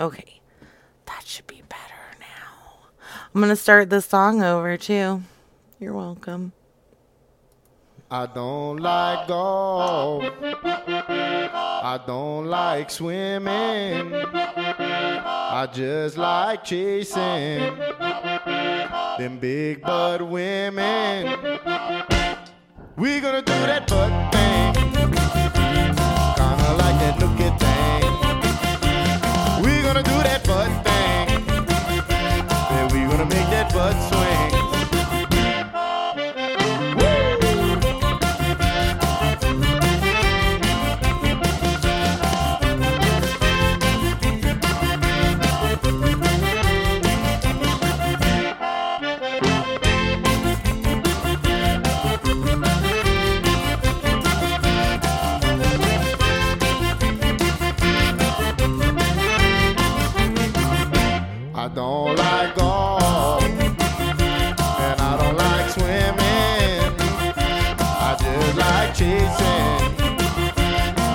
Okay. That should be better now. I'm going to start this song over, too. You're welcome. I don't like golf. I don't like swimming. I just like chasing them big butt women. We're gonna do that butt thing, kinda like that nookie thing. We're gonna do that butt thing, yeah, we're gonna make that butt swing. I don't like golf, and I don't like swimming. I just like chasing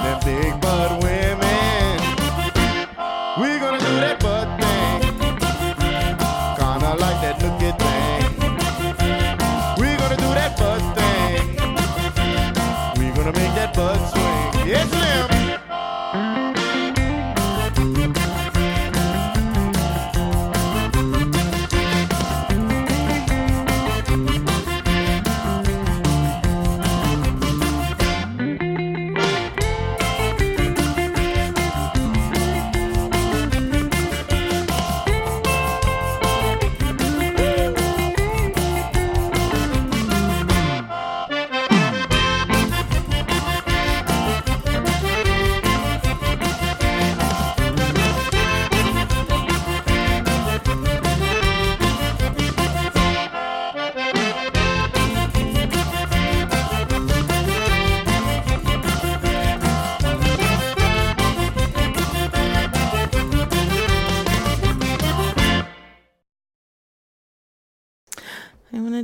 them big butt women. We're gonna do that butt thing, kinda like that nookie thing. We're gonna do that butt thing, we're gonna make that butt swing. Yes, ma'am.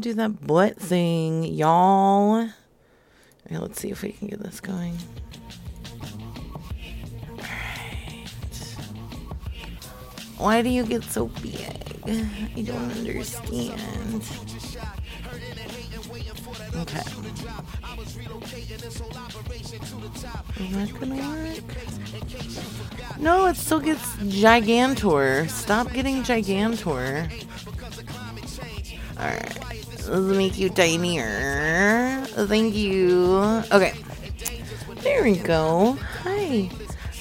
Do that butt thing, y'all. All right, let's see if we can get this going. All right. Why do you get so big? I don't understand. Okay. Is that gonna work? No, it still gets gigantor. Stop getting gigantor. All right. Let's make you tinier. Thank you. Okay. There we go. Hi.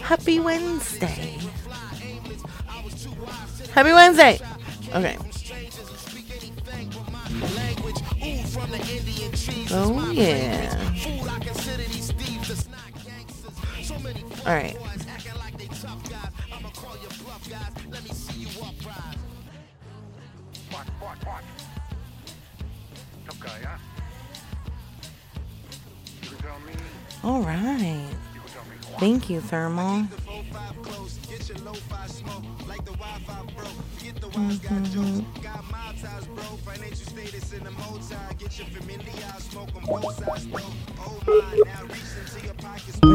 Happy Wednesday. Happy Wednesday. Okay. Oh, yeah. All right. Okay, huh? You can tell me. All right. You can tell me. Thank you, Thermal.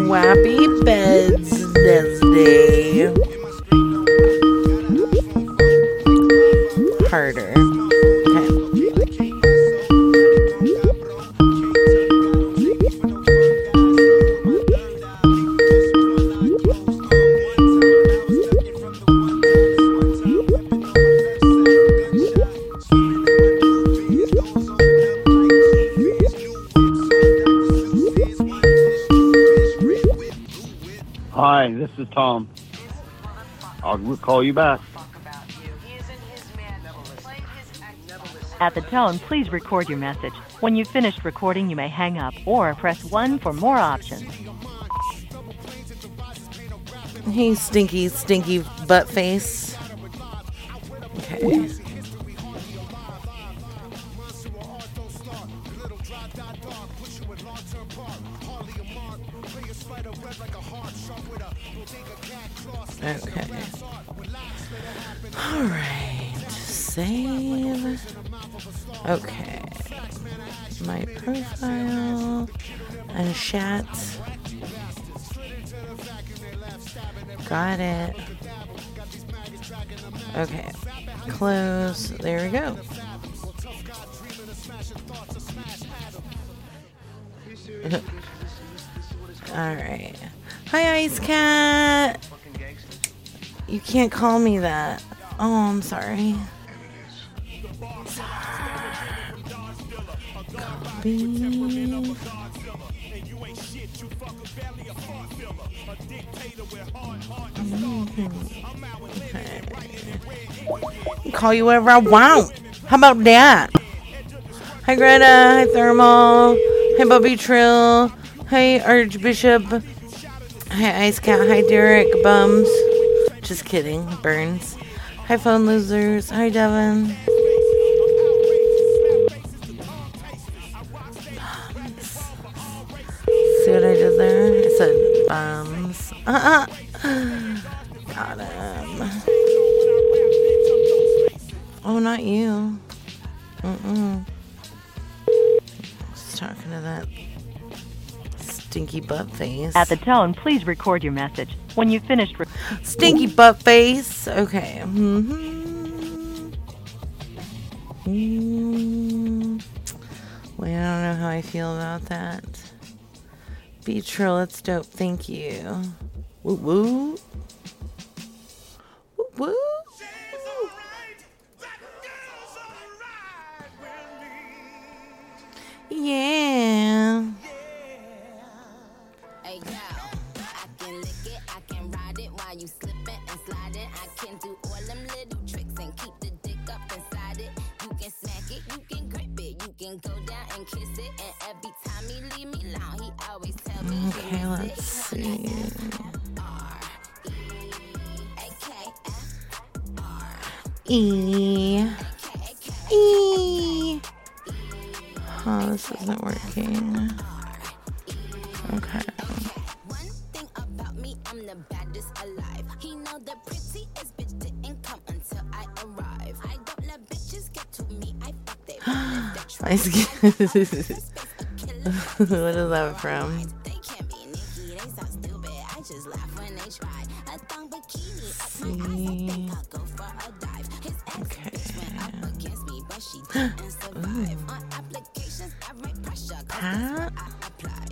Wappy Beds this day. Harder. Hi, this is Tom. I'll call you back. At the tone, please record your message. When you've finished recording, you may hang up or press 1 for more options. Hey, stinky butt face. Okay. Okay. All right. Save. Okay. My profile and chat. Got it. Okay. Close. There we go. Alright. Hi, Ice Cat. You can't call me that. Oh, I'm sorry. Copy. Okay. Call you whatever I want. How about that? Hi Greta, hi Thermal, hi Bobby Trill, hi Archbishop, hi Ice Cat, hi Derek Bums. Just kidding, Burns. Hi Phone Losers, hi Devin. See what I did there? I said bombs. Got him. Oh, not you. Mm-mm. Just talking to that stinky butt face. At the tone, please record your message. When you finished... stinky butt face. Okay. Mm-hmm. Mm-hmm. Wait, I don't know how I feel about that. Beatrill, that's dope. Thank you. Woo woo. Woo woo. Yeah. Hey, yo. I can lick it, I can ride it while you slip it and slide it. I can do all them little tricks and keep the dick up inside it. You can smack it, you can grip it, you can go down and kiss it. And every time he leave me alone, he always tell me. Okay, let's see. E. E. Oh, this isn't working. Okay. One thing about me, I'm the baddest alive. He know the prettiest bitch didn't come until I arrive. I don't let bitches get to me. I fuck they What is that from? They can't be Nikki, they sound stupid. I just laugh when they try. A thong bikini up my eyes, I think I'll go for a dive. His ex went up against me, but she didn't survive. On applications, I write pressure. I apply.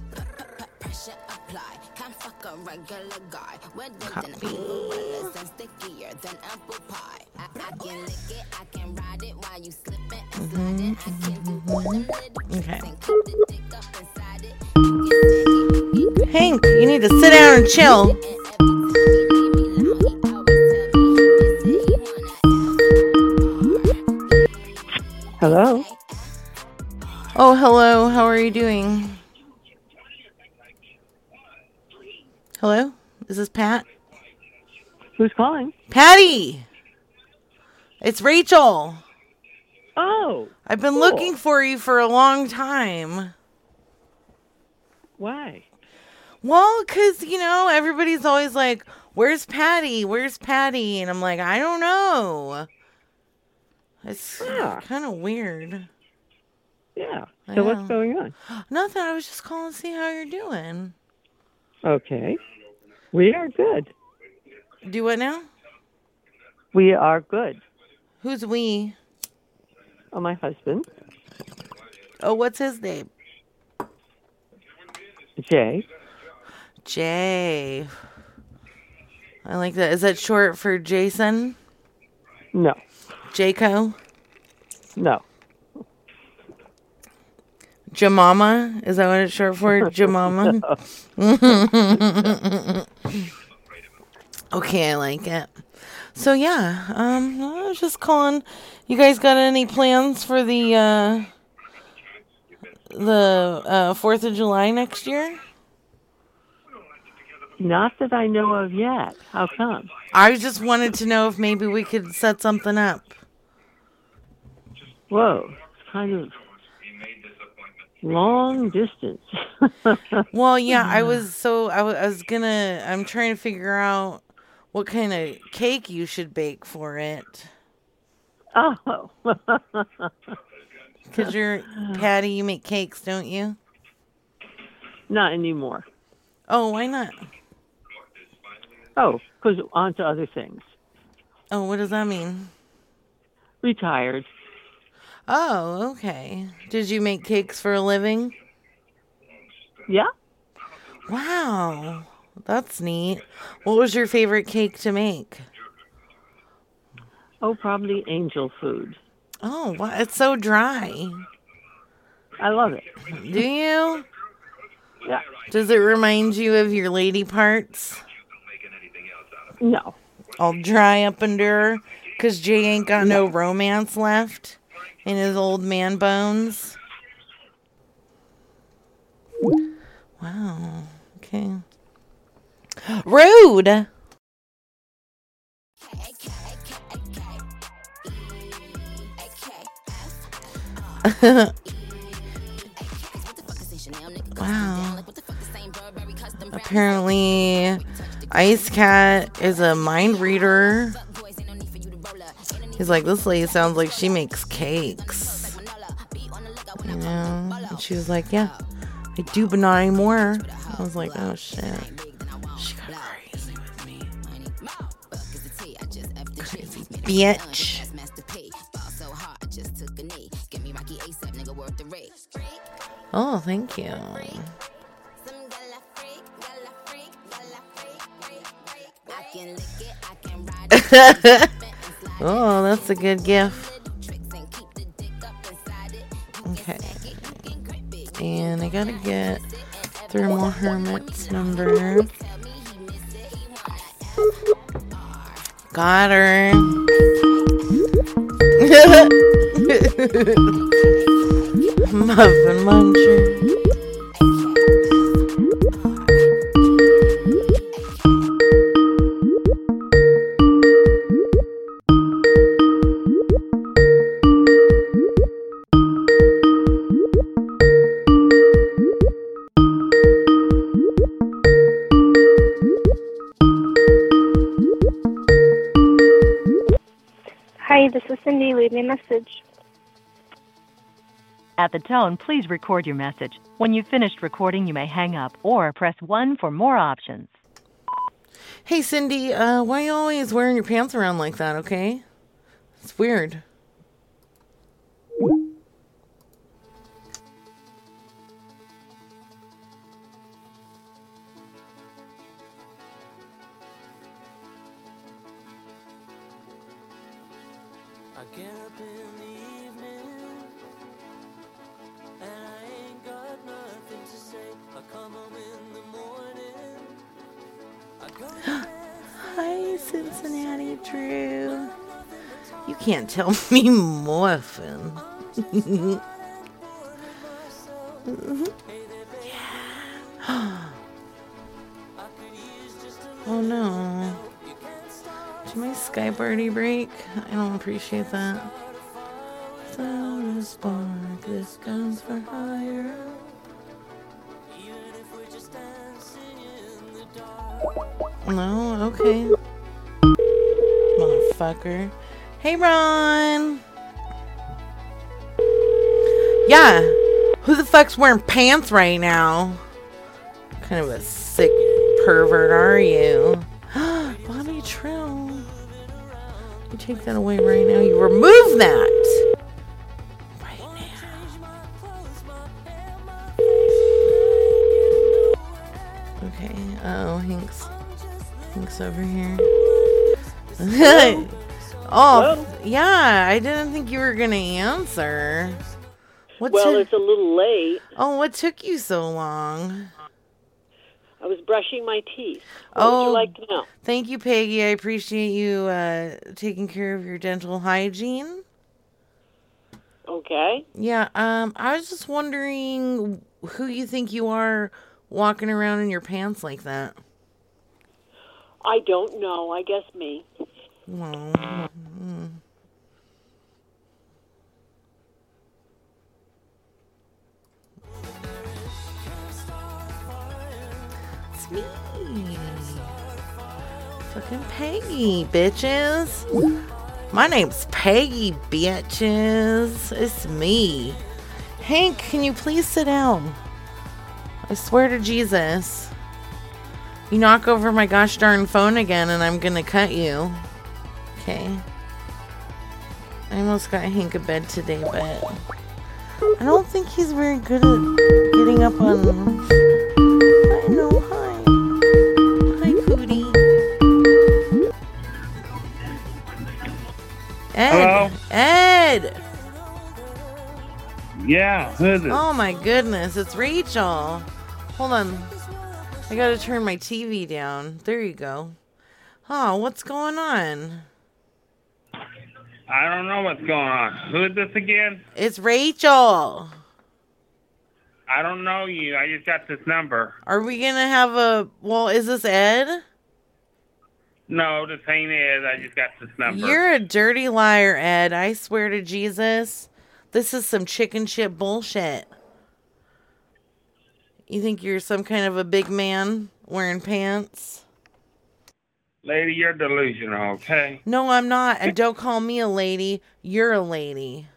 Pressure apply. Can't fuck a regular guy. Wetter than umbrellas and stickier than apple pie. I can lick it, I can ride it while you slip it and slide it. I can do all them little tricks and keep the dick up inside it. Hank, you need to sit down and chill. Hello? Oh, hello. How are you doing? Hello? Is this Pat? Who's calling? Patty! It's Rachel. Oh. I've been looking for you for a long time. Why? Well, because, you know, everybody's always like, where's Patty? Where's Patty? And I'm like, I don't know. It's kind of weird. Yeah. So what's going on? Nothing. I was just calling to see how you're doing. Okay. We are good. Do what now? We are good. Who's we? Oh, my husband. Oh, what's his name? Jay. Jay. I like that. Is that short for Jason? No. Jaco? No. Jamama? Is that what it's short for? Jamama? Okay, I like it. So, yeah. I was just calling. You guys got any plans for the 4th of July next year? Not that I know of yet. How come? I just wanted to know if maybe we could set something up. Whoa. It's kind of long distance. Well, yeah, I'm trying to figure out what kind of cake you should bake for it. Oh. Because you're Patty, you make cakes, don't you? Not anymore. Oh, why not? Oh, goes on to other things. Oh, what does that mean? Retired. Oh, okay. Did you make cakes for a living? Yeah. Wow. That's neat. What was your favorite cake to make? Oh, probably angel food. Oh, wow. It's so dry. I love it. Do you? Yeah. Does it remind you of your lady parts? No. All dry up under her because Jay ain't got no romance left in his old man bones. Wow. Okay. Rude! Wow. Apparently, Ice Cat is a mind reader. He's like, this lady sounds like she makes cakes. You know? And she was like, yeah, I do, but not anymore. I was like, oh, shit. She got crazy with me. Crazy bitch. Oh, thank you. Oh, that's a good gift. Okay. And I gotta get Thermal Hermit's number. Got her. Muffin Muncher. This is Cindy. Leave me a message. At the tone, please record your message. When you've finished recording, you may hang up or press 1 for more options. Hey, Cindy, why are you always wearing your pants around like that, okay? It's weird. Can't tell me muffin. Yeah. Oh no. Did my Skype already break? I don't appreciate that. So spark, this gun's for hire. No, okay. Motherfucker. Hey, Ron. Yeah. Who the fuck's wearing pants right now? What kind of a sick pervert are you? Bobby Trill. You take that away right now. You remove that. Right now. Okay. Uh-oh, Hinks. Hinks over here. Oh, hello? Yeah, I didn't think you were going to answer. It's a little late. Oh, what took you so long? I was brushing my teeth. What would you like to know? Thank you, Peggy. I appreciate you taking care of your dental hygiene. Okay. Yeah, I was just wondering who you think you are walking around in your pants like that. I don't know. I guess me. Mm-hmm. It's me, fucking Peggy, bitches. My name's Peggy, bitches. It's me. Hank, can you please sit down? I swear to Jesus. You knock over my gosh darn phone again and I'm gonna cut you. Okay. I almost got Hank a bed today, but I don't think he's very good at getting up on... I know, hi. Hi, Pootie. Ed. Hello? Ed! Yeah, who is it? Oh my goodness, it's Rachel. Hold on. I gotta turn my TV down. There you go. Oh, what's going on? I don't know what's going on. Who is this again? It's Rachel. I don't know you. I just got this number. Are we going to have a... Well, is this Ed? No, this ain't Ed. I just got this number. You're a dirty liar, Ed. I swear to Jesus. This is some chicken shit bullshit. You think you're some kind of a big man wearing pants? Lady, you're delusional, okay? No, I'm not. And don't call me a lady. You're a lady.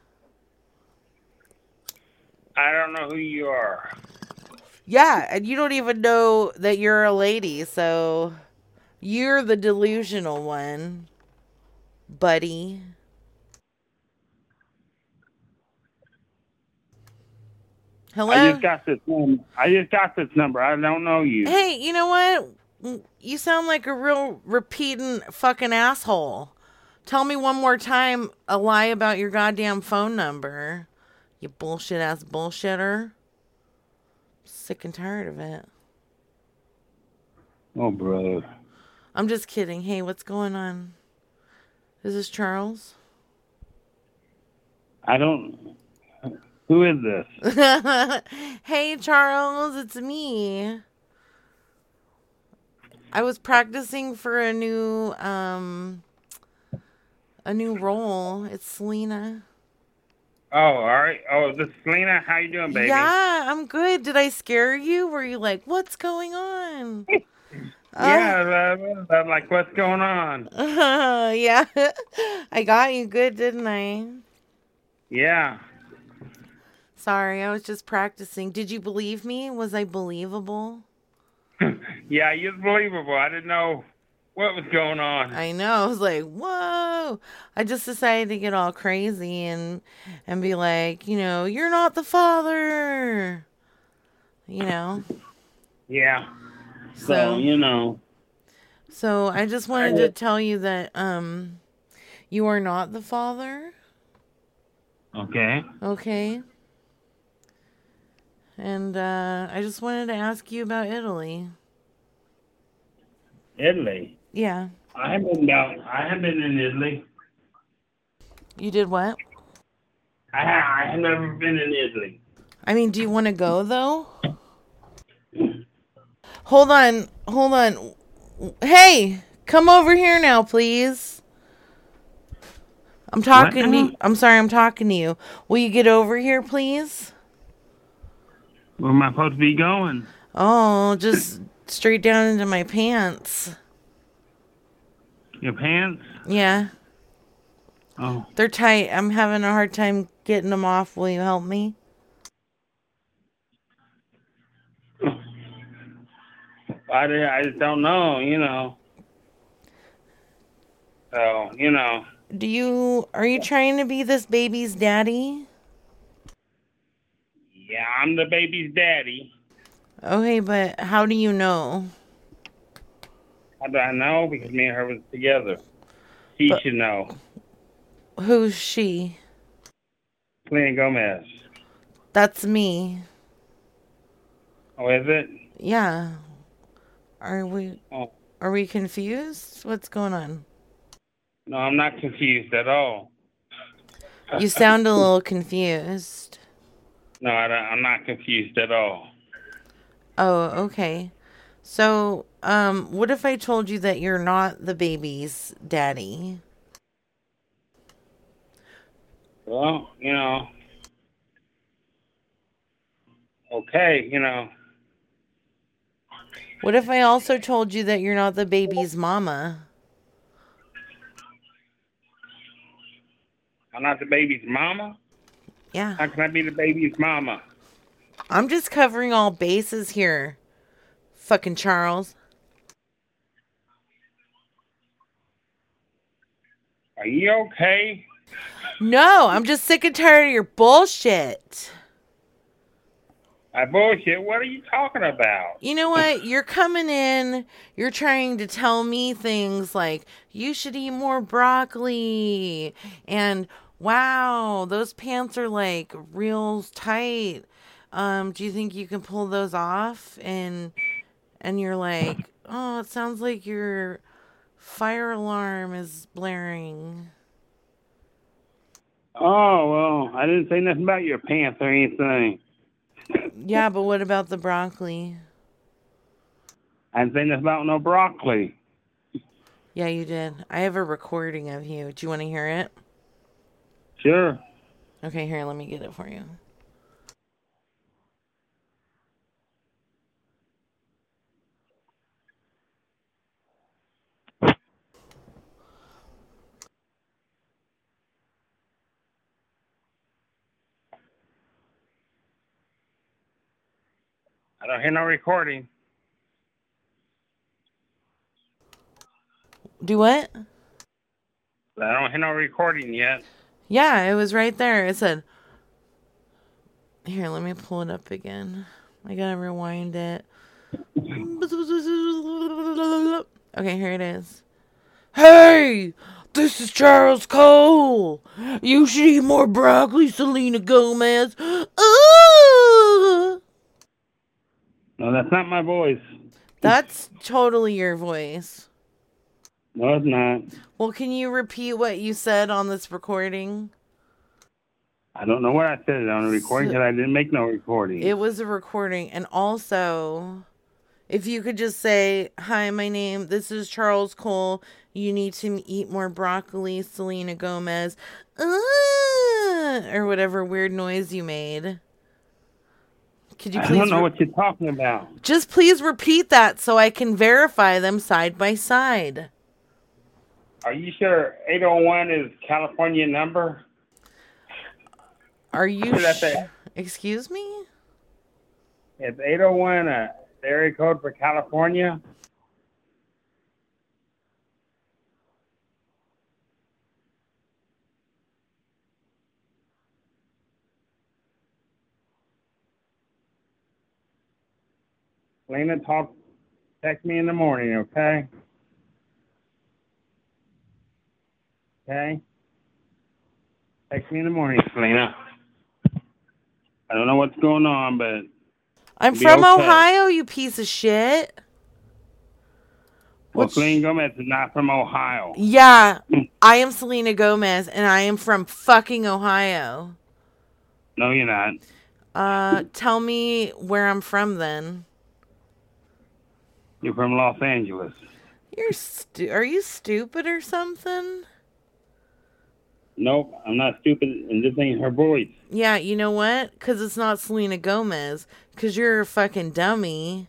I don't know who you are. Yeah, and you don't even know that you're a lady, so you're the delusional one, buddy. Hello? I just got this number. I don't know you. Hey, you know what? You sound like a real repeating fucking asshole. Tell me one more time a lie about your goddamn phone number. You bullshit ass bullshitter. Sick and tired of it. Oh, brother. I'm just kidding. Hey, what's going on? Is this Charles? Who is this? Hey, Charles, it's me. I was practicing for a new role. It's Selena. Oh, all right. Oh, this is Selena. How you doing, baby? Yeah, I'm good. Did I scare you? Were you like, what's going on? Yeah, I'm like, what's going on? Yeah. I got you good, didn't I? Yeah. Sorry, I was just practicing. Did you believe me? Was I believable? Yeah, you're believable. I didn't know what was going on. I know. I was like, whoa. I just decided to get all crazy and be like, you know, you're not the father. You know? Yeah. So you know. So I just wanted to tell you that you are not the father. Okay. And I just wanted to ask you about Italy. Italy? Yeah. I haven't been in Italy. You did what? I have never been in Italy. I mean, do you want to go, though? Hold on. Hey, come over here now, please. I'm talking to you. I'm sorry, I'm talking to you. Will you get over here, please? Where am I supposed to be going? Oh, just straight down into my pants. Your pants? Yeah. Oh. They're tight. I'm having a hard time getting them off. Will you help me? I just don't know, you know. So, you know. Are you trying to be this baby's daddy? Yeah, I'm the baby's daddy. Okay, but how do you know? How do I know? Because me and her was together. She should know. Who's she? Selena Gomez. That's me. Oh, is it? Yeah. Are we confused? What's going on? No, I'm not confused at all. You sound a little confused. No, I'm not confused at all. Oh, okay. So, what if I told you that you're not the baby's daddy? Well, you know. Okay, you know. What if I also told you that you're not the baby's mama? I'm not the baby's mama? Yeah. How can I be the baby's mama? I'm just covering all bases here, fucking Charles. Are you okay? No, I'm just sick and tired of your bullshit. My bullshit? What are you talking about? You know what? You're coming in. You're trying to tell me things like, you should eat more broccoli. And, wow, those pants are, like, real tight. Do you think you can pull those off? And you're like, oh, it sounds like your fire alarm is blaring. Oh, well, I didn't say nothing about your pants or anything. Yeah, but what about the broccoli? I didn't say nothing about no broccoli. Yeah, you did. I have a recording of you. Do you want to hear it? Sure. Okay, here, let me get it for you. I don't hear no recording. Do what? I don't hear no recording yet. Yeah, it was right there. It said... Here, let me pull it up again. I gotta rewind it. Okay, here it is. Hey! This is Charles Cole! You should eat more broccoli, Selena Gomez! Ooh! No, that's not my voice. That's totally your voice. No, it's not. Well, can you repeat what you said on this recording? I don't know what I said on the recording because I didn't make no recording. It was a recording. And also, if you could just say, hi, my name, this is Charles Cole. You need to eat more broccoli, Selena Gomez. Or whatever weird noise you made. Could you please I don't know what you're talking about. Just please repeat that so I can verify them side by side. Are you sure 801 is California number? Are you sure? Excuse me? Is 801 a area code for California? Lena, text me in the morning, okay? Okay? Text me in the morning, Selena. I don't know what's going on, but... I'm from Ohio, you piece of shit. Well, Selena Gomez is not from Ohio. Yeah, I am Selena Gomez, and I am from fucking Ohio. No, you're not. Tell me where I'm from, then. You're from Los Angeles. Are you stupid or something? Nope, I'm not stupid, and this ain't her voice. Yeah, you know what? Because it's not Selena Gomez. Because you're a fucking dummy.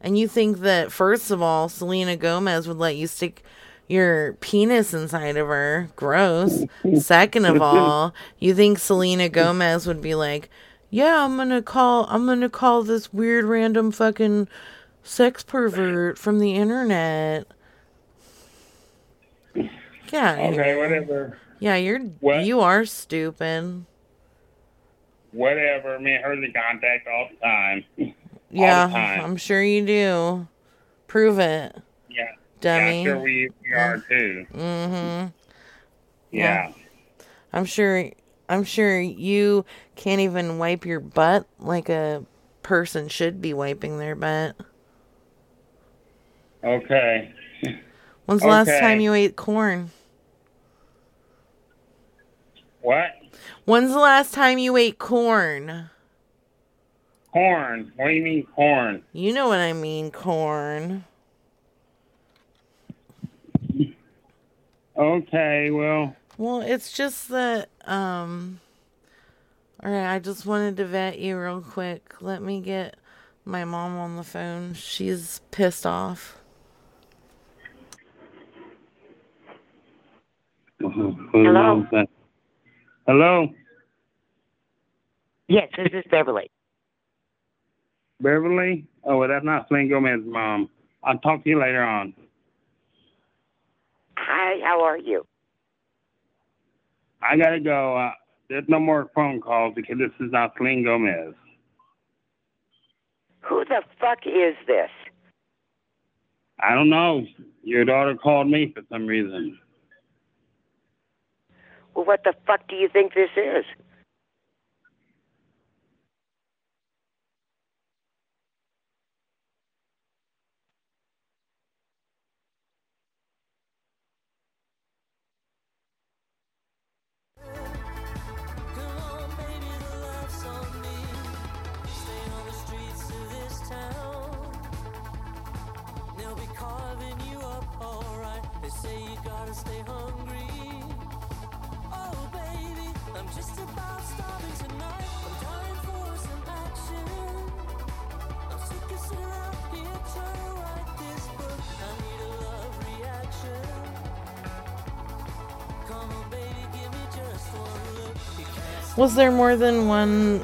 And you think that, first of all, Selena Gomez would let you stick your penis inside of her. Gross. Second of all, you think Selena Gomez would be like, yeah, I'm gonna call this weird random fucking... sex pervert from the internet. Yeah. Okay, whatever. Yeah, you are stupid. Whatever. Me and her in contact all the time. Yeah, the time. I'm sure you do. Prove it. Yeah. Dummy. I'm sure we are too. Mm-hmm. Yeah. Well, I'm sure you can't even wipe your butt like a person should be wiping their butt. Okay. When's the last time you ate corn? What? When's the last time you ate corn? Corn? What do you mean corn? You know what I mean, corn. Okay, well... Well, it's just that, Alright, I just wanted to vet you real quick. Let me get my mom on the phone. She's pissed off. Hello? Hello? Yes, this is Beverly. Beverly? Oh, well, that's not Selena Gomez's mom. I'll talk to you later on. Hi, how are you? I got to go. There's no more phone calls because this is Ocelyn Gomez. Who the fuck is this? I don't know. Your daughter called me for some reason. Well, what the fuck do you think this is? Was there more than one?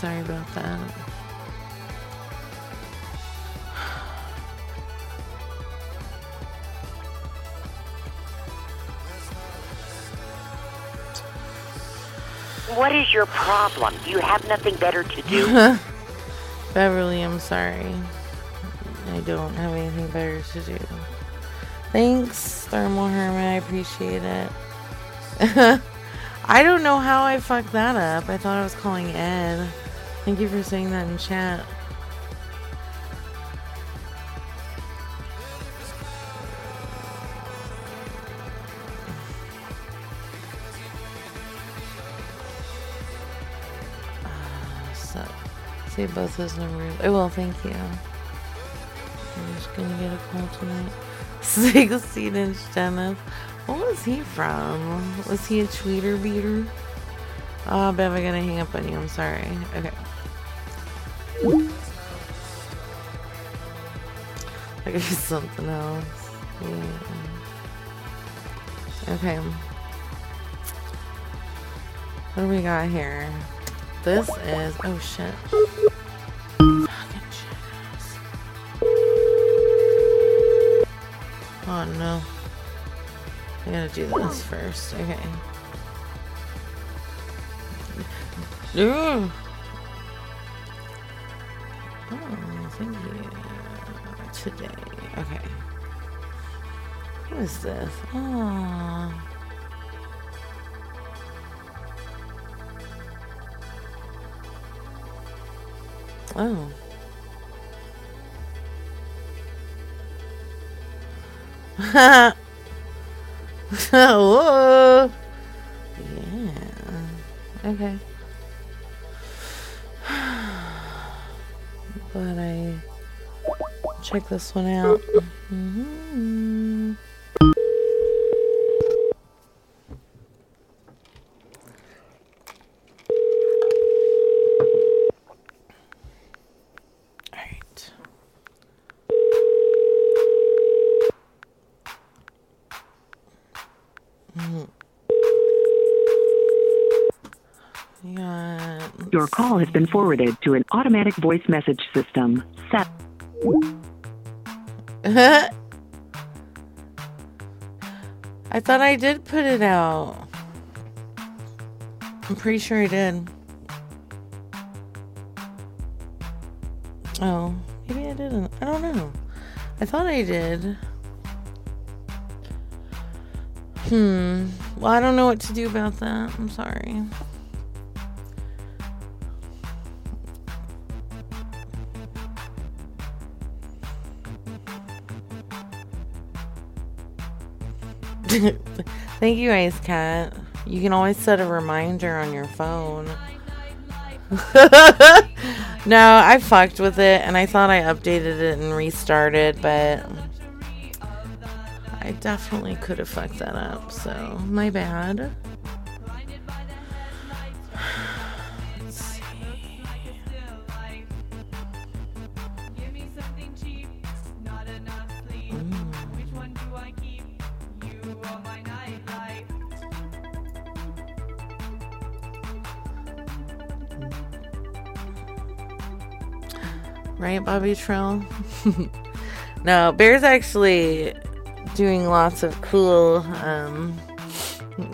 Sorry about that. What is your problem? Do you have nothing better to do? Beverly, I'm sorry. I don't have anything better to do. Thanks, Thermal Hermit. I appreciate it. I don't know how I fucked that up. I thought I was calling Ed. Thank you for saying that in chat. So, save both those numbers. I will, thank you. I'm just gonna get a call tonight. 16-inch Dennis. What was he from? Was he a tweeter beater? Oh, Bev, I'm gonna hang up on you. I'm sorry. Okay. I guess something else. Yeah. Okay. What do we got here? This is... Oh, shit. Fucking shit. Oh, no. I gotta do this first. Okay. Ooh. Oh, thank you. Today. Okay. What is this? Oh. Oh. Ha. Whoa. Yeah. Okay. Glad I checked this one out. Mm-hmm. Your call has been forwarded to an automatic voice message system. I thought I did put it out. I'm pretty sure I did. Oh, maybe I didn't. I don't know. I thought I did. Well, I don't know what to do about that. I'm sorry. Thank you, Ice Cat. You can always set a reminder on your phone. No, I fucked with it, and I thought I updated it and restarted, but I definitely could have fucked that up, so my bad. Let's see. Right, Bobby Trill? No, Bear's actually doing lots of cool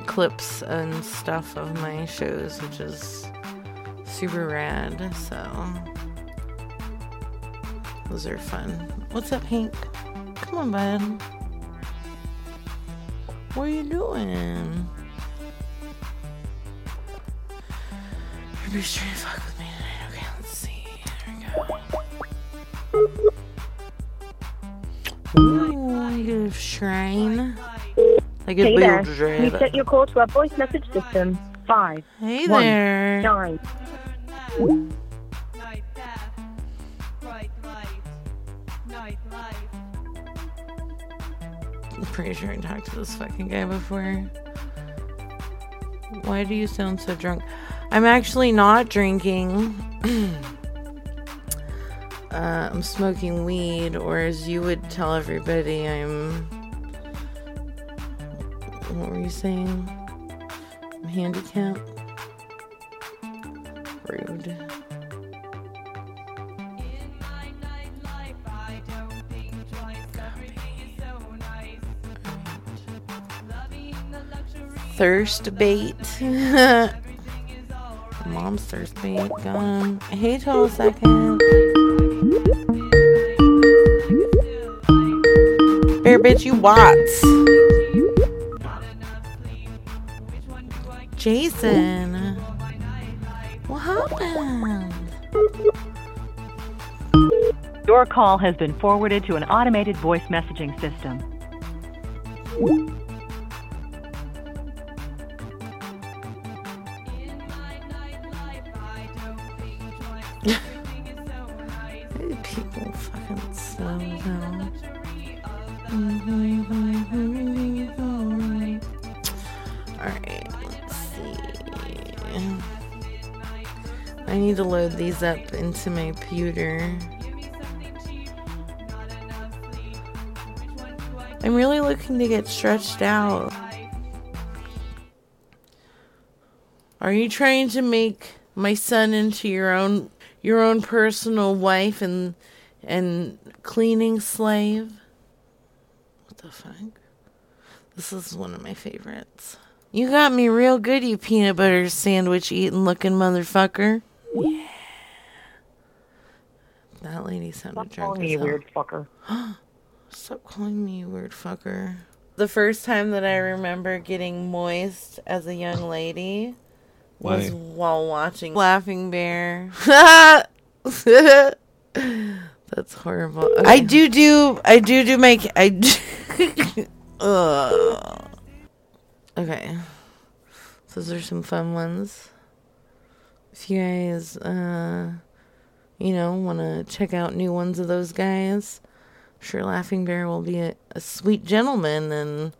clips and stuff of my shows, which is super rad, so those are fun. What's up, Hank? Come on, bud. What are you doing? Everybody's trying to fuck with me tonight. Okay, let's see. There we go. Ooh, you get a shrine. Like a big dread. You set your call to our voice message system. 5. Hey one, there. 9. I'm pretty sure I talked to this fucking guy before. Why do you sound so drunk? I'm actually not drinking. I'm smoking weed, or as you would tell everybody, what were you saying? I'm handicapped? Rude. Thirst bait. Mom's thirst bait gone. Hey, total second. Bear bitch, you watts. Jason, what happened? Your call has been forwarded to an automated voice messaging system. People fucking slow down. Alright, let's see. I need to load these up into my computer. I'm really looking to get stretched out. Are you trying to make my son into your own personal wife and cleaning slave? What the fuck? This is one of my favorites. You got me real good, you peanut butter sandwich eating looking motherfucker. Yeah. That lady sounded drunk. Stop calling me weird fucker. Stop calling me weird fucker. The first time that I remember getting moist as a young lady was while watching Laughing Bear. That's horrible. Okay. Okay. Those are some fun ones. If you guys, want to check out new ones of those guys, I'm sure Laughing Bear will be a sweet gentleman and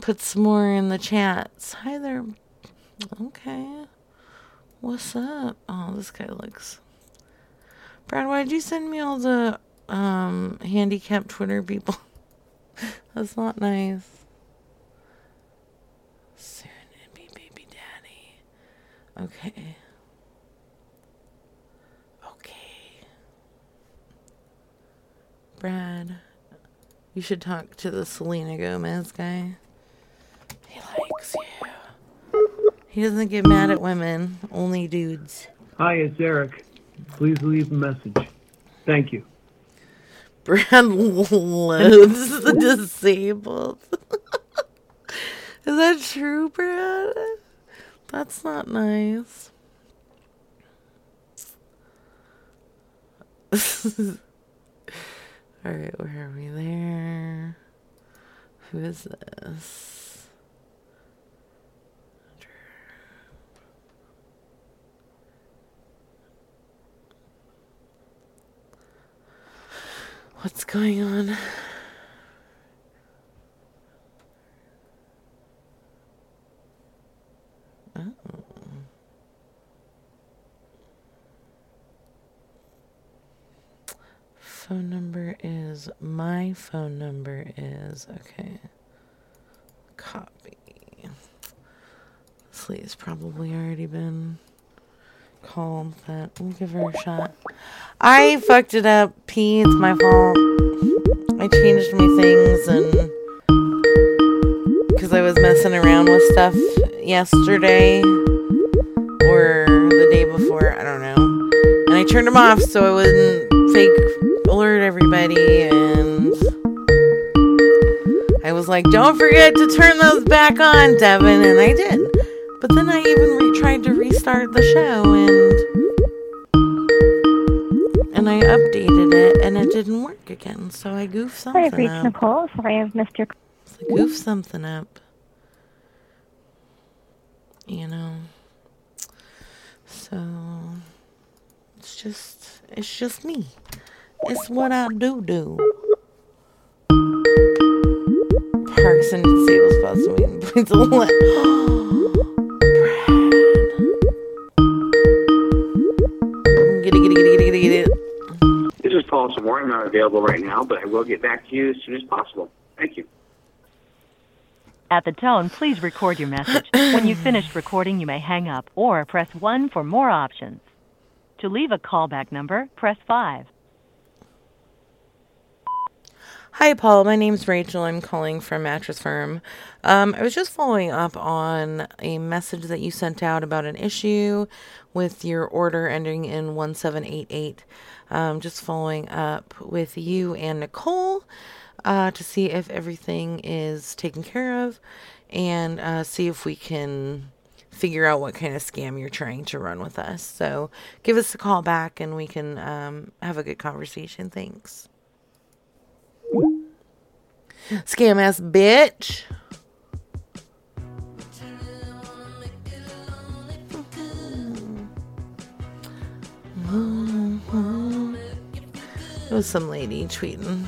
put some more in the chats. Hi there. Okay. What's up? Oh, this guy looks... Brad, why'd you send me all the handicapped Twitter people? That's not nice. Soon it'd be baby daddy. Okay. Brad, you should talk to the Selena Gomez guy. He likes you. He doesn't get mad at women, only dudes. Hi, it's Eric. Please leave a message. Thank you. Brad loathes the disabled. Is that true, Brad? That's not nice. Alright, where are we there? Who is this? What's going on? Oh. Phone number is, my phone number is, okay, copy. Sleep's probably already been called, but we'll give her a shot. I fucked it up, P, it's my fault. I changed my things and, because I was messing around with stuff yesterday or the day before, I don't know. And I turned them off so I wouldn't fake alert everybody, and I was like, don't forget to turn those back on, Devin, and I did. But then I even tried to restart the show, and I updated it, and it didn't work again, so I goofed something up. I've reached Nicole, sorry I've missed your call. I goofed something up. You know. So, it's just me. It's what I do. Parks and disabled spots. I mean, it's a lot. Brad. Get it. This is Paul Samore. I'm not available right now, but I will get back to you as soon as possible. Thank you. At the tone, please record your message. When you've finished recording, you may hang up or press 1 for more options. To leave a callback number, press 5. Hi, Paul. My name's Rachel. I'm calling from Mattress Firm. I was just following up on a message that you sent out about an issue with your order ending in 1788. Just following up with you and Nicole to see if everything is taken care of and see if we can figure out what kind of scam you're trying to run with us. So give us a call back and we can have a good conversation. Thanks. Scam ass bitch. It was some lady tweeting.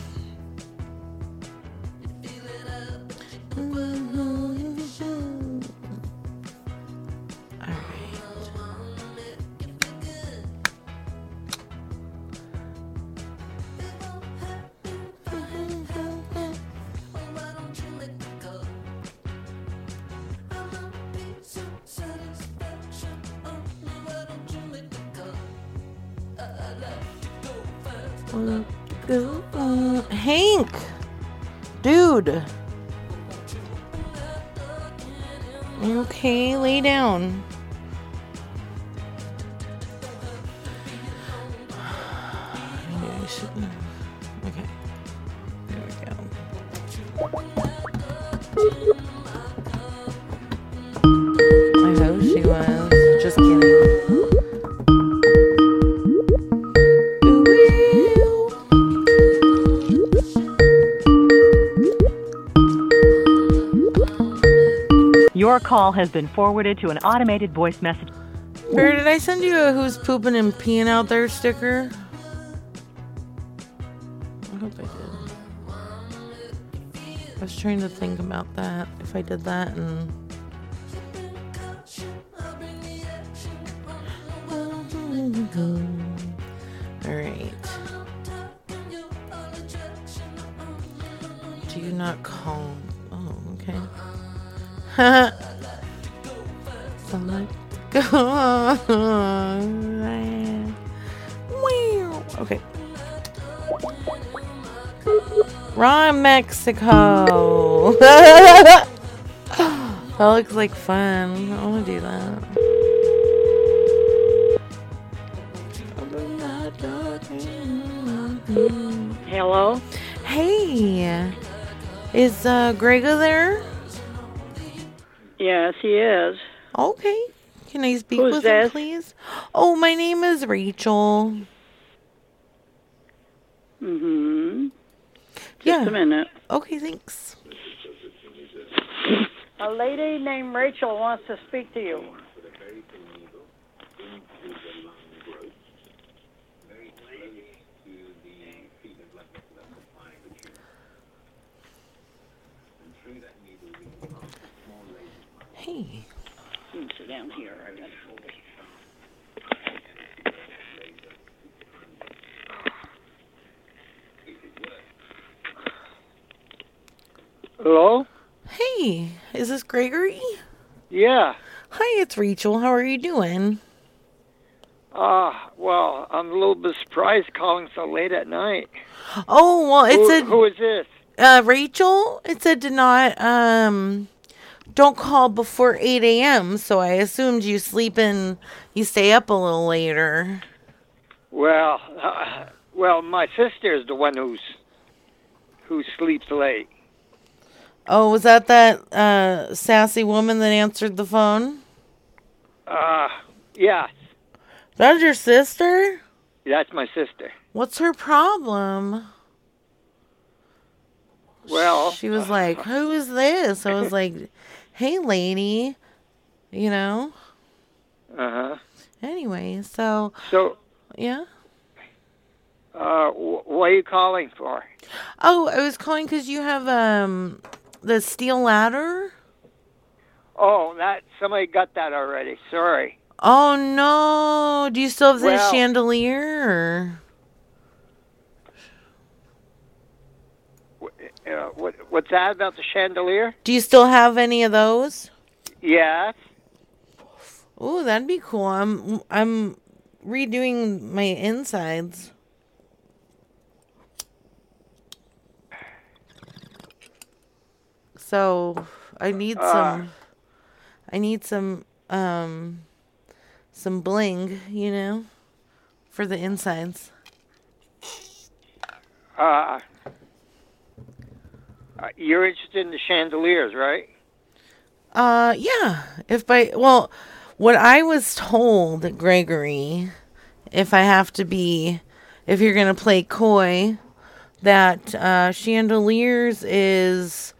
All right. Hank, dude. Okay, lay down. Okay, there we go. I hope she was. Just kidding. Your call has been forwarded to an automated voice message. Bear, did I send you a who's pooping and peeing out there sticker? I hope I did. I was trying to think about that, if I did that and... Alright. Do you not call... Oh, okay. Haha. Okay. Ron, Mexico. That looks like fun. I want to do that. Hello? Hey. Is Grego there? Yes, he is. Okay. Can I speak with him, please? Oh, my name is Rachel. Mm-hmm. Just a minute. Okay, thanks. A lady named Rachel wants to speak to you. Hey. Sit down here. Hello? Hey, is this Gregory? Yeah. Hi, it's Rachel. How are you doing? Well, I'm a little bit surprised calling so late at night. Oh, well, Who is this? Rachel? It said to not, don't call before 8 a.m., so I assumed you sleep in, you stay up a little later. Well, my sister's the one who sleeps late. Oh, was that sassy woman that answered the phone? Yes. That's your sister? That's my sister. What's her problem? Well... She was like, who is this? I was like, hey, lady. You know? Uh-huh. Anyway, so... So... Yeah? What are you calling for? Oh, I was calling because you have, the steel ladder? Oh, that somebody got that already. Sorry. Oh, no. Do you still have the chandelier? Or... What's that about the chandelier? Do you still have any of those? Yes. Oh, that'd be cool. I'm redoing my insides. So I need some bling, you know, for the insides. You're interested in the chandeliers, right? Yeah. What I was told, Gregory, if you're gonna play coy, that chandeliers is.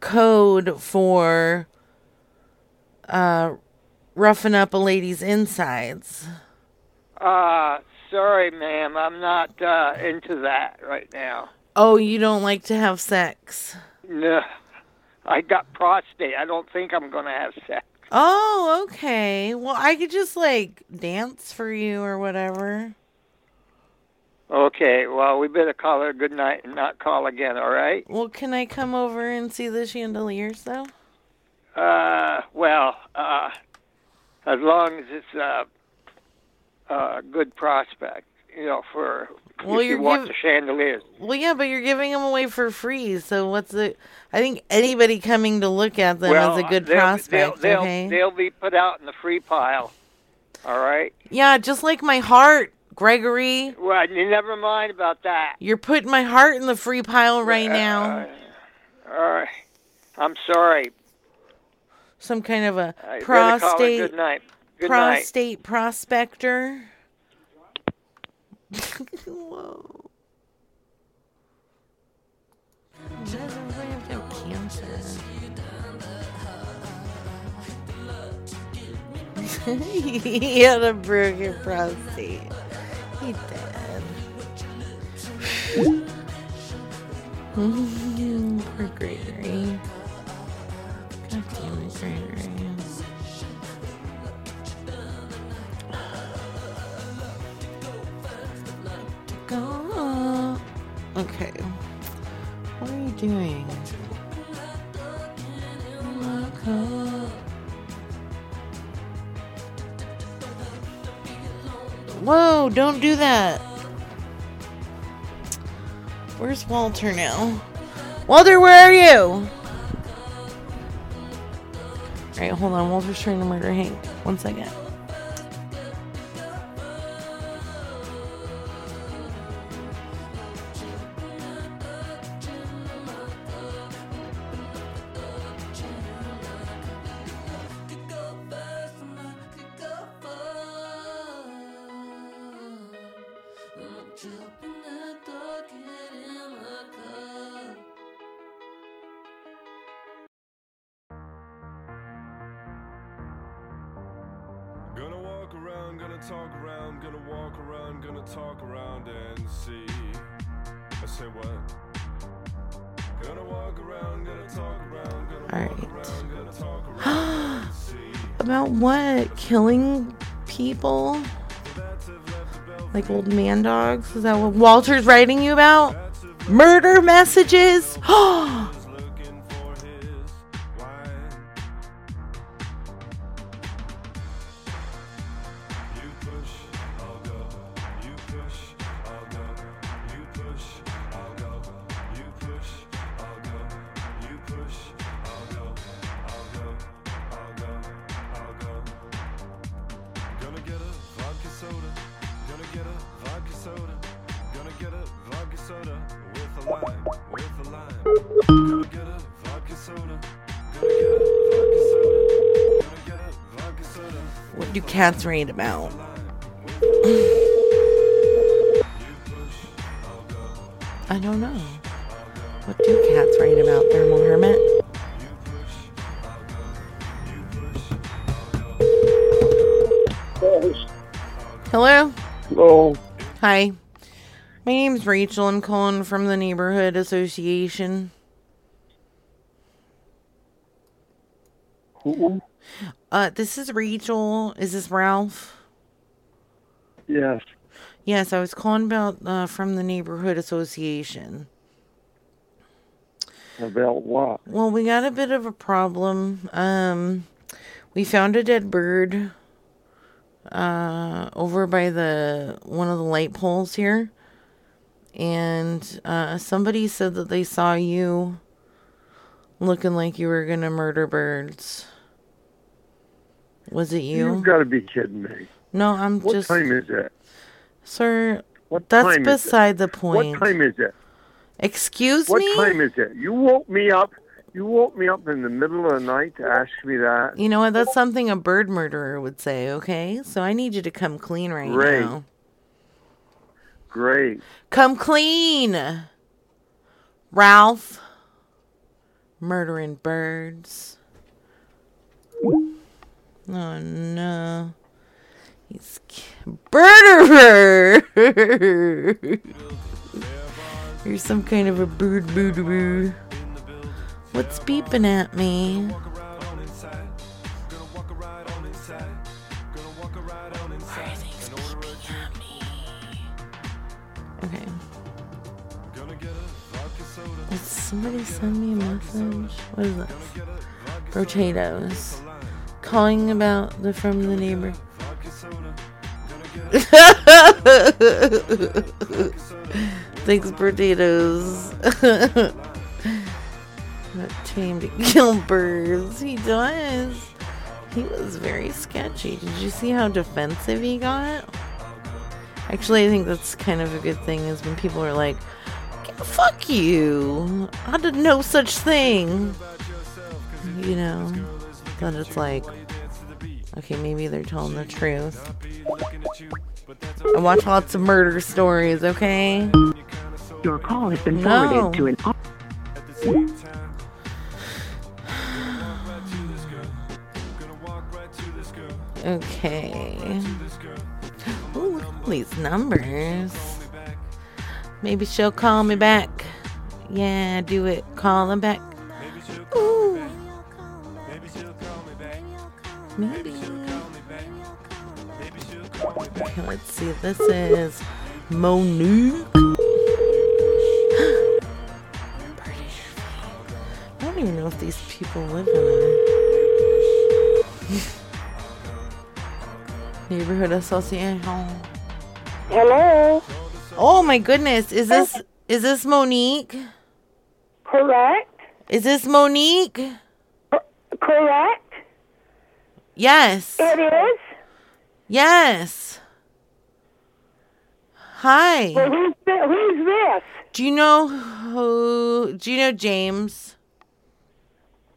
Code for roughing up a lady's insides. Sorry, ma'am. I'm not into that right now. Oh, you don't like to have sex? No. I got prostate. I don't think I'm going to have sex. Oh, okay. Well, I could just, dance for you or whatever. Okay, well, we better call her good night and not call again, all right? Well, can I come over and see the chandeliers, though? As long as it's a good prospect, you know, for... Well, if you want the chandeliers. Well, yeah, but you're giving them away for free, so I think anybody coming to look at them is a good prospect, okay? They'll be put out in the free pile, all right? Yeah, just like my heart. Gregory. Well, never mind about that. You're putting my heart in the free pile right now. All right. I'm sorry. Some kind of a prostate prospector. Whoa. Does everybody have to have cancer? He had a broken prostate. He did. Poor Gregory. God damn it, Gregory. Okay. What are you doing? Whoa, don't do that. Where's Walter now? Walter, where are you? Alright, hold on. Walter's trying to murder Hank. One second. talk around, gonna walk around, gonna talk around and see. I say what? Gonna walk around, gonna talk around, gonna all walk right. around, gonna talk around and see. About what? Killing people? Like old man dogs? Is that what Walter's writing you about? Murder messages? Oh! What do cats read about? I don't know. What do cats read about, Thermal Hermit? Hello? Hello. Hi. My name's Rachel. I'm calling from the Neighborhood Association. Who? This is Rachel. Is this Ralph? Yes. Yes, I was calling about from the Neighborhood Association. About what? Well, we got a bit of a problem. We found a dead bird over by the one of the light poles here, and somebody said that they saw you looking like you were gonna murder birds. Was it you? You've got to be kidding me. No, I'm what just... What time is it? Sir, what that's beside the point. What time is it? Excuse me? What time is it? You woke me up in the middle of the night to ask me that. You know what? That's something a bird murderer would say, okay? So I need you to come clean right now. Great. Come clean! Ralph. Murdering birds. Oh no. He's murderer! You're some kind of a bird. What's beeping at me? Why are these beeping at me? Okay. Did somebody send me a message? What is this? Potatoes. Calling about the from the neighbor. Thanks, potatoes. Not trained to kill birds. He does. He was very sketchy. Did you see how defensive he got? Actually, I think that's kind of a good thing is when people are like, fuck you. I did no such thing. You know. Then it's like, okay, maybe they're telling the truth. I watch lots of murder stories, okay? Your call has been forwarded to an... Okay. Ooh, look at all these numbers. Maybe she'll call me back. Yeah, do it. Call him back. Ooh. Maybe. Okay, let's see if this is Monique. I don't even know if these people live in a neighborhood association. Hello. Oh my goodness, is this Monique? Correct. Is this Monique? Correct. Yes. It is? Yes. Hi. Well, who's this? Do you know James?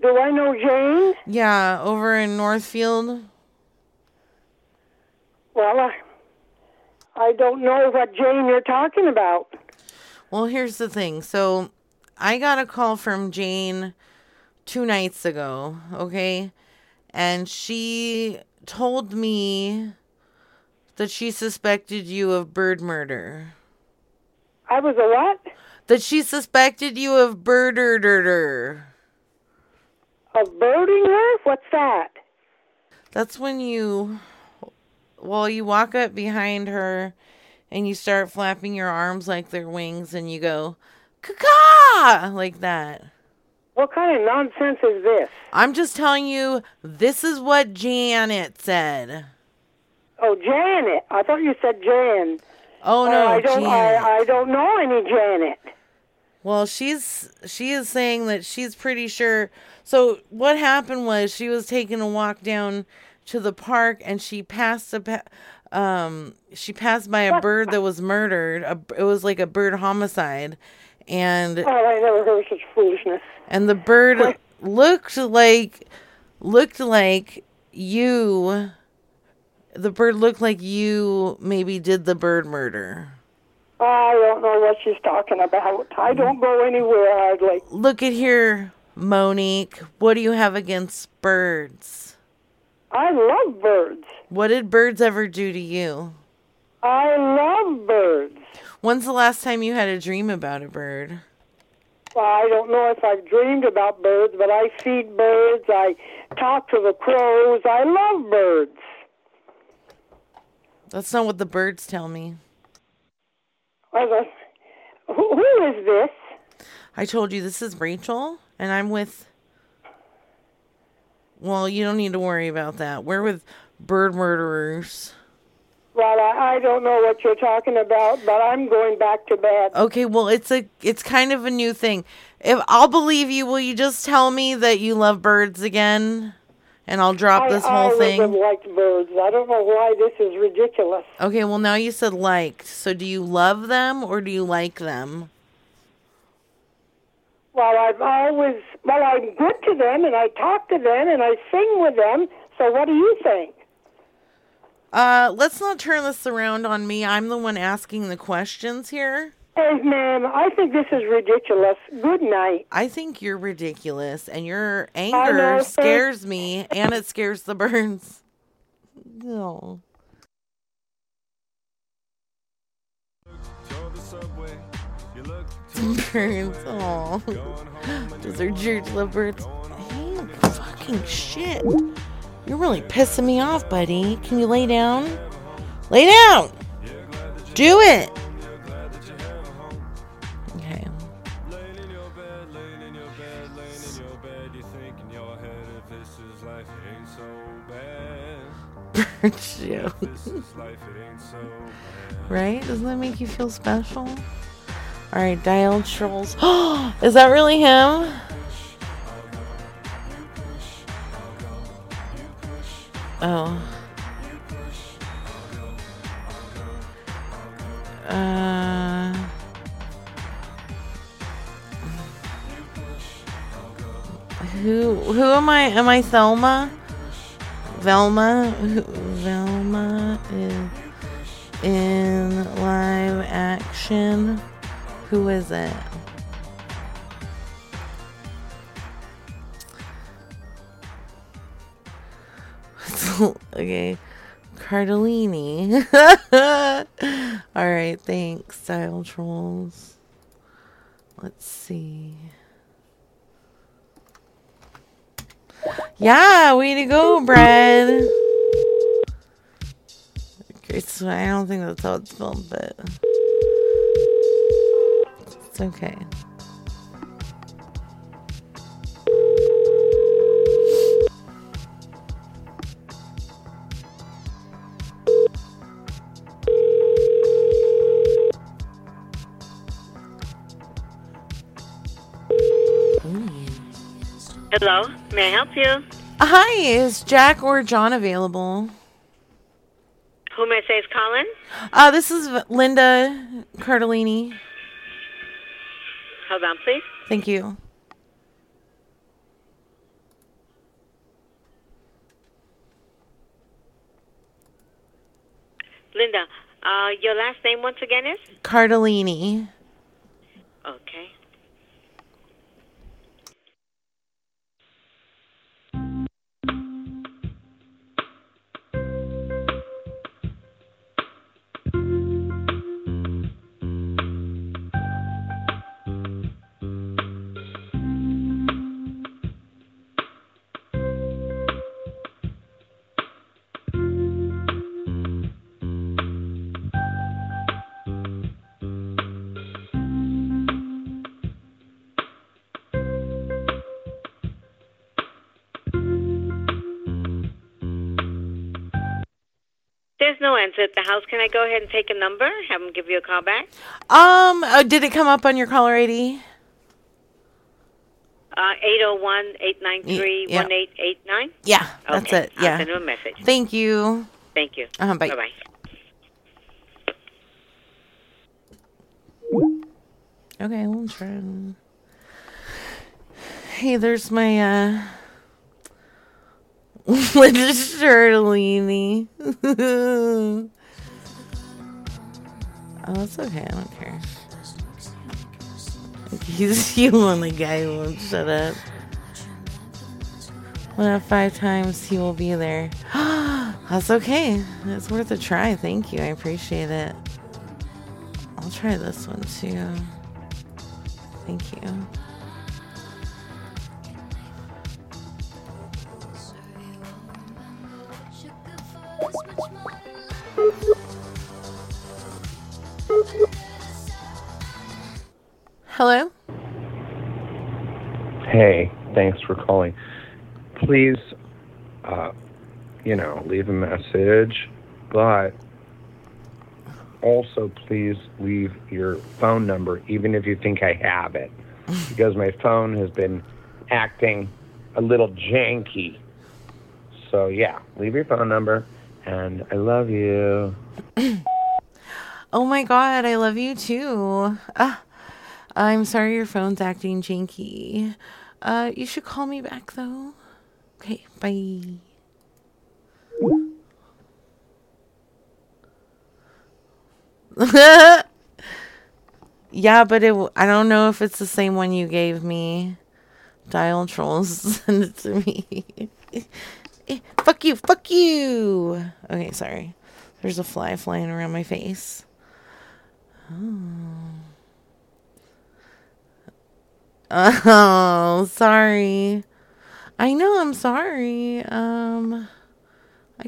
Do I know James? Yeah, over in Northfield. Well, I don't know what Jane you're talking about. Well, here's the thing. So, I got a call from Jane 2 nights ago, okay? And she told me that she suspected you of bird murder. I was a what? That she suspected you of birder. Of birding her? What's that? That's when you walk up behind her and you start flapping your arms like they're wings and you go, caw, like that. What kind of nonsense is this? I'm just telling you, this is what Janet said. Oh, Janet. I thought you said Jan. Oh, no, Janet. I don't know any Janet. Well, she is saying that she's pretty sure. So what happened was she was taking a walk down to the park and she passed by a bird that was murdered. It was like a bird homicide, and I never heard such foolishness. And the bird looked like you. The bird looked like you maybe did the bird murder. I don't know what she's talking about. I don't go anywhere hardly. Look at here, Monique. What do you have against birds? I love birds. What did birds ever do to you? I love birds. When's the last time you had a dream about a bird? Well, I don't know if I've dreamed about birds, but I feed birds. I talk to the crows. I love birds. That's not what the birds tell me. Who is this? I told you this is Rachel, and I'm with... Well, you don't need to worry about that. We're with bird murderers. Well, I don't know what you're talking about, but I'm going back to bed. Okay, well, it's kind of a new thing. If I'll believe you, will you just tell me that you love birds again? And I'll drop this whole thing. I always liked birds. I don't know why this is ridiculous. Okay, well, now you said liked. So do you love them or do you like them? Well, I'm good to them, and I talk to them, and I sing with them. So what do you think? Let's not turn this around on me. I'm the one asking the questions here. Hey, ma'am, I think this is ridiculous. Good night. I think you're ridiculous, and your anger scares me, and it scares the birds. No. Birds, aw. Does our church love birds? Hey, fucking shit. You're really pissing me off, buddy. Can you lay down? Lay down! Do it! Bird show. Right? Doesn't that make you feel special? Alright, dialed trolls. Oh, is that really him? Oh. Who am I? Am I Thelma? Velma? Velma is in live action. Who is it? Okay. Cardellini. Alright, thanks, Style Trolls. Let's see. Yeah, way to go, Brad. Okay, so I don't think that's how it's spelled, but it's okay. Hello, may I help you? Hi, is Jack or John available? Who may I say is calling? This is Linda Cardellini. Hold on, please. Thank you. Linda, your last name once again is? Cardellini. Okay. there's no answer at the house, can I go ahead and take a number? Have them give you a call back? Did it come up on your caller ID? 801-893-1889? Yeah, that's okay. It. Yeah. I'll send them a message. Thank you. Thank you. Bye. Bye-bye. Okay, we'll try. Hey, there's my, Linda Sherlini. Oh, that's okay. I don't care. He's the only guy who won't shut up. One out of 5 times, he will be there. That's okay. It's worth a try. Thank you. I appreciate it. I'll try this one, too. Thank you. Hello? Hey, thanks for calling. Please, leave a message, but also please leave your phone number, even if you think I have it, because my phone has been acting a little janky. So, yeah, leave your phone number, and I love you. Oh, my God, I love you, too. I'm sorry your phone's acting janky. You should call me back, though. Okay, bye. Yeah, but I don't know if it's the same one you gave me. Dial trolls, send it to me. Fuck you. Okay, sorry. There's a fly flying around my face. Oh, sorry. I know, I'm sorry. I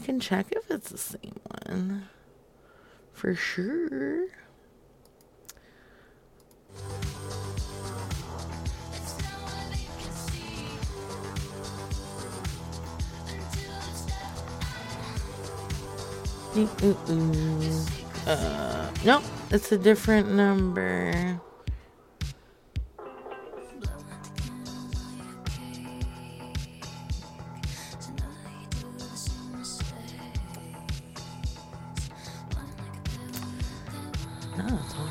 can check if it's the same one. For sure. Nope, it's a different number.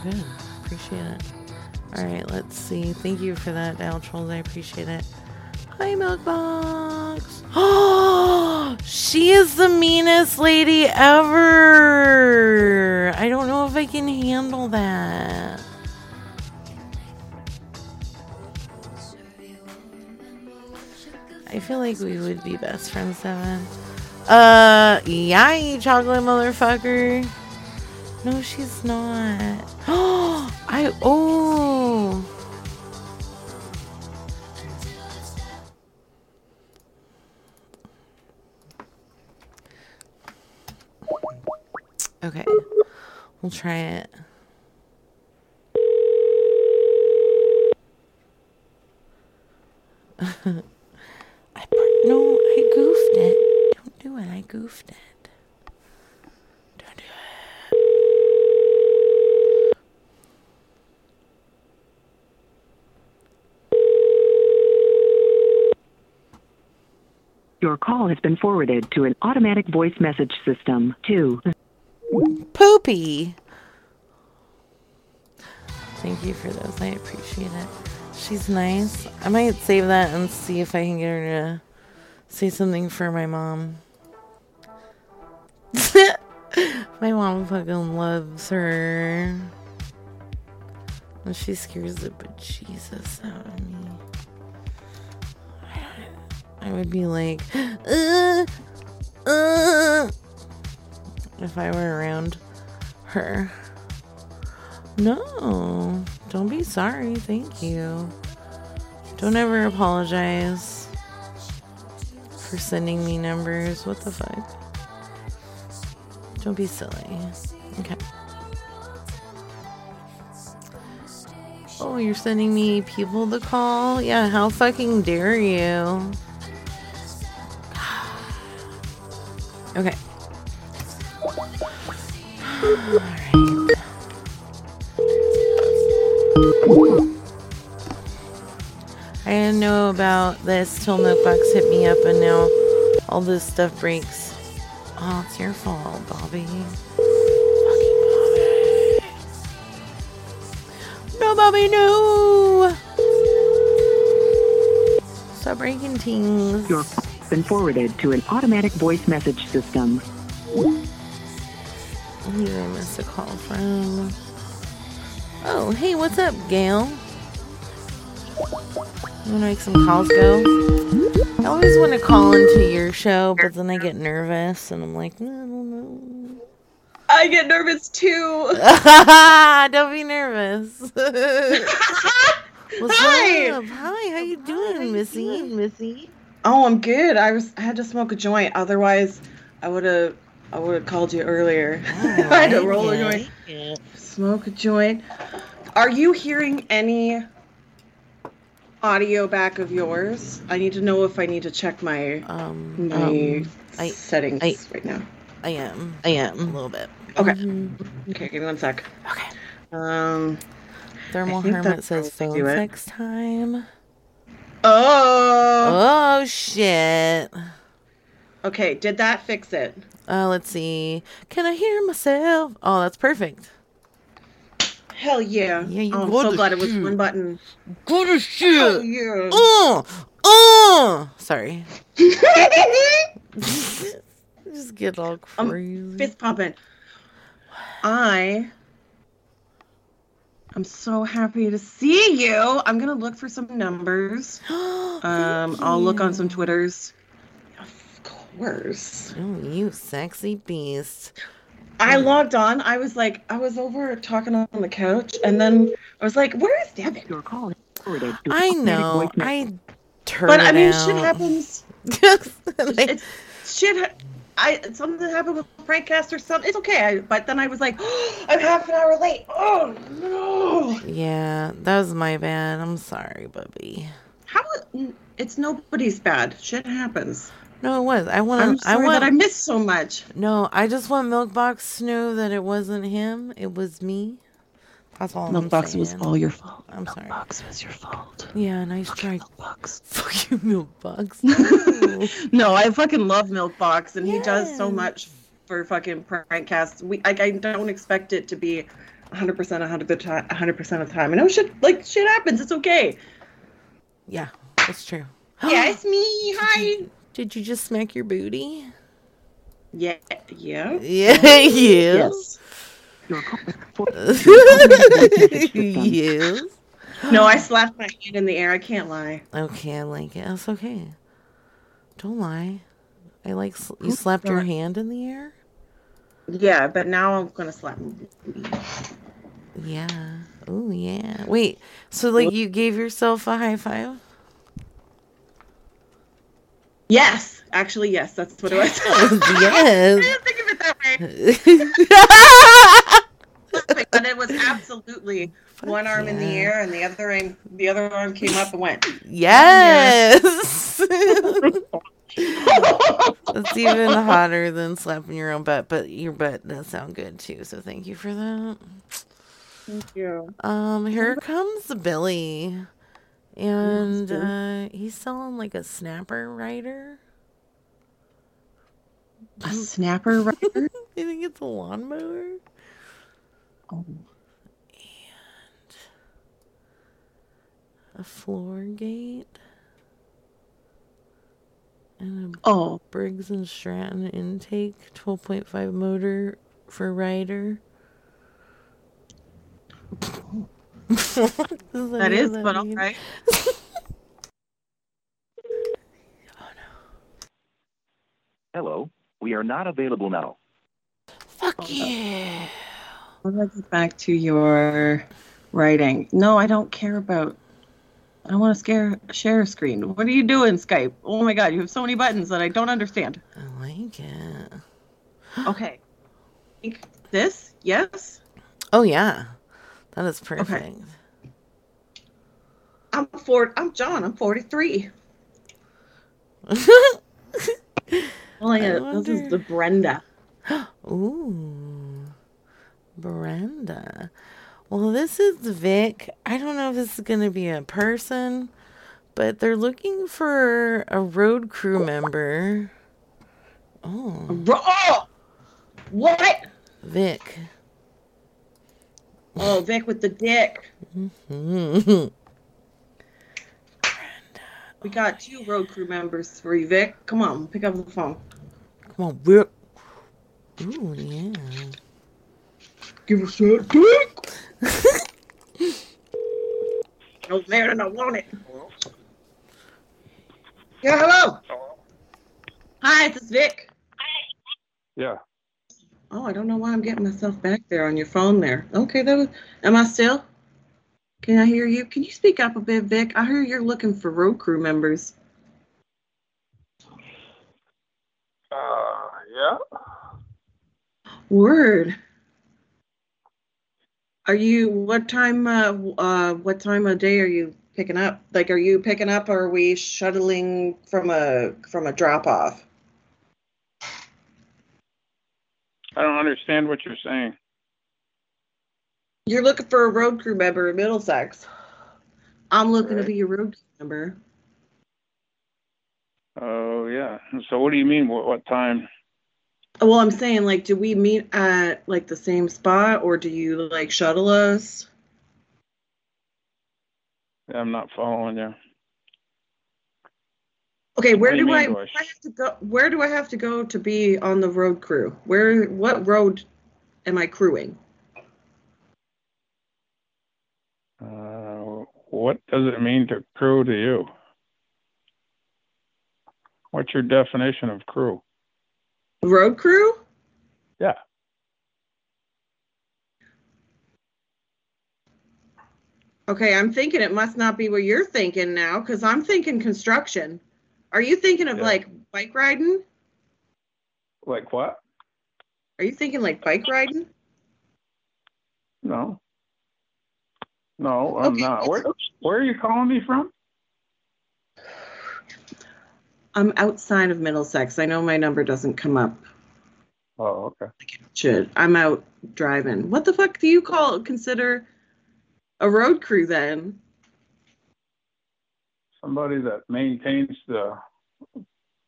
Good. Appreciate it. All right, let's see. Thank you for that, Dial Trolls. I appreciate it. Hi, Milkbox. Oh, she is the meanest lady ever. I don't know if I can handle that. I feel like we would be best friends, Devin. Yeah, you chocolate motherfucker. No, she's not. Oh. Okay. We'll try it. I goofed it. Don't do it. I goofed it. Your call has been forwarded to an automatic voice message system. 2. Poopy. Thank you for those. I appreciate it. She's nice. I might save that and see if I can get her to say something for my mom. My mom fucking loves her. And she scares the bejesus out of me. I would be like, if I were around her. No, don't be sorry. Thank you. Don't ever apologize for sending me numbers. What the fuck? Don't be silly. Okay. Oh, you're sending me people to call? Yeah, how fucking dare you? Okay. Alright. I didn't know about this till Milkbox hit me up, and now all this stuff breaks. Oh, it's your fault, Bobby. Fucking Bobby. No, Bobby, no! Stop breaking things. Your call has been forwarded to an automatic voice message system. Who did I miss a call from? Oh, hey, what's up, Gail? I'm gonna make some calls go. I always want to call into your show, but then I get nervous and I'm like, no, no, no. I get nervous too. Don't be nervous. What's up? Hi, how you doing, Missy? Oh, I'm good. I had to smoke a joint. Otherwise, I would have called you earlier. Oh, I had to roll a joint. Smoke a joint. Are you hearing any audio back of yours? I need to know if I need to check my my settings right now. I am a little bit. Okay. Mm-hmm. Okay, give me one sec. Okay. Thermal Hermit says phone sex time. Oh shit. Okay, did that fix it? Let's see. Can I hear myself? Oh, that's perfect. Hell yeah. I'm so glad it was one button. Good as shit. Hell yeah. Sorry. Just get all crazy. I'm fist pumping. I'm so happy to see you. I'm going to look for some numbers. I'll look on some Twitters. Of course. Oh, you sexy beast. I logged on. I was over talking on the couch, and then I was like, "Where is Devin?" Your call is forwarded. I know. I turned it out. But I mean, shit happens. Something happened with Prankcast or something. It's okay. But then I was like, oh, "I'm half an hour late." Oh no. Yeah, that was my bad. I'm sorry, Bubby. It's nobody's bad. Shit happens. No, it was. I missed so much. No, I just want Milkbox to know that it wasn't him. It was me. That's all Milkbox I'm saying. Milkbox was all your fault. I'm sorry. Milkbox was your fault. Yeah, nice try. Milkbox. Fuck you, Milkbox. No, I fucking love Milkbox, and he does so much for fucking Prankcast. I don't expect it to be 100% of the time. I know shit happens. It's okay. Yeah, it's true. Yeah, it's me. Hi. Did you just smack your booty? Yes. Yes. No, I slapped my hand in the air. I can't lie. Okay, I like it. That's okay. Don't lie. I like you slapped your hand in the air? Yeah, but now I'm going to slap my booty. Yeah. Oh, yeah. Wait, so like you gave yourself a high five? Yes. Actually, yes. That's what it was. Yes. I didn't think of it that way. But it was absolutely one arm in the air and the other arm came up and went. Yes. That's even hotter than slapping your own butt. But your butt does sound good, too. So thank you for that. Thank you. Here comes Billy. And he's selling like a snapper rider. A snapper rider? You think it's a lawnmower? Oh. And a floor gate. And a Briggs & Stratton intake, 12.5 motor for rider. Oh. That is, that but alright. Oh no. Hello, we are not available now. Fuck you. Let's get back to your writing. No, I don't care about. I don't want to share a screen. What are you doing, Skype? Oh my god, you have so many buttons that I don't understand. I like it. Okay. This? Yes? Oh yeah. That is perfect. Okay. I'm John. I'm 43. Well, this is the Brenda. Ooh, Brenda. Well, this is Vic. I don't know if this is going to be a person, but they're looking for a road crew member. Oh. What? Vic. Oh, Vic with the dick. Mm-hmm. We got two road crew members for you, Vic. Come on, pick up the phone. Come on, Vic. Ooh, yeah. Give us that dick. No man, and I want it. Hello? Yeah, hello. Hello. Hi, this is Vic. Yeah. Oh, I don't know why I'm getting myself back there on your phone there. Okay, that was. Am I still? Can I hear you? Can you speak up a bit, Vic? I hear you're looking for road crew members. Yeah. Word. Are you? What time of day are you picking up? Like, are you picking up, or are we shuttling from a drop off? I don't understand what you're saying. You're looking for a road crew member in Middlesex. I'm looking to be a road crew member. Oh, yeah. So what do you mean? What time? Well, I'm saying, like, do we meet at, like, the same spot, or do you, like, shuttle us? Yeah, I'm not following you. Okay, where do I have to go to be on the road crew? What road am I crewing? What does it mean to crew to you? What's your definition of crew? Road crew? Yeah. Okay, I'm thinking it must not be what you're thinking now, because I'm thinking construction. Are you thinking of, like, bike riding? Like what? Are you thinking, like, bike riding? No, I'm not. Where are you calling me from? I'm outside of Middlesex. I know my number doesn't come up. Oh, okay. Like it should. I'm out driving. What the fuck do you consider a road crew, then? Somebody that maintains the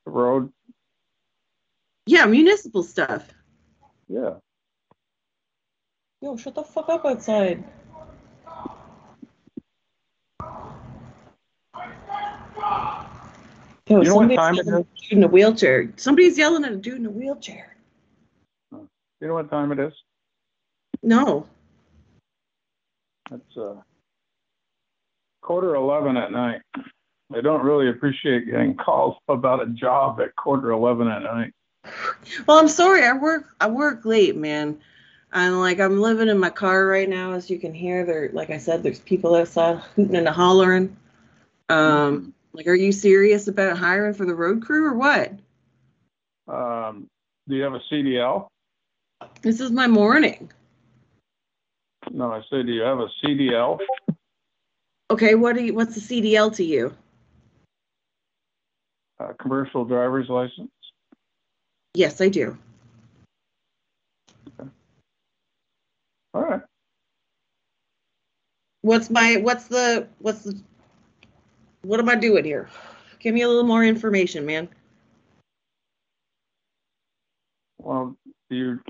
road. Yeah, municipal stuff. Yeah. Yo, shut the fuck up outside. Yo, you know what time it is? Dude in a wheelchair. Somebody's yelling at a dude in a wheelchair. You know what time it is? No. It's 11:15 at night. I don't really appreciate getting calls about a job at 11:15 at night. Well, I'm sorry. I work late, man. I'm living in my car right now, as you can hear. Like I said, there's people outside hooting and hollering. Like, are you serious about hiring for the road crew or what? Do you have a CDL? This is my morning. No, I said, do you have a CDL? Okay, what's the CDL to you? Commercial driver's license? Yes, I do. Okay. All right. What am I doing here? Give me a little more information, man. Well, do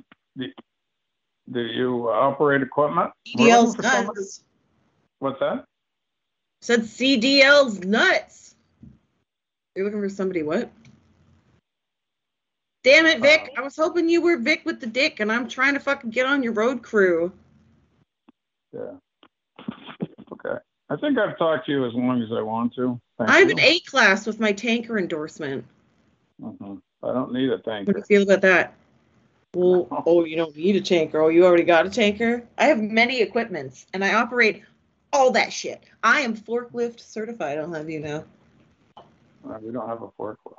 you operate equipment? CDL's nuts. What's that? Said CDL's nuts. You're looking for somebody what? Damn it, Vic. I was hoping you were Vic with the dick, and I'm trying to fucking get on your road crew. Yeah. Okay. I think I've talked to you as long as I want to. I have an A class with my tanker endorsement. Mm-hmm. I don't need a tanker. What do you feel about that? Well, oh, you don't need a tanker. Oh, you already got a tanker? I have many equipments, and I operate all that shit. I am forklift certified. I'll have you know. Well, we don't have a forklift.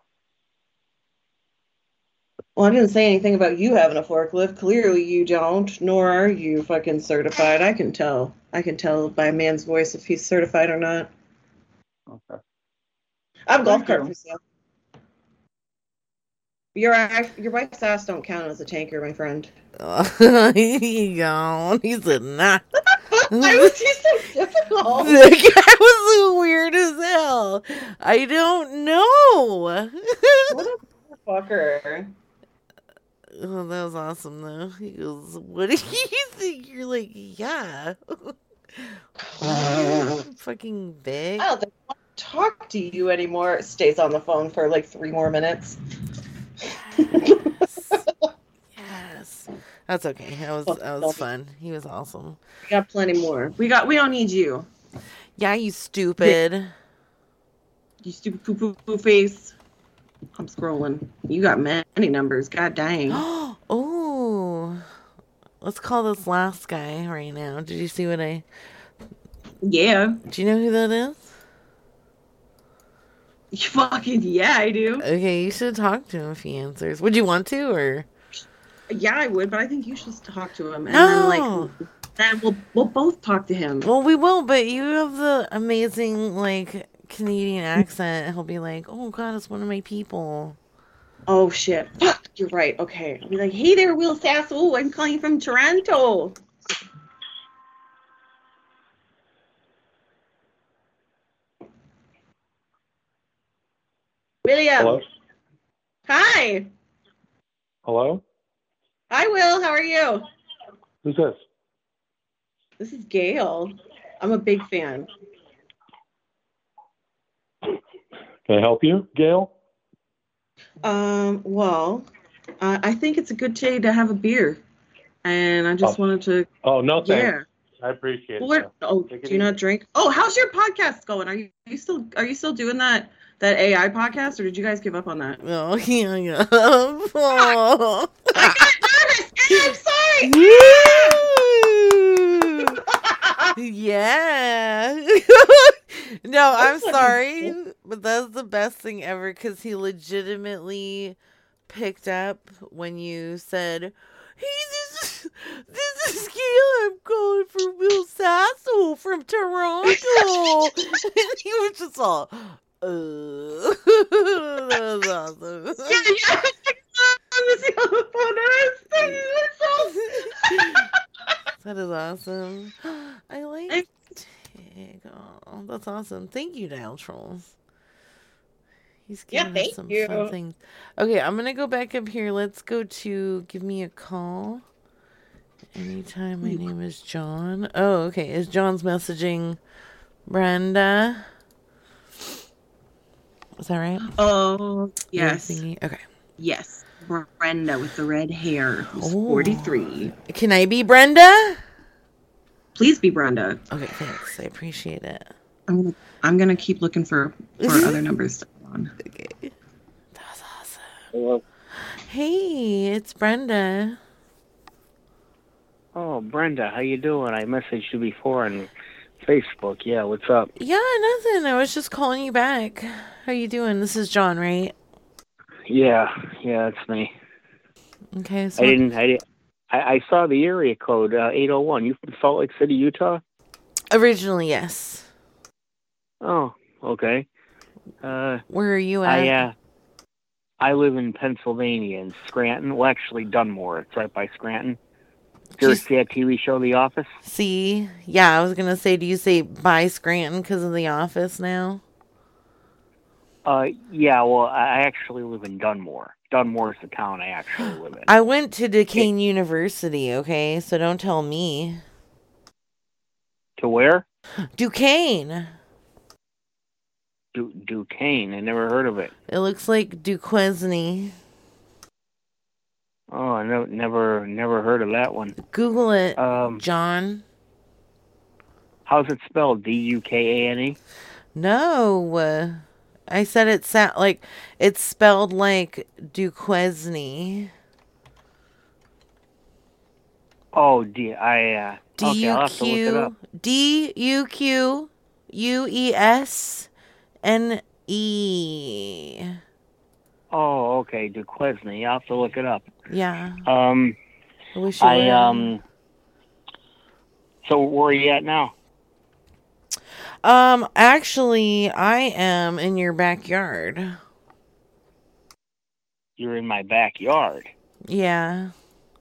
Well, I didn't say anything about you having a forklift. Clearly you don't, nor are you fucking certified. I can tell. I can tell by a man's voice if he's certified or not. Okay. I'm golf cart for sale. Your wife's ass don't count as a tanker, my friend. Oh, he gone. He said, nah. Why was he so difficult? The guy was so weird as hell. I don't know. What a fucker. Oh, that was awesome, though. He goes, what do you think? You're like, yeah. Fucking big. I don't think I want to talk to you anymore. It stays on the phone for like 3 more minutes. Yes. Yes. That's okay. That was fun. He was awesome. We got plenty more. We don't need you. Yeah, you stupid. Yeah. You stupid poo face. I'm scrolling. You got many numbers. God dang. Oh. Let's call this last guy right now. Did you see what I... Yeah. Do you know who that is? Fucking yeah, I do. Okay, you should talk to him if he answers. Would you want to, or? Yeah, I would, but I think you should talk to him, and then we'll both talk to him. Well, we will, but you have the amazing Canadian accent. He'll be like, "Oh God, it's one of my people." Oh shit! Fuck, you're right. Okay, I'll be like, "Hey there, Will Sasso. I'm calling from Toronto." William. Hello. Hi. Hello. Hi, Will. How are you? Who's this? This is Gail. I'm a big fan. Can I help you, Gail? Well, I think it's a good day to have a beer, and I just wanted to. Oh no, thanks. Yeah. I appreciate it. Oh, do you not drink? Oh, how's your podcast going? Are you still doing that? That AI podcast, or did you guys give up on that? Oh, yeah. Oh. I got nervous, and I'm sorry. Yeah. No, I'm sorry, but that's the best thing ever, because he legitimately picked up when you said, "Hey, this is Gail. I'm calling for Will Sasso from Toronto," and he was just all. That was awesome. Yeah. That is awesome. I like Tig. Oh, that's awesome. Thank you, Dial Trolls. He's giving us some fun things. Okay, I'm gonna go back up here. Let's go to Give Me a Call. Anytime. My name is John. Oh, okay. Is John's messaging Brenda? Is that right? Oh, yes. Okay. Yes. Brenda with the red hair. Who's 43. Can I be Brenda? Please be Brenda. Okay, thanks. I appreciate it. I'm going to keep looking for other numbers to go on. Okay. That was awesome. Hello. Hey, it's Brenda. Oh, Brenda, how you doing? I messaged you before and... Facebook, yeah, what's up? Yeah, nothing. I was just calling you back. How you doing? This is John, right? Yeah, that's me. Okay, so... I saw the area code, 801. You from Salt Lake City, Utah? Originally, yes. Oh, okay. Where are you at? I live in Pennsylvania, in Scranton. Well, actually, Dunmore. It's right by Scranton. Do you see that TV show, The Office? See? Yeah, I was going to say, do you say by Scranton because of The Office now? Yeah, well, I actually live in Dunmore. Dunmore's the town I actually live in. I went to Duquesne University, okay? So don't tell me. To where? Duquesne. Duquesne? I never heard of it. It looks like Duquesne. Oh, I never heard of that one. Google it, John. How's it spelled? Dukkane? No, I said it sound like it's spelled like Duquesne. Oh, Duquesne. Oh, okay, Duquesne. You have to look it up. Yeah. I wish you would. So where are you at now? Actually, I am in your backyard. you're in my backyard. Yeah.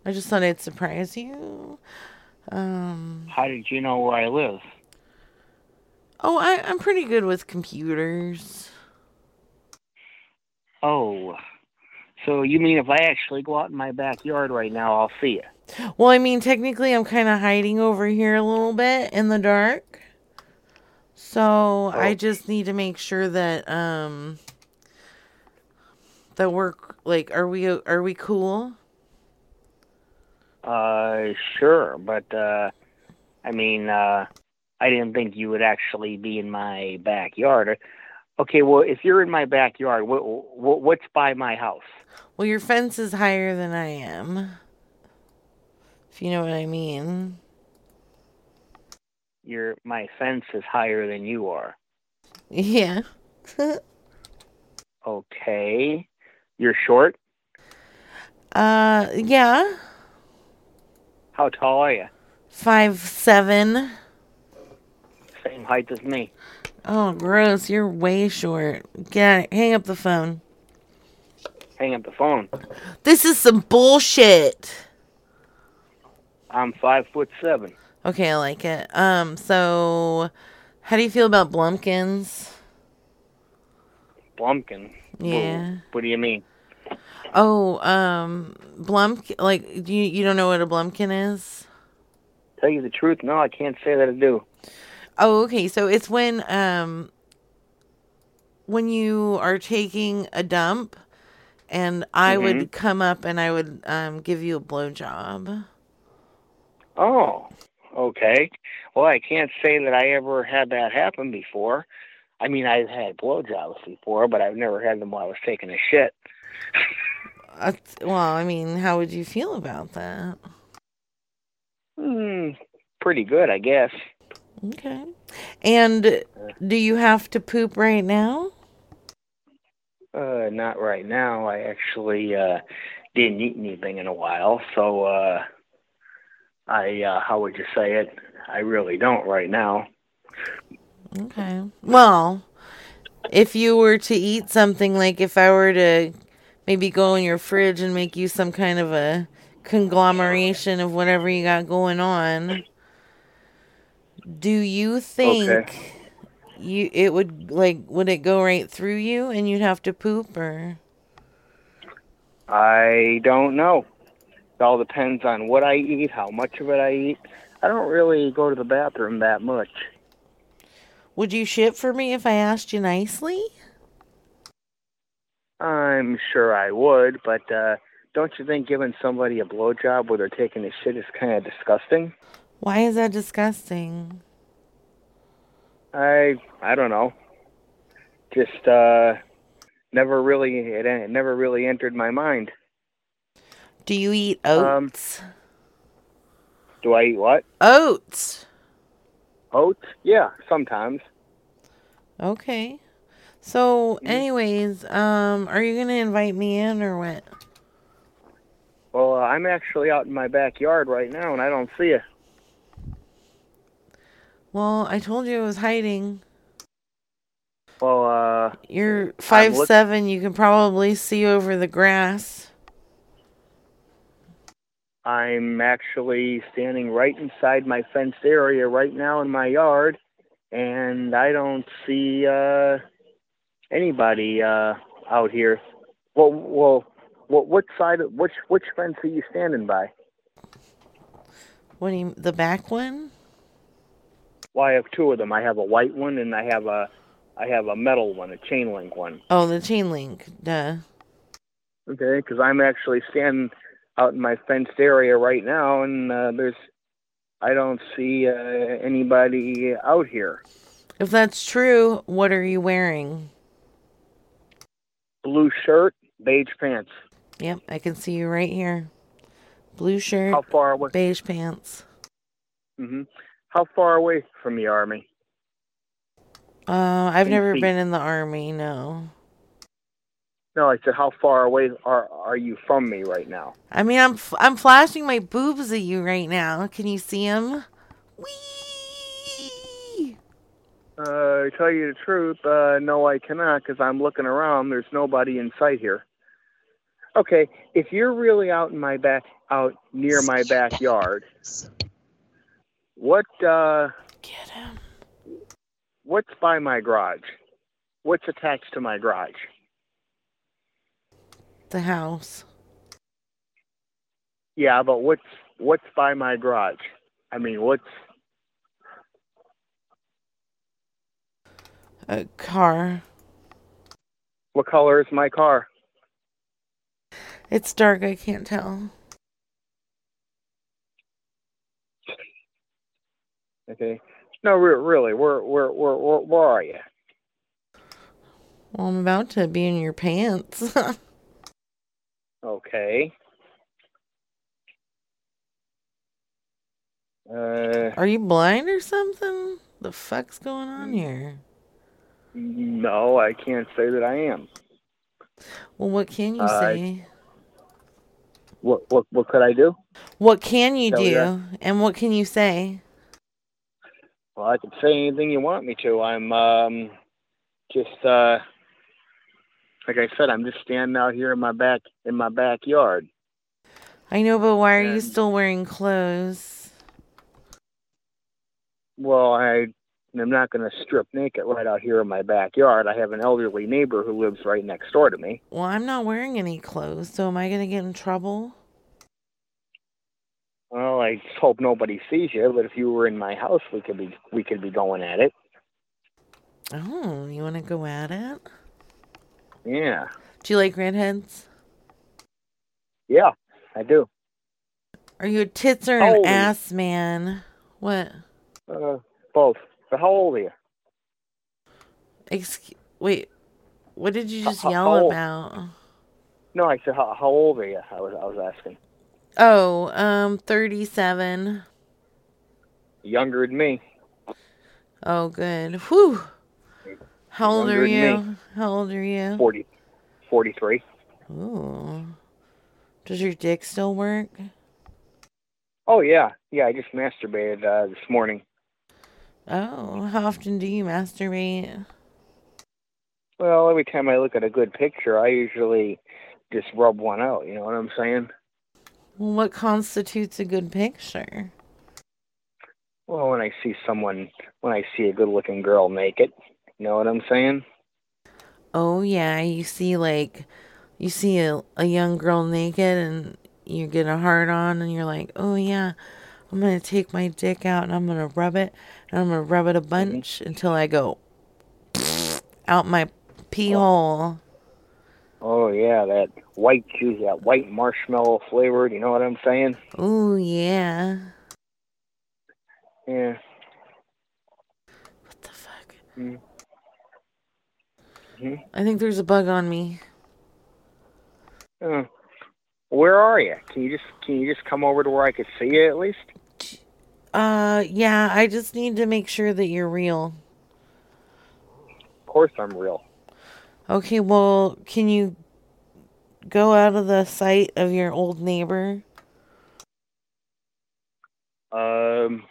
I just thought it'd surprise you. How did you know where I live? Oh, I'm pretty good with computers. Oh. So you mean if I actually go out in my backyard right now, I'll see you? Well, I mean, technically I'm kind of hiding over here a little bit in the dark. So I just need to make sure that that we're, like, are we cool? Sure, but I mean, I didn't think you would actually be in my backyard. Okay, well, if you're in my backyard, what's by my house? Well, your fence is higher than I am, if you know what I mean. My fence is higher than you are. Yeah. Okay. You're short? Yeah. How tall are you? 5'7". Same height as me. Oh, gross. You're way short. Get out. Hang up the phone. Hang up the phone. This is some bullshit. I'm 5'7". Okay, I like it. So, how do you feel about Blumpkins? Blumpkin? Yeah. What do you mean? Oh, like, you don't know what a Blumpkin is? Tell you the truth, no, I can't say that I do. Oh, okay, so it's when you are taking a dump, and I would come up and I would give you a blowjob. Oh, okay. Well, I can't say that I ever had that happen before. I mean, I've had blowjobs before, but I've never had them while I was taking a shit. Well, I mean, how would you feel about that? Pretty good, I guess. Okay. And do you have to poop right now? Not right now. I actually didn't eat anything in a while, so I how would you say it? I really don't right now. Okay. Well, if you were to eat something, like if I were to maybe go in your fridge and make you some kind of a conglomeration of whatever you got going on, do you think it would, like, would it go right through you and you'd have to poop, or? I don't know. It all depends on what I eat, how much of it I eat. I don't really go to the bathroom that much. Would you shit for me if I asked you nicely? I'm sure I would, but don't you think giving somebody a blowjob where they're taking a shit is kind of disgusting? Why is that disgusting? I don't know. Just never really entered my mind. Do you eat oats? Do I eat what? Oats. Oats? Yeah, sometimes. Okay. So, anyways, are you going to invite me in or what? Well, I'm actually out in my backyard right now, and I don't see you. Well, I told you I was hiding. Well, you're 5'7". You can probably see over the grass. I'm actually standing right inside my fenced area right now in my yard, and I don't see anybody out here. Well, what side? Which fence are you standing by? What do you, the back one? Well, I have two of them. I have a white one, and I have a metal one, a chain link one. Oh, the chain link, duh. Okay, because I'm actually standing out in my fenced area right now, and I don't see anybody out here. If that's true, what are you wearing? Blue shirt, beige pants. Yep, I can see you right here. Blue shirt, beige pants. Mm-hmm. How far away from the Army? I've never been in the Army, no. No, I said, how far away are you from me right now? I mean, I'm flashing my boobs at you right now. Can you see them? Whee! To tell you the truth, no, I cannot, because I'm looking around. There's nobody in sight here. okay, if you're really out in my back, out near my backyard, what's by my garage? What's attached to my garage? The house. Yeah, but what's by my garage? I mean, what's a car? What color is my car? It's dark. I can't tell. Okay. No, really. Where are you? Well, I'm about to be in your pants. Okay. Are you blind or something? The fuck's going on here? No, I can't say that I am. Well, what can you say? What could I do? What can you do, and what can you say? Well, I can say anything you want me to. I'm just like I said, I'm just standing out here in my backyard. I know, but why are you still wearing clothes? Well, I'm not going to strip naked right out here in my backyard. I have an elderly neighbor who lives right next door to me. Well, I'm not wearing any clothes, so am I going to get in trouble? Well, I just hope nobody sees you, but if you were in my house, we could be going at it. Oh, you want to go at it? Yeah. Do you like redheads? Yeah, I do. Are you a tits or an ass man? What? Both. But how old are you? Wait, what did you just yell about? No, I said, how old are you? I was asking. Oh, 37. Younger than me. Oh, good. Whew. How old are you? How old are you? 43. Ooh. Does your dick still work? Oh, yeah. Yeah, I just masturbated this morning. Oh, how often do you masturbate? Well, every time I look at a good picture, I usually just rub one out, you know what I'm saying? Well, what constitutes a good picture? Well, when I see a good-looking girl naked, you know what I'm saying? Oh, yeah, you see a young girl naked and you get a hard on and you're like, oh, yeah. I'm going to take my dick out and I'm going to rub it. And I'm going to rub it a bunch until I go out my pee hole. Oh, yeah. That white juice, that white marshmallow flavored. You know what I'm saying? Oh, yeah. Yeah. What the fuck? Mm-hmm. I think there's a bug on me. Where are you? Can you just come over to where I could see you at least? Yeah, I just need to make sure that you're real. Of course I'm real. Okay, well, can you go out of the sight of your old neighbor? Sure.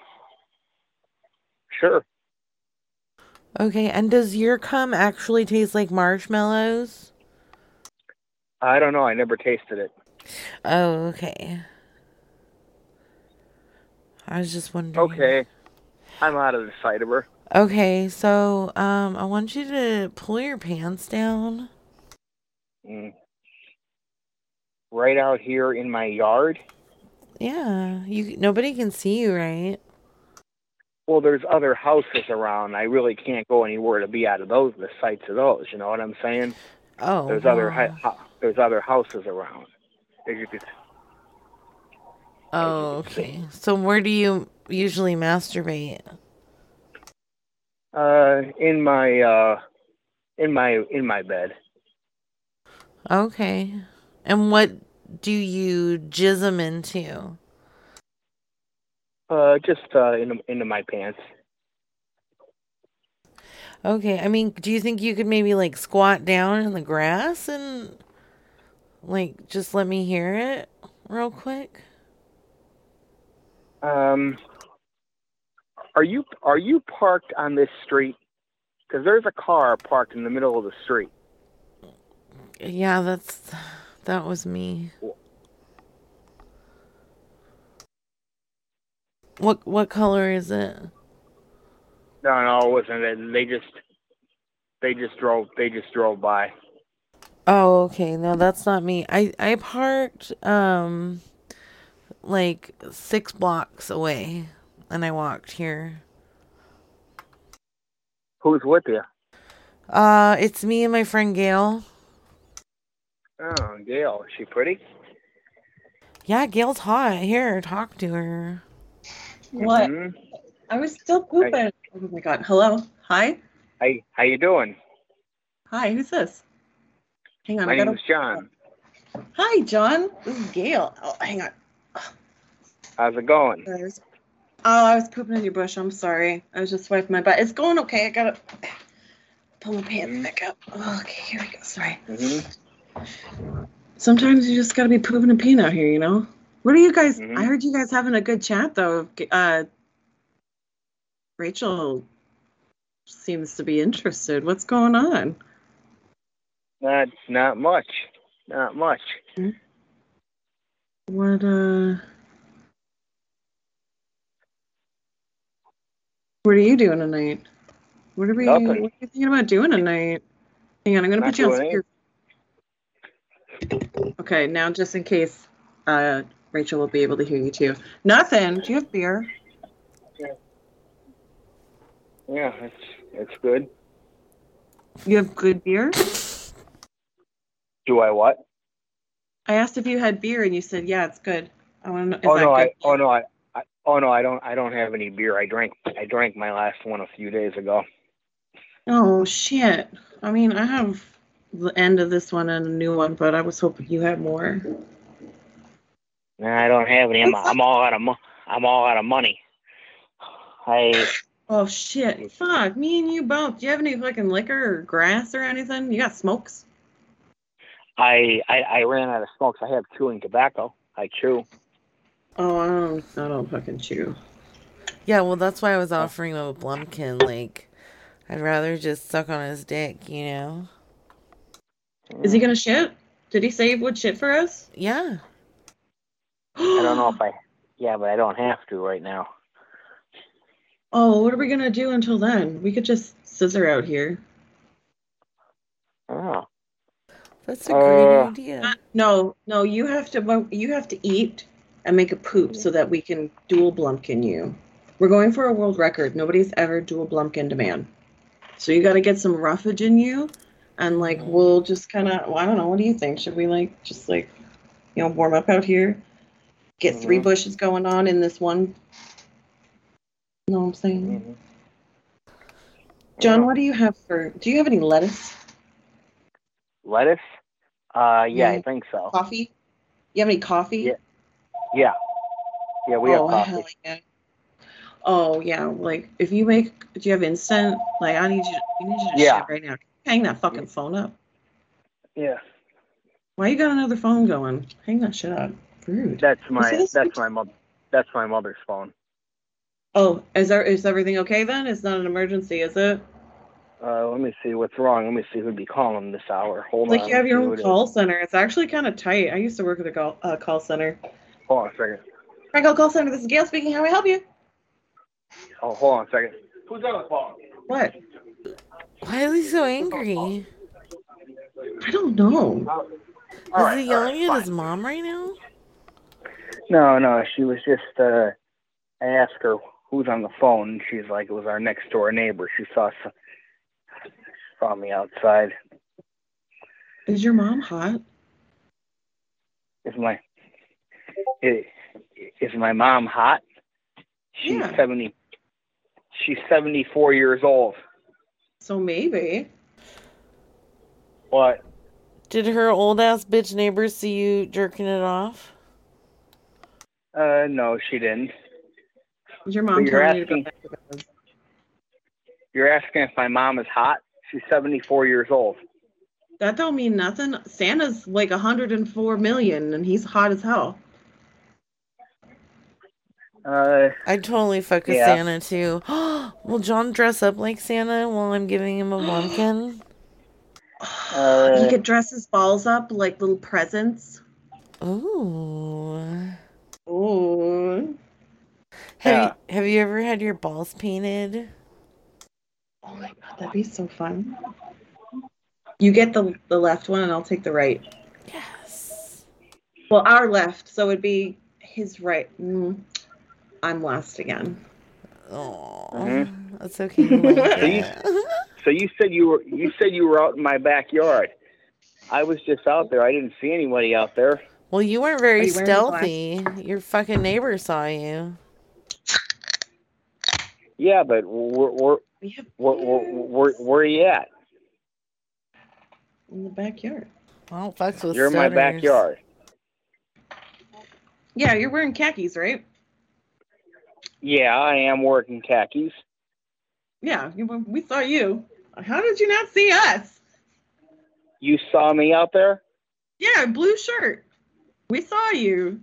Okay, and does your cum actually taste like marshmallows? I don't know, I never tasted it. Oh, okay. I was just wondering. Okay. I'm out of the sight of her. Okay, so I want you to pull your pants down. Right out here in my yard? Yeah. Nobody can see you, right? Well, there's other houses around. I really can't go anywhere to be out of the sights of those, you know what I'm saying? Oh. There's other houses around. Oh, okay. So where do you usually masturbate? In my bed. Okay. And what do you jizz 'em into? Into my pants. Okay. I mean, do you think you could maybe like squat down in the grass and like, just let me hear it real quick? Are you parked on this street? Because there's a car parked in the middle of the street. Yeah, that's That was me. What color is it? No, it wasn't it. They just drove by. Oh, okay. No, that's not me. I parked like 6 blocks away and I walked here. Who's with you? It's me and my friend Gail. Oh, Gail. Is she pretty? Yeah, Gail's hot. Here, talk to her. What? Mm-hmm. I was still pooping. Hi. Oh my God. Hello. Hi. Hey, how you doing? Hi, who's this? Hang on. My name is John. Hi, John. This is Gail. Oh, hang on. How's it going? Oh, I was pooping in your bush. I'm sorry. I was just wiping my butt. It's going okay. I gotta pull my pants back up. Oh, okay, here we go. Sorry. Mm-hmm. Sometimes you just gotta be pooping and peeing out here, you know? What are you guys? Mm-hmm. I heard you guys having a good chat, though. Rachel seems to be interested. What's going on? Not much. What are you doing tonight? What are you thinking about doing tonight? Hang on, I'm going to put you on speaker. Okay, now just in case Rachel will be able to hear you too. Nothing. Do you have beer? Yeah, it's good. You have good beer? Do I what? I asked if you had beer, and you said, "Yeah, it's good." I want to know. I don't have any beer. I drank my last one a few days ago. Oh shit! I mean, I have the end of this one and a new one, but I was hoping you had more. Nah, I don't have any. I'm all out of money. Oh, shit. Fuck. Me and you both. Do you have any fucking liquor or grass or anything? You got smokes? I ran out of smokes. I have chewing tobacco. I chew. Oh, I don't fucking chew. Yeah, well, that's why I was offering a Blumpkin. Like, I'd rather just suck on his dick, you know? Is he gonna shit? Did he say he would shit for us? Yeah. I don't know if I... Yeah, but I don't have to right now. Oh, what are we going to do until then? We could just scissor out here. Oh. That's a great idea. No, you have to eat and make a poop so that we can dual Blumpkin you. We're going for a world record. Nobody's ever dual Blumpkin a man. So you got to get some roughage in you and like we'll just kind of, well, I don't know, what do you think? Should we like just like, you know, warm up out here? Get 3 bushes going on in this one. You know what I'm saying? John, what do you have for... Do you have any lettuce? Lettuce? Yeah, I think so. Coffee? You have any coffee? Yeah, we have coffee. Hell yeah. Oh, yeah, like, if you make... Do you have instant? Like, I need you to shit right now. Hang that fucking phone up. Yeah. Why you got another phone going? Hang that shit up. Rude. That's my mother's phone. Oh, is everything okay then? It's not an emergency, is it? Let me see what's wrong. Let me see who'd be calling this hour. Hold on. Like you have your own call center. It's actually kind of tight. I used to work at a call center. Hold on a second. Franco call center. This is Gail speaking. How may I help you? Oh, hold on a second. Who's on the phone? What? Why is he so angry? I don't know. Is he yelling at his mom right now? No. She was just. I asked her. Who's on the phone? And she's like, it was our next door neighbor. She saw me outside. Is your mom hot? Is my mom hot? She's 70. She's 74 years old. So maybe. What? Did her old ass bitch neighbor see you jerking it off? No, she didn't. Your mom You're asking if my mom is hot? She's 74 years old. That don't mean nothing. Santa's like 104 million, and he's hot as hell. I'd totally fuck with Santa, too. Will John dress up like Santa while I'm giving him a Blumpkin? You could dress his balls up like little presents. Ooh. Ooh. Have you ever had your balls painted? Oh my god, that'd be so fun. You get the left one and I'll take the right. Yes. Well, our left, so it'd be his right. I'm last again. Oh, mm-hmm. That's okay. So you said you were out in my backyard. I was just out there. I didn't see anybody out there. Well, you weren't very stealthy. Your fucking neighbor saw you. Yeah, but where are you at? In the backyard. I don't fuck with you're in my backyard. Yeah, you're wearing khakis, right? Yeah, I am wearing khakis. Yeah, we saw you. How did you not see us? You saw me out there? Yeah, blue shirt. We saw you.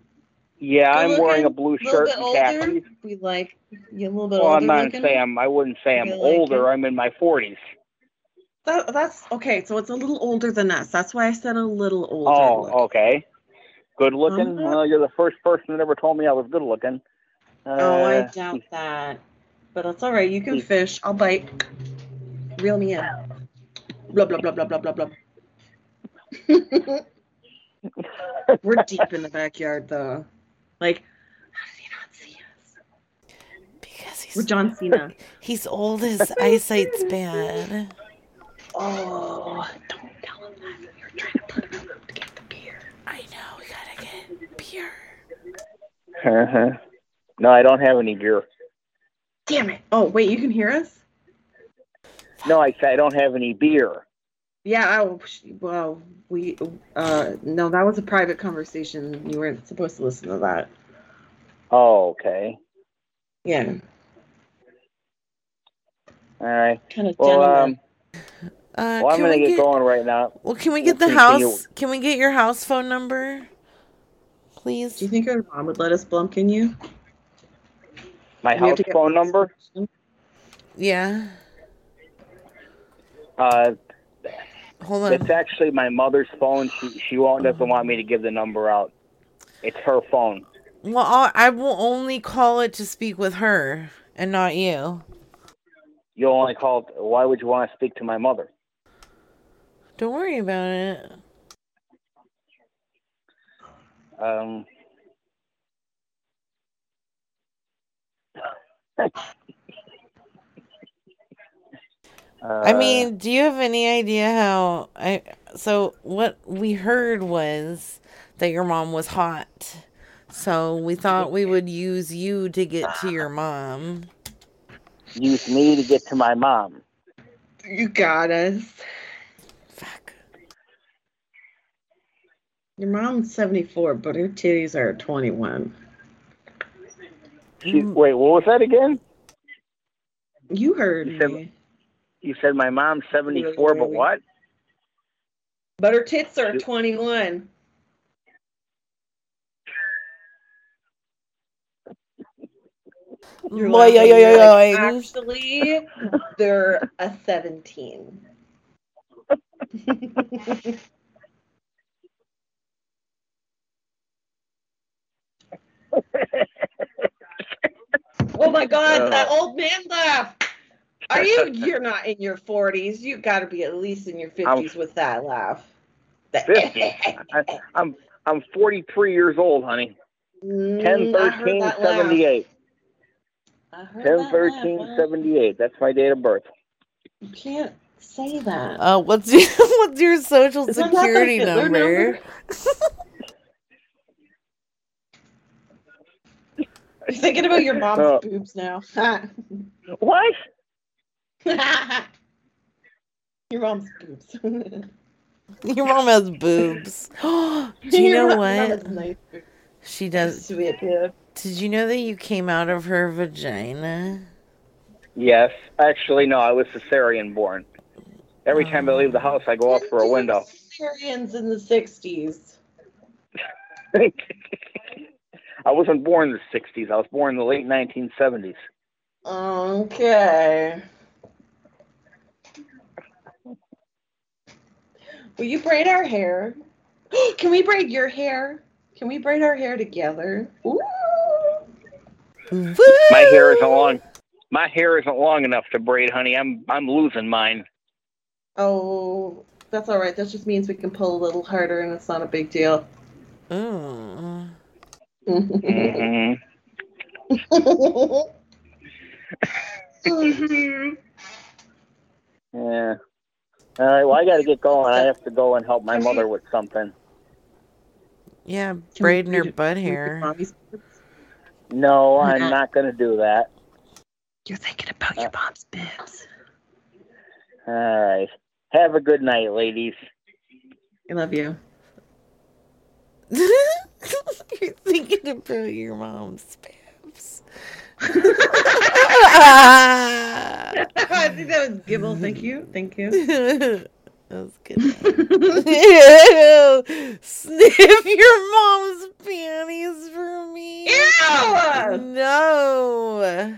Yeah, I'm wearing a blue shirt and khakis. We like you a little bit older. Well, I'm not saying I wouldn't say I'm older. I'm in my 40s. That's okay. So it's a little older than us. That's why I said a little older. Oh, okay. Good looking. You're the first person that ever told me I was good looking. I doubt that. But that's all right. You can fish. I'll bite. Reel me in. Blah, blah, blah, blah, blah, blah, blah. We're deep in the backyard, though. Like, how did he not see us? Because we're John Cena. He's old. His eyesight's bad. Oh, don't tell him that. You're trying to put him out to get the beer. I know. We gotta get beer. Uh-huh. No, I don't have any beer. Damn it. Oh, wait, you can hear us? No, I don't have any beer. Yeah, no, that was a private conversation. You weren't supposed to listen to that. Oh, okay. Yeah. All right. Kind of I'm going to get going right now. Well, can we get the house? Can we get your house phone number? Please. Do you think our mom would let us blumpkin you? My house phone number? Yeah. Hold on. It's actually my mother's phone. She doesn't want me to give the number out. It's her phone. Well, I will only call it to speak with her and not you. You'll only call it. Why would you want to speak to my mother? Don't worry about it. I mean, do you have any idea how so what we heard was that your mom was hot. So we thought we would use you to get to your mom. Use me to get to my mom. You got us. Fuck. Your mom's 74, but her titties are 21. Wait, what was that again? You heard me. You said my mom's 74, but what? But her tits are 21. You're actually, they're a 17. Oh my god, that old man laugh. You're not in your 40s. You gotta be at least in your 50s with that laugh. 50? I'm 43 years old, honey. 10/13/78. 10/13/78. That's my date of birth. You can't say that. What's your social security number? You're thinking about your mom's boobs now. What? Your mom's boobs. Your mom has boobs. Do you know what? Nice. She does. Sweet, yeah. Did you know that you came out of her vagina? Yes. Actually, no. I was cesarean born. Every time I leave the house, I go out through a window. Cesareans in the 60s. I wasn't born in the 60s. I was born in the late 1970s. Okay. Will you braid our hair? Can we braid your hair? Can we braid our hair together? Ooh. Woo! My hair isn't long. My hair isn't long enough to braid, honey. I'm losing mine. Oh, that's all right. That just means we can pull a little harder, and it's not a big deal. Oh. Mm-hmm. Mm-hmm. Yeah. All right. Well, I got to get going. I have to go and help my mother with something. Yeah, braiding her butt hair. No, I'm not going to do that. You're thinking about your mom's bibs. All right. Have a good night, ladies. I love you. You're thinking about your mom's bibs. I think that was Gibble. Thank you. Thank you. That was good. Ew. Sniff your mom's panties for me. Ew! No.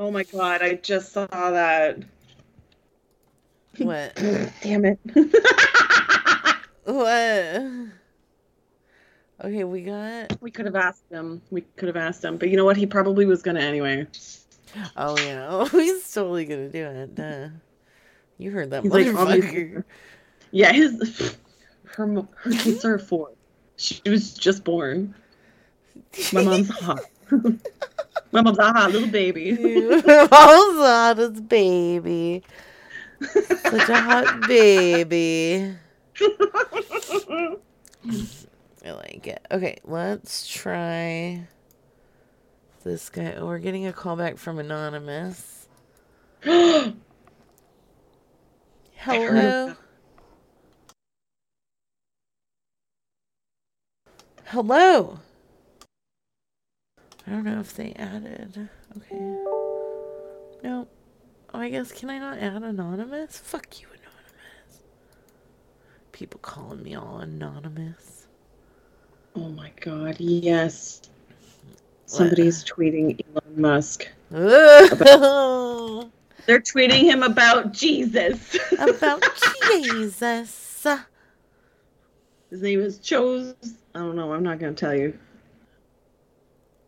Oh my god, I just saw that. What? Damn it. What? Okay, we could have asked him. But you know what? He probably was gonna anyway. Oh yeah. Oh, he's totally gonna do it. Duh. You heard that motherfucker. Like, yeah, her kids are 4. She was just born. My mom's hot. My mom's a hot little baby. Dude, my mom's the hottest baby. Such a hot baby. I like it. Okay, let's try this guy. Oh, we're getting a call back from Anonymous. Hello? Hello? I don't know if they added. Okay. No. Oh, I guess, can I not add Anonymous? Fuck you, Anonymous. People calling me all anonymous. Oh my god, yes. What? Somebody's tweeting Elon Musk. They're tweeting him about Jesus. About Jesus. His name is Chose. I don't know. I'm not going to tell you.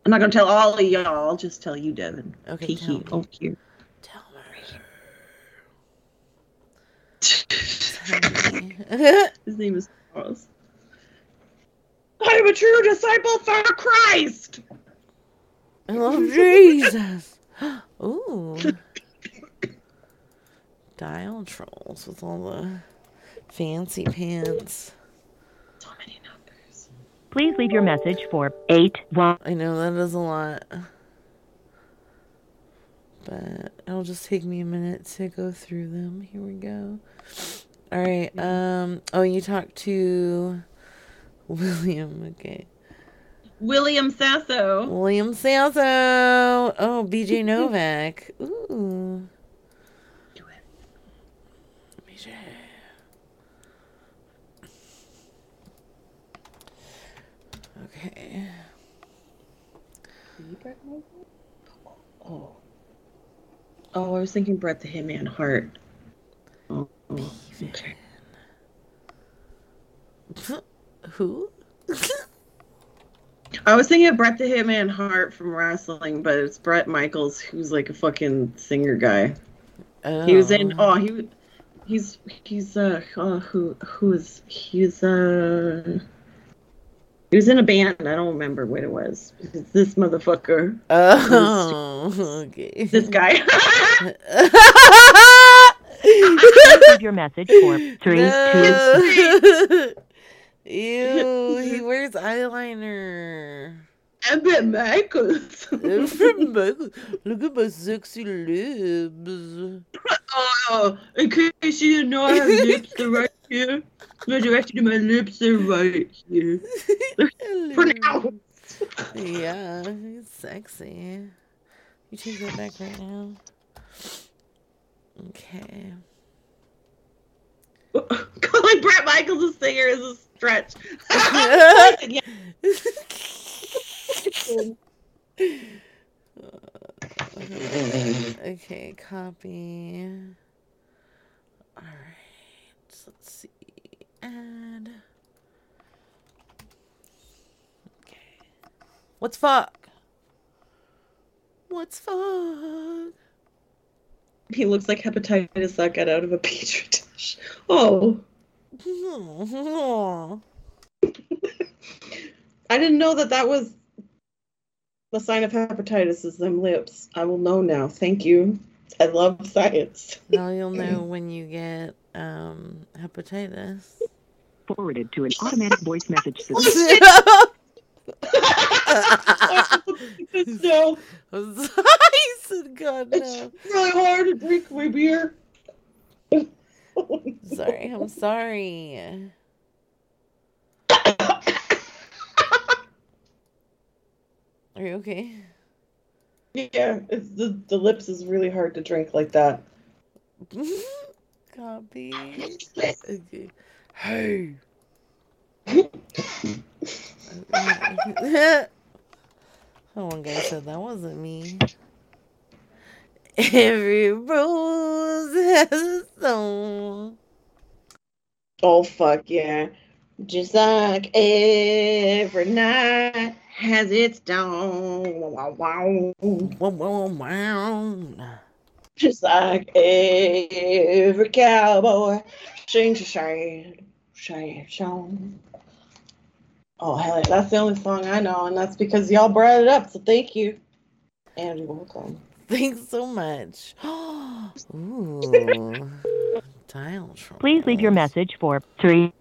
I'm not going to tell all of y'all. I'll just tell you, Devin. Okay, tell me. Tell me. His name is Charles. I'm a true disciple for Christ. I love Jesus. Ooh. Dial trolls with all the fancy pants. So many numbers. Please leave your message for 81. I know that is a lot. But it'll just take me a minute to go through them. Here we go. Alright, oh, you talked to William, okay. William Sasso. Oh, BJ Novak. Ooh. Okay. Oh, I was thinking Bret the Hitman Hart. Oh. Okay. Who? I was thinking of Bret the Hitman Hart from wrestling, but it's Bret Michaels, who's like a fucking singer guy. Oh. He was in. Oh, he. He was in a band. I don't remember what it was. It's this motherfucker. Oh, okay. This guy. Leave your message for 3, 2. Ew, he wears eyeliner. I'm Bret Michaels. Look at my sexy lips. Oh, in case you didn't know, I have lips. They're right here. The direction of my lips are right here. Put it out. Yeah, he's sexy. You change that back right now. Okay. Calling Bret Michaels a singer is a stretch. Yeah. Okay, copy. All right, let's see. add. Okay. What's fuck? What's fuck? He looks like hepatitis that got out of a petri dish. Oh. I didn't know that was the sign of hepatitis is them lips. I will know now. Thank you. I love science. Now you'll know when you get hepatitis. Forwarded to an automatic voice message system. No. I said, God, no. It's really hard to drink my beer. Sorry, I'm sorry. Are you okay? Yeah, it's the lips is really hard to drink like that. Copy. Okay. Hey. One guy said that wasn't me. Every rose has a song. Oh fuck yeah! Just like every night has its dawn. Wow, wow, wow, wow. Just like every cowboy sings a shame song. Oh, hell, that's the only song I know, and that's because y'all brought it up, so thank you. And you're welcome. Thanks so much. Ooh. Please leave your message for 3.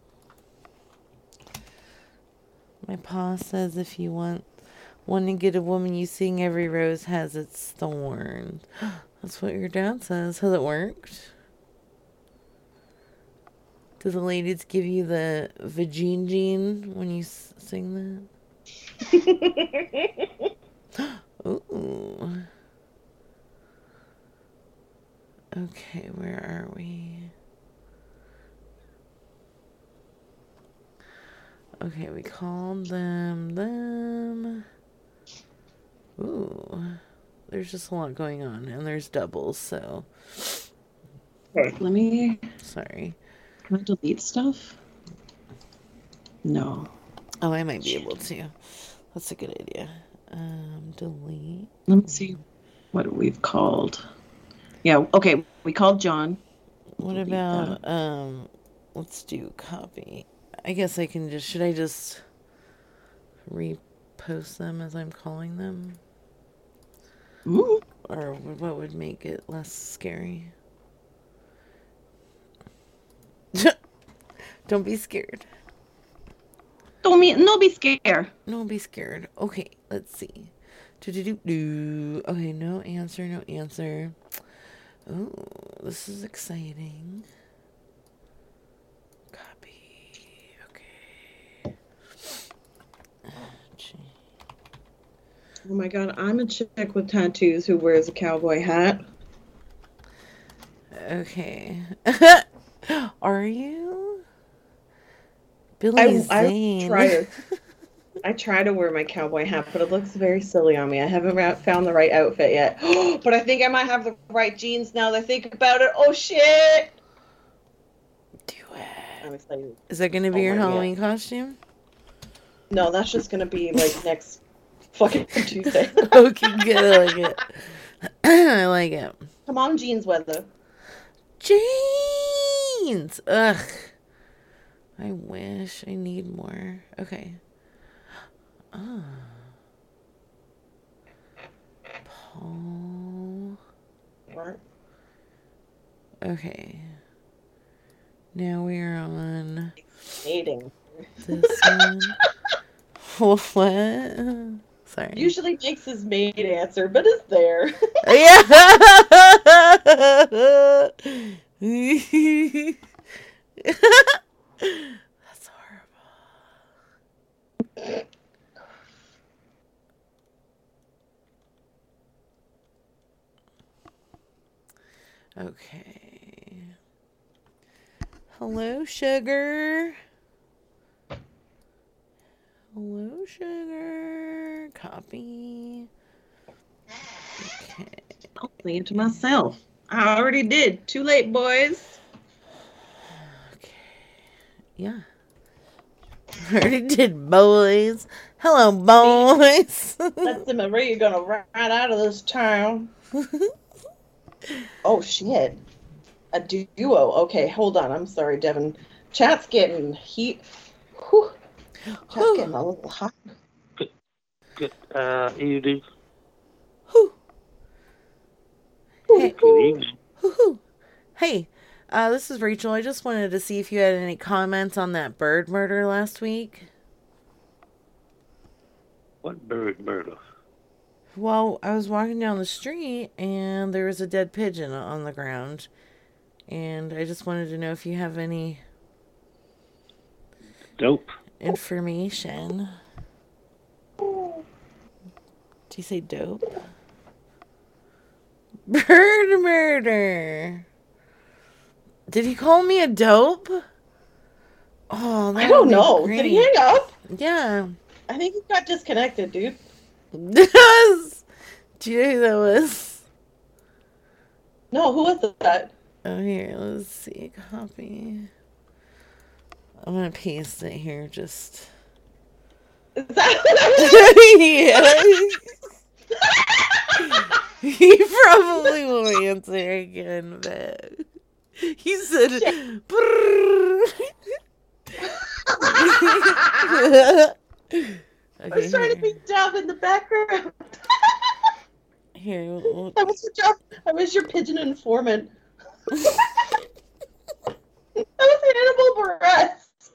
My pa says if you want to get a woman, you sing every rose has its thorn. That's what your dad says. Has it worked? Do the ladies give you the vagine gene when you sing that? Ooh. Okay, where are we? Okay, we called them. Ooh. There's just a lot going on, and there's doubles, so. Let me. Sorry. Can I delete stuff? No. Oh, I might be able to. That's a good idea. Delete. Let me see what we've called. Yeah, okay. We called John. What delete about, that. Let's do copy. I guess I can just, should I just repost them as I'm calling them? Ooh. Or what would make it less scary? Don't be scared. No be scared. No be scared. Okay, let's see. Okay, no answer. Oh, this is exciting. Copy. Okay. Oh my God, I'm a chick with tattoos who wears a cowboy hat. Okay. Are you? Billy Zane. I try to wear my cowboy hat, but it looks very silly on me. I haven't found the right outfit yet. But I think I might have the right jeans now that I think about it. Oh, shit. Do it. I'm excited. Is that going to be your Halloween costume? No, that's just going to be, like, next fucking Tuesday. Okay, good. I like it. I like it. Come on, jeans weather. Jeans! Ugh. I wish. I need more. Okay. Oh. Paul. What? Okay. Now we are on. Dating. This one. What? Sorry. Usually makes his maid answer, but it's there. Yeah. That's horrible. Okay. Hello, sugar. Hello, sugar. Copy. Okay. I'll say it to myself. I already did. Too late, boys. Okay. Yeah. Already did, boys. Hello, boys. That's the Maria gonna ride out of this town. Oh, shit. A duo. Okay, hold on. I'm sorry, Devin. Chat's getting heat. Whew. Chat's getting a little hot. Good evening. Whew. Hey. Good evening. Whew. Hey. This is Rachel. I just wanted to see if you had any comments on that bird murder last week. What bird murder? Well, I was walking down the street and there was a dead pigeon on the ground. And I just wanted to know if you have any information. Did you say dope? Bird murder. Did he call me a dope? Oh, I don't know. Great. Did he hang up? Yeah. I think he got disconnected, dude. Yes! Do you know who that was? No, who was that? Oh, here, let's see. Copy. I'm going to paste it here, just... Is that what Yeah. He probably won't answer again, but... He said, I was trying to be dumb in the background. Here, we'll... That was your job. I was your pigeon informant. That was Hannibal Buress.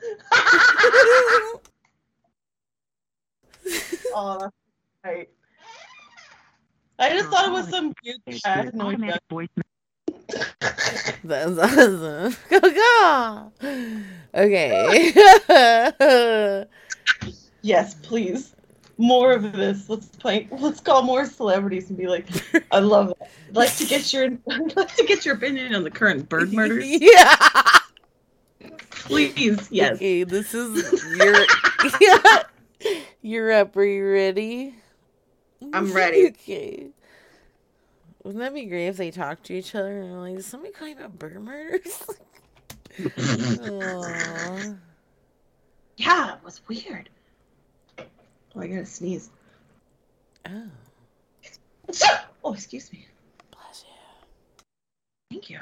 Oh, that's right. I just thought it was some cute chat. No, that's awesome. Go. Okay. Yes, please. More of this. Let's call more celebrities and be like, I love it. I'd like to get your opinion on the current bird murders. Yeah. Please, yes. Okay, this is your You're up. Are you ready? I'm ready. Okay. Wouldn't that be great if they talked to each other and were like, "Is somebody calling about bird murders?" Yeah, it was weird. Oh, I gotta sneeze. Oh. Oh, excuse me. Bless you. Thank you.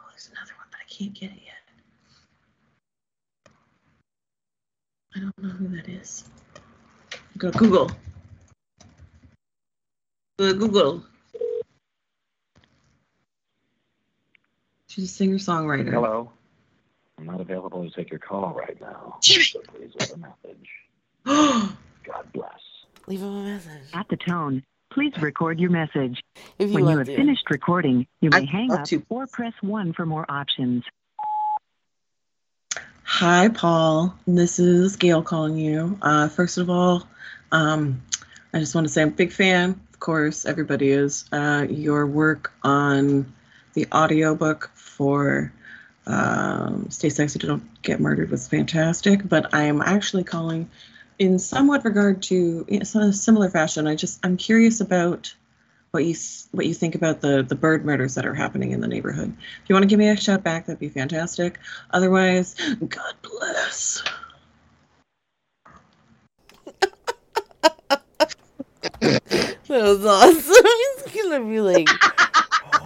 Oh, there's another one, but I can't get it yet. I don't know who that is. Go Google. Google. She's a singer-songwriter. Hello. I'm not available to take your call right now. So please leave a message. God bless. Leave him a message. At the tone, please record your message. When you have finished recording, you may hang up or press 1 for more options. Hi, Paul. This is Gail calling you. First of all, I just want to say I'm a big fan. Of course, everybody is. Your work on the audiobook for Stay Sexy, Don't Get Murdered was fantastic, but I am actually calling in somewhat regard to, in a similar fashion. I'm curious about what you think about the bird murders that are happening in the neighborhood. If you want to give me a shout back, that'd be fantastic. Otherwise, God bless. That was awesome. He's gonna be like,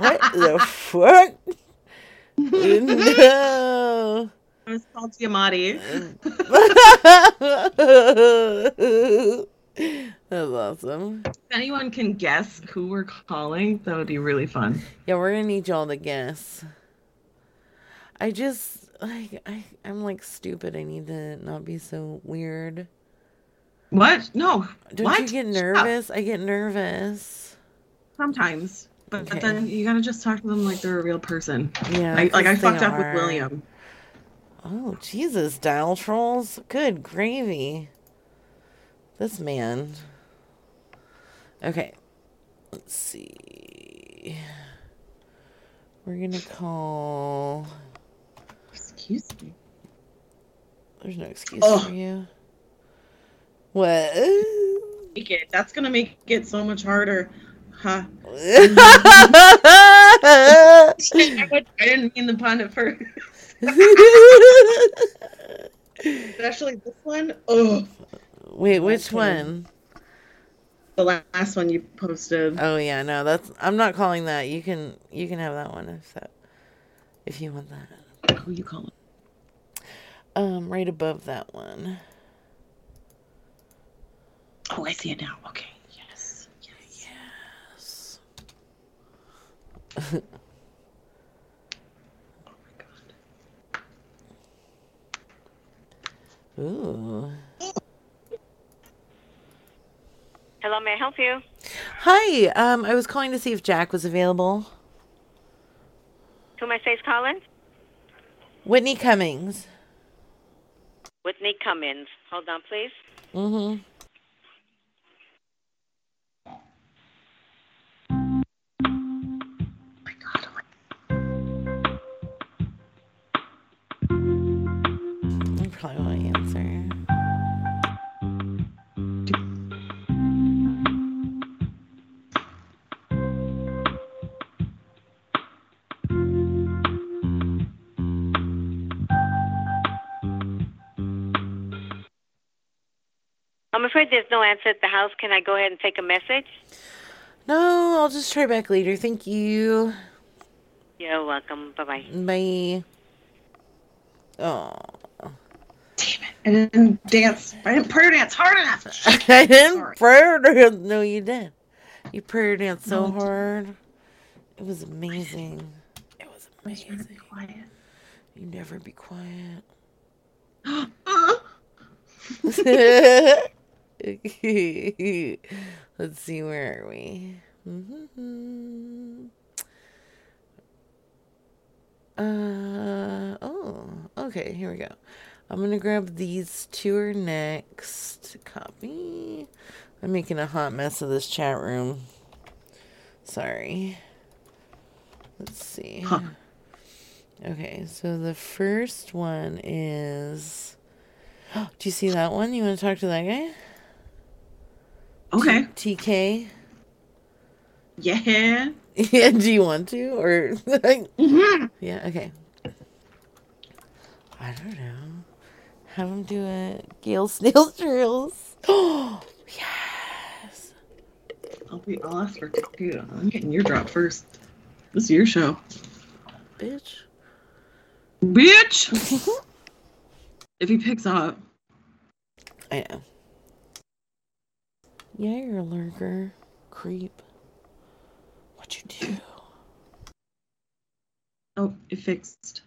what the fuck? No. It was Paul Giamatti. That was awesome. If anyone can guess who we're calling, that would be really fun. Yeah, we're gonna need y'all to guess. I'm like stupid. I need to not be so weird. What? No. Don't you get nervous? Stop. I get nervous. Sometimes. But then you gotta just talk to them like they're a real person. Yeah. I fucked up with William. Oh, Jesus, dial trolls. Good gravy. This man. Okay. Let's see. We're gonna call... Excuse me. There's no excuse for you. What? That's gonna make it so much harder, huh? I didn't mean the pun at first. Especially this one. Oh, wait, which one? The last one you posted. Oh yeah, no, that's. I'm not calling that. You can have that one if you want that. Who you calling? Right above that one. Oh, I see it now. Okay. Yes. Oh my god. Ooh. Hello, may I help you? Hi. I was calling to see if Jack was available. Who am I saying is calling? Whitney Cummings. Whitney Cummings. Hold on, please. Mm-hmm. Probably won't answer. I'm afraid there's no answer at the house. Can I go ahead and take a message? No, I'll just try back later. Thank you. You're welcome. Bye-bye. Bye. Oh. I didn't dance. I didn't prayer dance hard enough. I didn't prayer dance. No, you did. You prayer danced so hard. It was amazing. I was never quiet. You never be quiet. Let's see, where are we? Okay, here we go. I'm going to grab these two are next. Copy. I'm making a hot mess of this chat room. Sorry. Let's see. Huh. Okay, so the first one is... Oh, do you see that one? You want to talk to that guy? Okay. TK? Yeah. Yeah, do you want to? Or... mm-hmm. Yeah, okay. I don't know. Have him do a Gale Snails Drills. Oh, yes. I'll ask for Dude, I'm getting your drop first. This is your show. Bitch! If he picks up. I know. Yeah, you're a lurker. Creep. What you do? Oh, it fixed.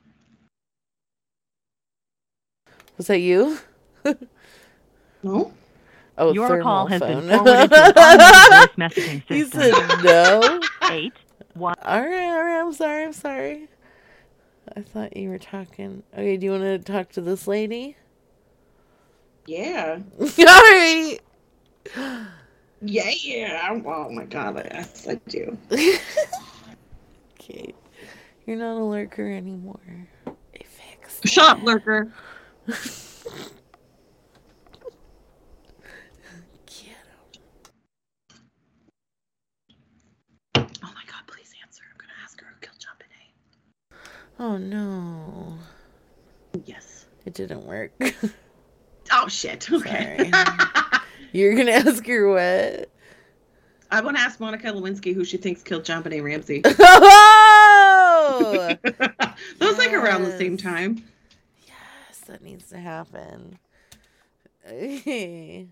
Was that you? No. Oh, your call has been forwarded to the messaging system. He said no. 8 1. All right. I'm sorry. I thought you were talking. Okay, do you want to talk to this lady? Yeah. Sorry. Yeah. Oh my god, yes, I do. Okay, you're not a lurker anymore. It fixed. Shut up, lurker. Get him. Oh my god, please answer. I'm gonna ask her who killed JonBenét. Oh no. Yes. It didn't work. Oh shit. Okay. You're gonna ask her what? I wanna ask Monica Lewinsky who she thinks killed JonBenét Ramsey. Oh! That was like around the same time. That needs to happen. Okay.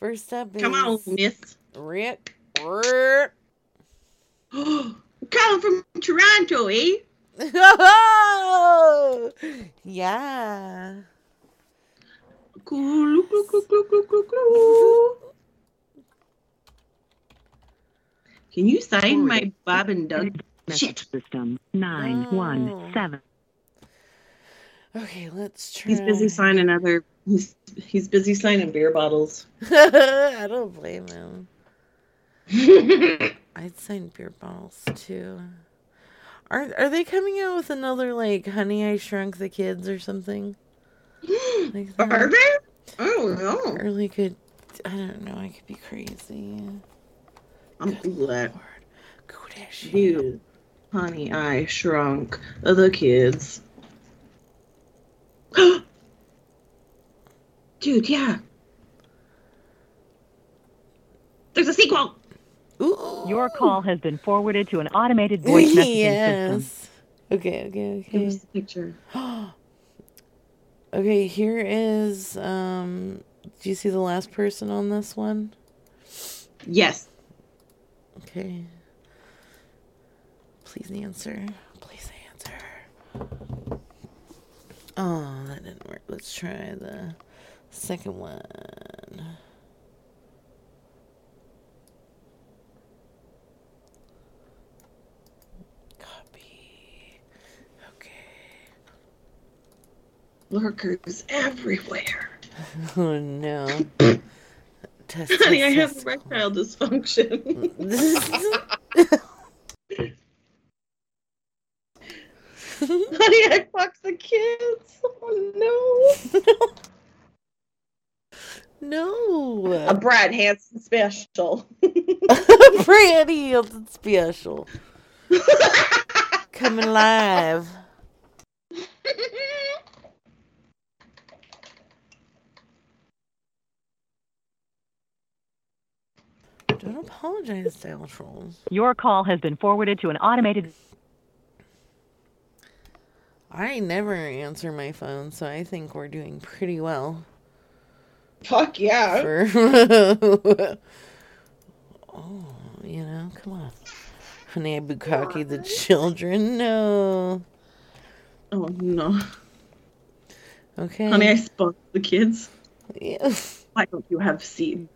First up is... Come on, miss. Rick. Coming from Toronto, eh? Oh! Yeah. Cool. Can you sign my Bob and Doug shit? System 917. Okay, let's try. He's busy signing beer bottles. I don't blame him. I'd sign beer bottles too. Are they coming out with another like Honey I Shrunk the Kids or something? Like that? Are they? Oh no. Really good. I don't know. I could be crazy. I'm glad. Good as you. Honey I Shrunk the Kids. Dude, yeah. There's a sequel! Ooh. Your call has been forwarded to an automated voice messaging system. Okay. Here's the picture. Okay, here is... do you see the last person on this one? Yes. Okay. Please answer. Oh, that didn't work. Let's try the second one. Copy. Okay. Lurkers everywhere. Oh, no. Honey, I have erectile dysfunction. Honey, I fucked the kids. Oh, no. A Brad Hansen special. A Brad Hansen special. Coming live. Don't apologize, Dale Trolls. Your call has been forwarded to an automated... I never answer my phone, so I think we're doing pretty well. Fuck yeah. Oh, you know, come on. Honey, I Bukaki the children. No. Oh, no. Okay. Honey, I spunk the kids. Yes. Why don't you have seed?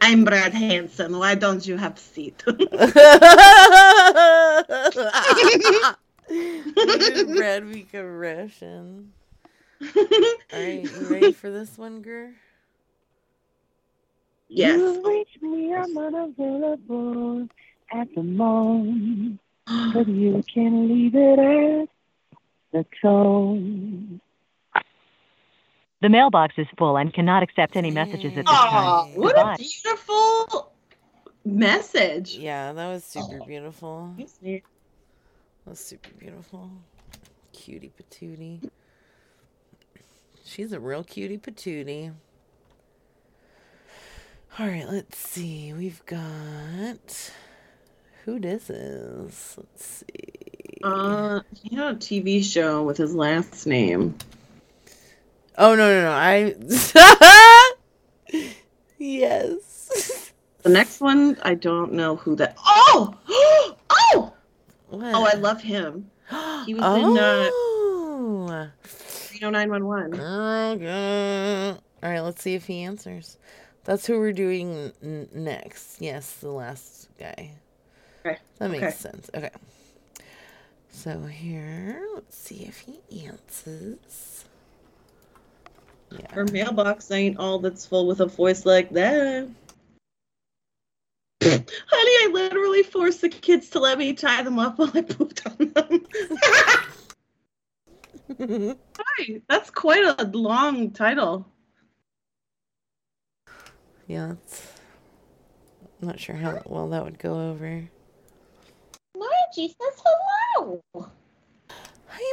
I'm Brad Hansen. Why don't you have seed? Brad Week of Russian. Alright, you ready for this one, girl? Yes. You reach me, I'm unavailable at the moment, but you can leave it at the tone. The mailbox is full and cannot accept any messages at this time. What Goodbye. A beautiful message. Yeah, that was super beautiful. That's super beautiful. Cutie patootie. She's a real cutie patootie. Alright, let's see. We've got... Who this is? Let's see. He had a TV show with his last name. Oh, no. I... Yes. The next one, I don't know who that... Oh! Oh! What? Oh, I love him. He was in 30911. All right, let's see if he answers. That's who we're doing next. Yes, the last guy. Okay. That makes sense. Okay. So here, let's see if he answers. Yeah. Her mailbox ain't all that's full with a voice like that. Honey, I literally forced the kids to let me tie them up while I pooped on them. Hi, that's quite a long title. Yeah, I'm not sure how well that would go over. Margie says hello! Hi,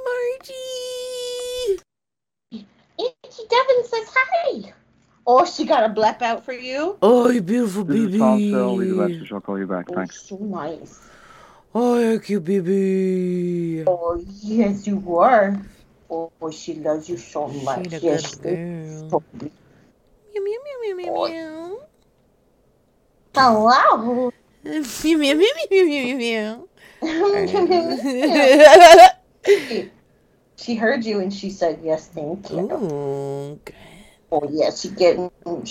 Margie! Itchy Devin says hi! Oh, she got a blep out for you. Oh, you beautiful baby. This is Tom Phil. We do message. I'll call you back. Thanks. So nice. Oh, thank you, baby. Oh, yes, you were. Oh, she loves you so much. She's a good girl. Meow, meow, meow, meow, meow, meow. Hello. Meow, meow, meow, meow, meow, meow. She heard you and she said, yes, thank you. Ooh, good. Oh, yeah, she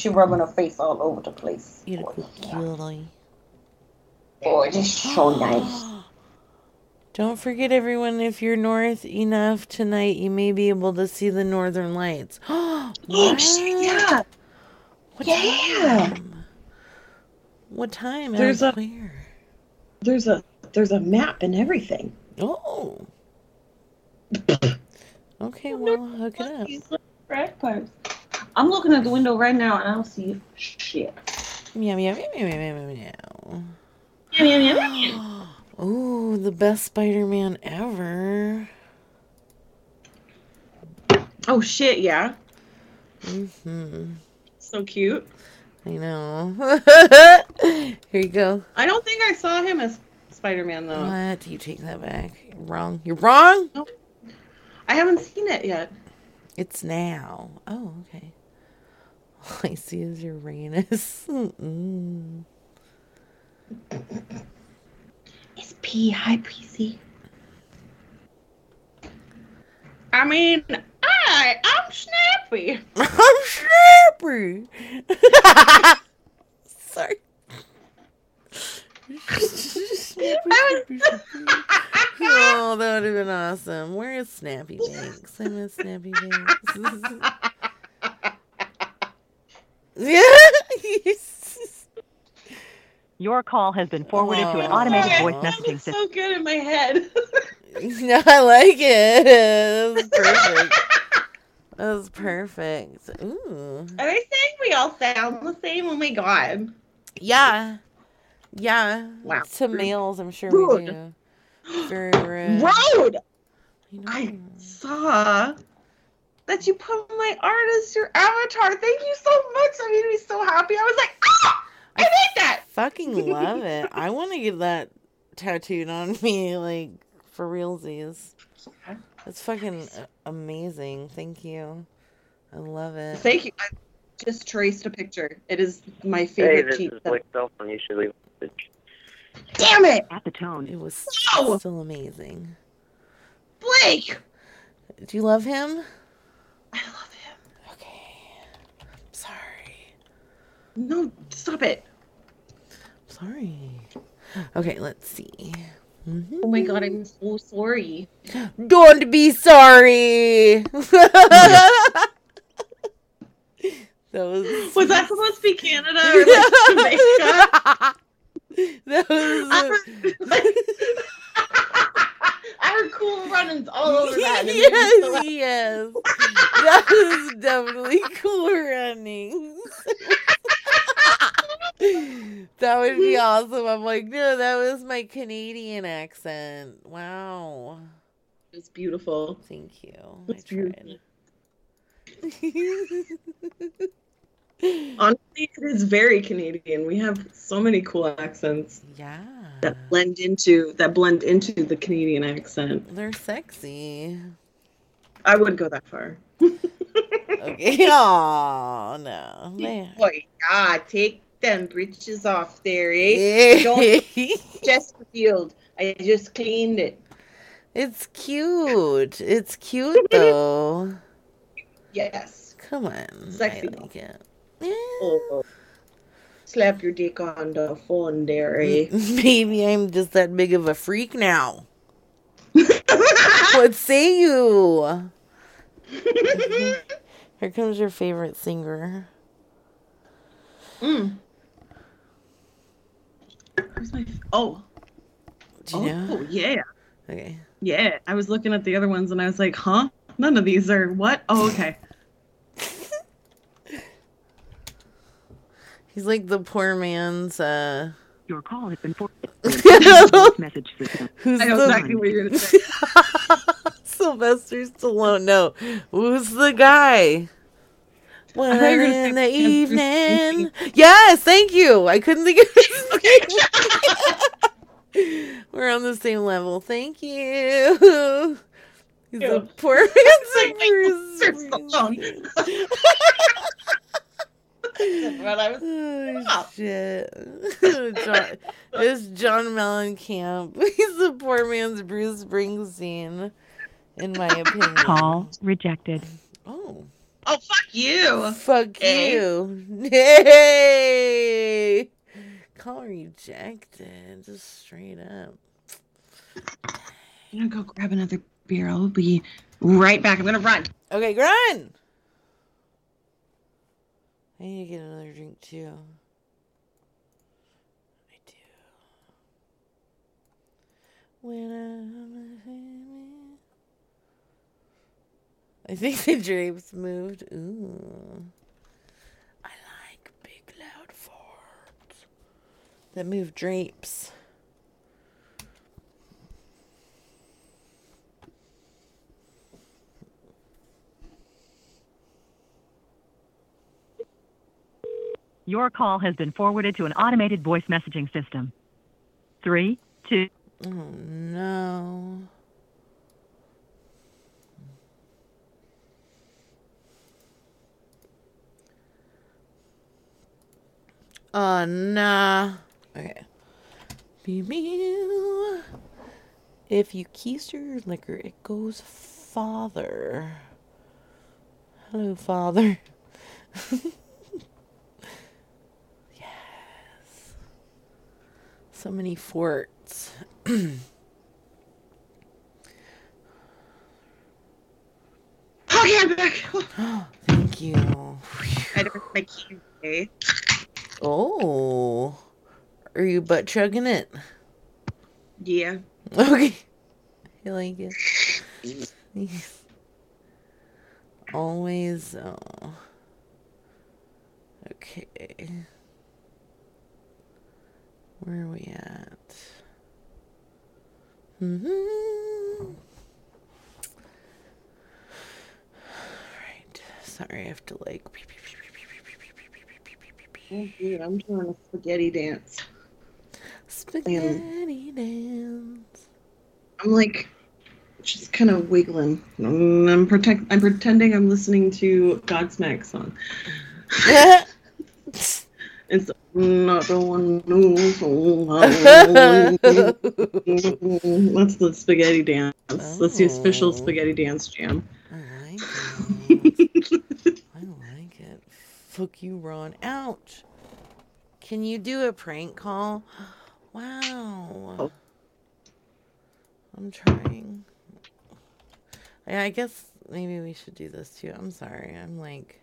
rubbing her face all over the place. Beautiful cutie. Oh, this is so nice. Don't forget, everyone, if you're north enough tonight, you may be able to see the northern lights. Oh, shit, yeah. What time? What time? There's a map and everything. Oh. Okay, well, hook it up. These little crack pipes. I'm looking at the window right now, and I don't see shit. Meow, meow, meow, meow, meow, meow, meow. Oh, the best Spider-Man ever. Oh, shit, yeah. Mm-hmm. So cute. I know. Here you go. I don't think I saw him as Spider-Man, though. What? You take that back. You're wrong. You're wrong? Nope. I haven't seen it yet. It's now. Oh, okay. All I see is Uranus. Mm-mm. It's P. Hi, PC. I mean, I'm Snappy. I'm Snappy. Sorry. Snappy. Oh, that would have been awesome. Where is Snappy Banks? I miss Snappy Banks. Your call has been forwarded to an automated voice messaging system. So good in my head. No, I like it. That was perfect. That was perfect. Ooh. Are they saying we all sound the same? Oh my god. Yeah. Yeah. Wow. To males, I'm sure we do. Very rude. Rude! I saw that you put my art as your avatar. Thank you so much. That made me so happy. I was like, ah! I made that! Fucking love it. I want to get that tattooed on me, like, for realsies. Yeah. It's fucking amazing. Thank you. I love it. Thank you. I just traced a picture. It is my favorite cheat. Hey, this is Blake's cell phone. You should leave a message. Damn it! At the tone. It was still amazing. Blake! Do you love him? I love him. Okay. I'm sorry. No, stop it. I'm sorry. Okay, let's see. Mm-hmm. Oh my god, I'm so sorry. Don't be sorry! Was that supposed to be Canada or like Jamaica? That was... I heard cool run-ins all over that. Yes, yes. That was definitely cool running. That would be awesome. I'm like, no, that was my Canadian accent. Wow. It's beautiful. Thank you. It's beautiful. Honestly, it is very Canadian. We have so many cool accents. Yeah. That blend into the Canadian accent. They're sexy. I wouldn't go that far. Okay. Oh no. Man. Oh yeah, take them britches off there, eh? Don't Chesterfield. I just cleaned it. It's cute. It's cute though. Yes. Come on. Sexy. I like it. Yeah. Oh. Slap your dick on the phone there, eh? Maybe I'm just that big of a freak now. What say you? Here comes your favorite singer. Mm. Where's my... Oh. Do you know? Oh, yeah. Okay. Yeah, I was looking at the other ones and I was like, huh? None of these are... What? Oh, okay. He's like the poor man's, Your call has been forwarded. Message system. I know exactly what you're going to say. Sylvester Stallone. No. Who's the guy? Well, in the evening. Yes, thank you. I couldn't think of it. We're on the same level. Thank you. He's a poor man's Stallone. Oh, shit. It's John Mellencamp. He's the poor man's Bruce Springsteen, in my opinion. Call rejected. Oh, fuck you. Fuck you. Hey. Call rejected. Just straight up. I'm going to go grab another beer. I'll be right back. I'm going to run. Okay, run. I need to get another drink, too. I do. When I think the drapes moved. Ooh. I like big, loud farts that move drapes. Your call has been forwarded to an automated voice messaging system. 3, 2... Oh, no. Oh, nah. Okay. If you keister your liquor, it goes father. Hello, father. Yes. So many forts. Okay, I'm back. Oh, thank you. I had to break my key today. Oh. Are you butt chugging it? Yeah. Okay. I like it. Always. Oh. Okay. Where are we at? Mm-hmm. Alright. Sorry, I have to like. Oh, dude, I'm doing a spaghetti dance. Spaghetti dance. I'm like just kind of wiggling. I'm pretending I'm listening to Godsmack song. It's another one. That's the spaghetti dance. Oh. Let's do a special spaghetti dance jam. I like it. I like it. Fuck you, Ron. Ouch. Can you do a prank call? Wow. Oh. I'm trying. Yeah, I guess maybe we should do this too. I'm sorry. I'm like.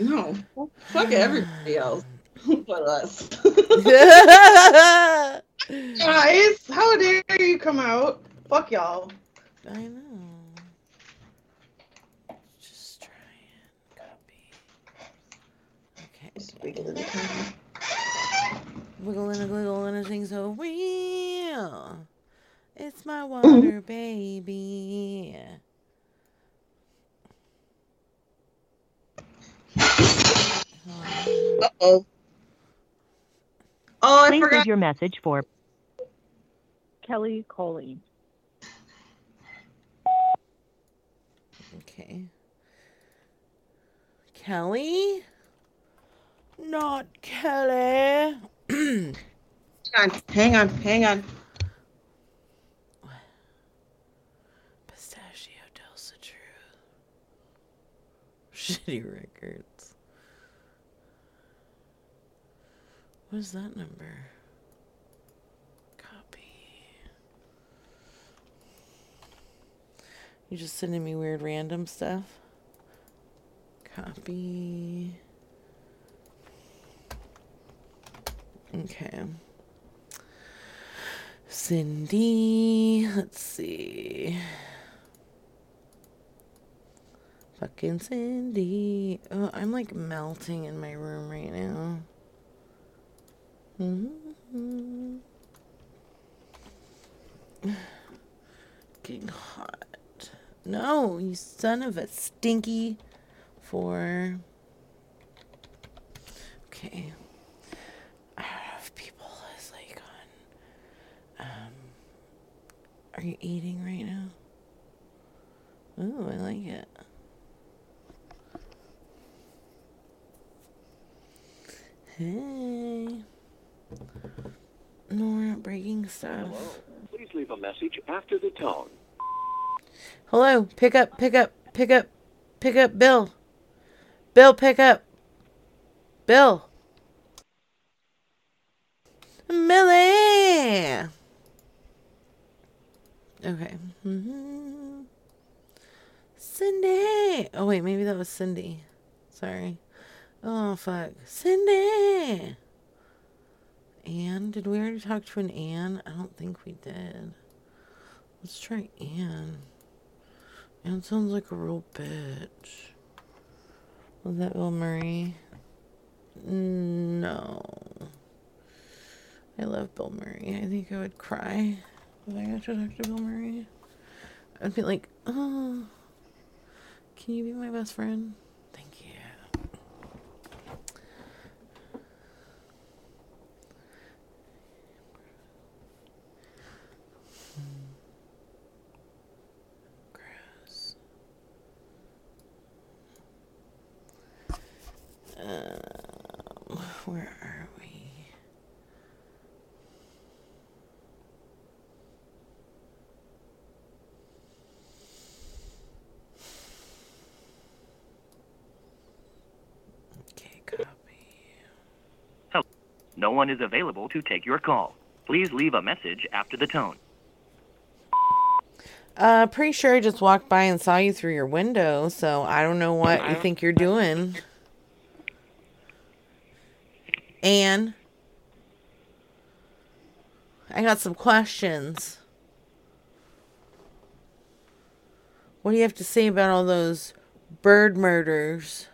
No. Well, fuck everybody else. But us. Guys, how dare you come out? Fuck y'all. I know. Just try and copy. Okay. Just wiggle in the corner. Wiggle and a gliggle and a thing so real. It's my water, baby. Uh-oh. Oh, I forgot. Leave your message for Kelly Coley. Okay. Kelly? Not Kelly. Hang on. What? Pistachio tells the truth. Shitty records. What is that number? Copy. You just sending me weird random stuff? Copy. Okay. Cindy, let's see. Fucking Cindy. Oh, I'm like melting in my room right now. Mm-hmm. Getting hot. No, you son of a stinky four. Okay. Are you eating right now? Ooh, I like it. Hey. No, we're not breaking stuff. Hello. Please leave a message after the tone. Hello. Pick up, Bill. Bill, pick up. Bill. Millie. Okay. Mm-hmm. Cindy. Oh, wait. Maybe that was Cindy. Sorry. Oh, fuck. Cindy. Anne? Did we already talk to an Anne? I don't think we did. Let's try Anne. Anne sounds like a real bitch. Was that Bill Murray? No. I love Bill Murray. I think I would cry. I got to talk to Bill Murray. I'd be like, oh, can you be my best friend? Thank you. Where are we? Okay, copy. Hello. No one is available to take your call. Please leave a message after the tone. Pretty sure I just walked by and saw you through your window, so I don't know what you think you're doing. Anne, I got some questions. What do you have to say about all those bird murders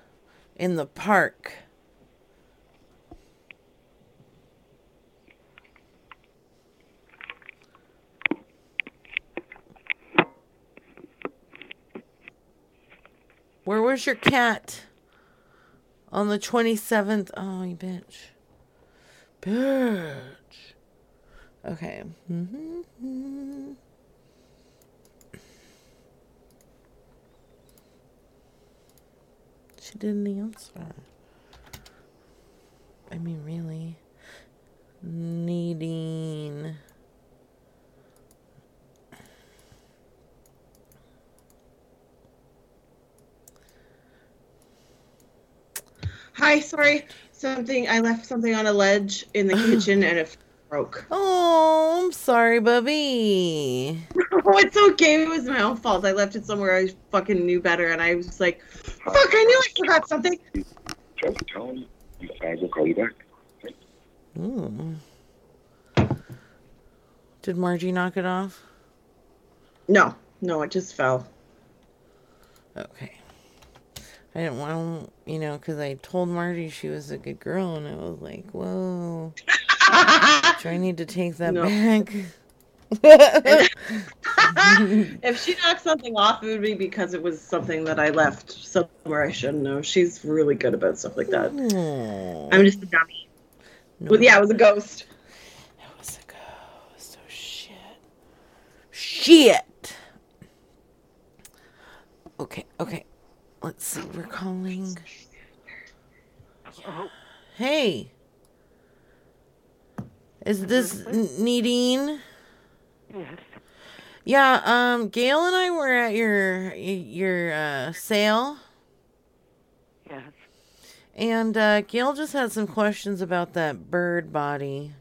in the park? Where was your cat on the 27th? Oh, you bitch. Bitch. Okay. Mm-hmm. She didn't answer. I mean, really. Needing... Hi, sorry. I left something on a ledge in the kitchen and it broke. Oh, I'm sorry, Bubby. No, it's okay. It was my own fault. I left it somewhere I fucking knew better, and I was like, fuck, I knew I forgot something. Ooh. Did Margie knock it off? No, it just fell. Okay. I didn't want to, because I told Margie she was a good girl, and I was like, whoa. Do I need to take that back? If she knocked something off, it would be because it was something that I left somewhere I shouldn't know. She's really good about stuff like that. Aww. I'm just a dummy. No. But yeah, it was a ghost. It was a ghost. Oh, shit. Shit! Okay. Let's see, we're calling. Yeah. Hey. Is this Nadine? Yes. Yeah, Gail and I were at your sale. Yes. And Gail just had some questions about that bird body.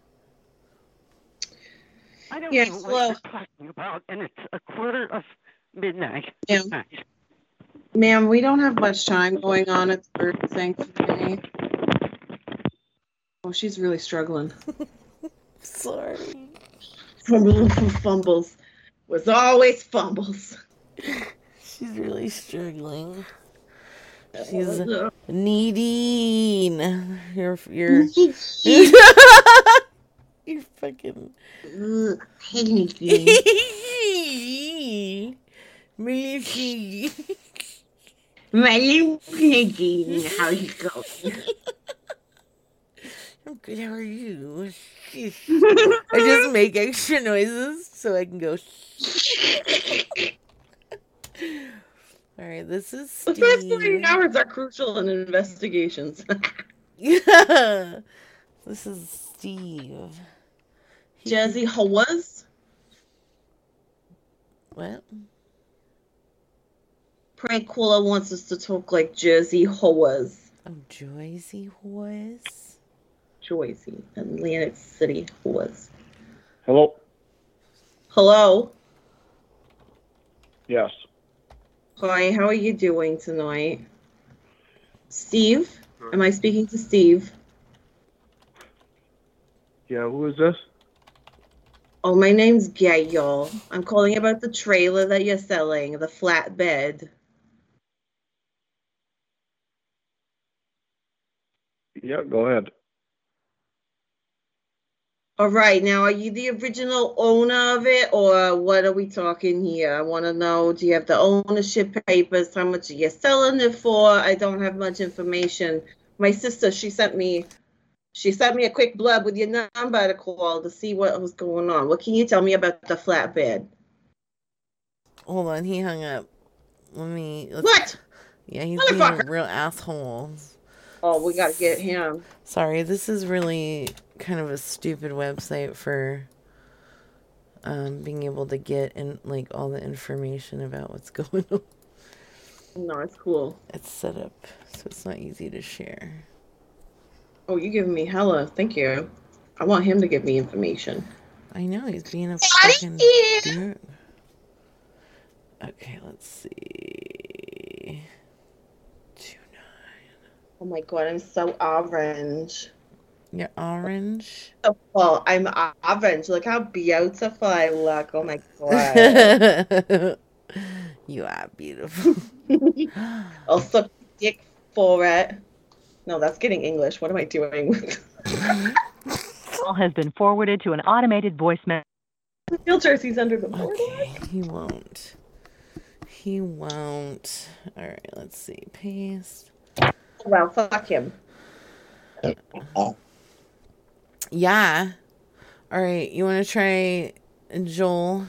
I don't know what you're talking about, and it's 12:45. Yeah. Ma'am, we don't have much time going on at the bird thing today. Oh, she's really struggling. Sorry. Fumbles. Was always fumbles. She's really struggling. She's needing your you fucking Millie. My little Nadine, how you going? I'm good, how are you? I just make extra noises so I can go. Alright, this is Steve. The first 48 hours are crucial in investigations. Yeah. This is Steve. Jazzy Hawas? What? Prankula wants us to talk like Jersey whores. Oh, Jersey whores? Jersey, Atlantic City whores. Hello? Yes. Hi, how are you doing tonight? Steve? Am I speaking to Steve? Yeah, who is this? Oh, my name's Gail. I'm calling about the trailer that you're selling, the flatbed. Yeah, go ahead. All right, now are you the original owner of it, or what are we talking here? I want to know, do you have the ownership papers? How much are you selling it for? I don't have much information. My sister, she sent me a quick blurb with your number to call to see what was going on. What can you tell me about the flatbed? Hold on, he hung up. What? Yeah, he's being a real asshole. Oh, we got to get him. Sorry, this is really kind of a stupid website for being able to get in, like, all the information about what's going on. No, it's cool. It's set up, so it's not easy to share. Oh, you're giving me hella. Thank you. I want him to give me information. I know, he's being a fucking dude. Okay, let's see. 29. Oh my god, I'm so orange. You're orange? Well, I'm orange. Look how beautiful I look. Oh my god. You are beautiful. I'll suck dick for it. No, that's getting English. What am I doing with All has been forwarded to an automated voicemail. He'll jerseys under the board. Okay, he won't. He won't. All right, let's see. Paste. Well, fuck him. Yeah. All right, you want to try Joel,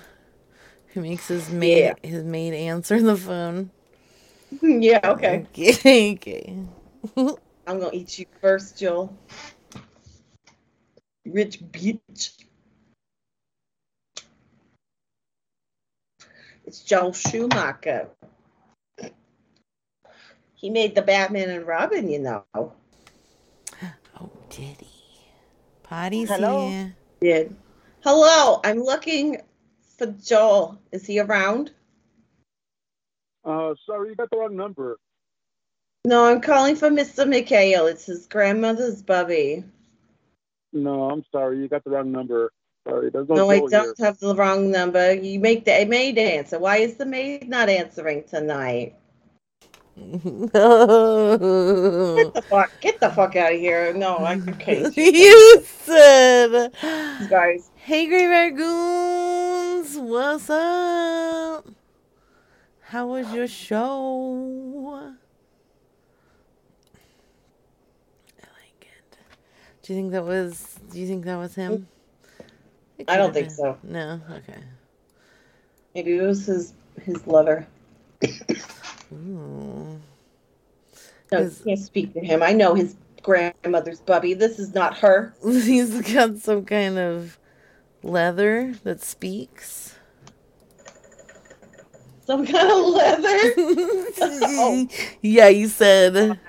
who makes his maid answer the phone? Yeah. Okay. Okay. I'm gonna eat you first, Joel. Rich bitch. It's Joel Schumacher. He made the Batman and Robin, you know. Oh, did he? Potty's here. Did. Hello, I'm looking for Joel. Is he around? Sorry, you got the wrong number. No, I'm calling for Mr. Mikhail. It's his grandmother's bubby. No, I'm sorry. You got the wrong number. Sorry, no, I don't have the wrong number. You make the maid answer. Why is the maid not answering tonight? No. Get the fuck out of here. No, I can't. You said. Guys. Hey, Green Ragoons. What's up? How was your show? Do you think that was him? I don't think so. No? Okay. Maybe it was his lover. Ooh. No, you can't speak to him. I know his grandmother's bubby. This is not her. He's got some kind of leather that speaks. Some kind of leather? Oh. Yeah, you said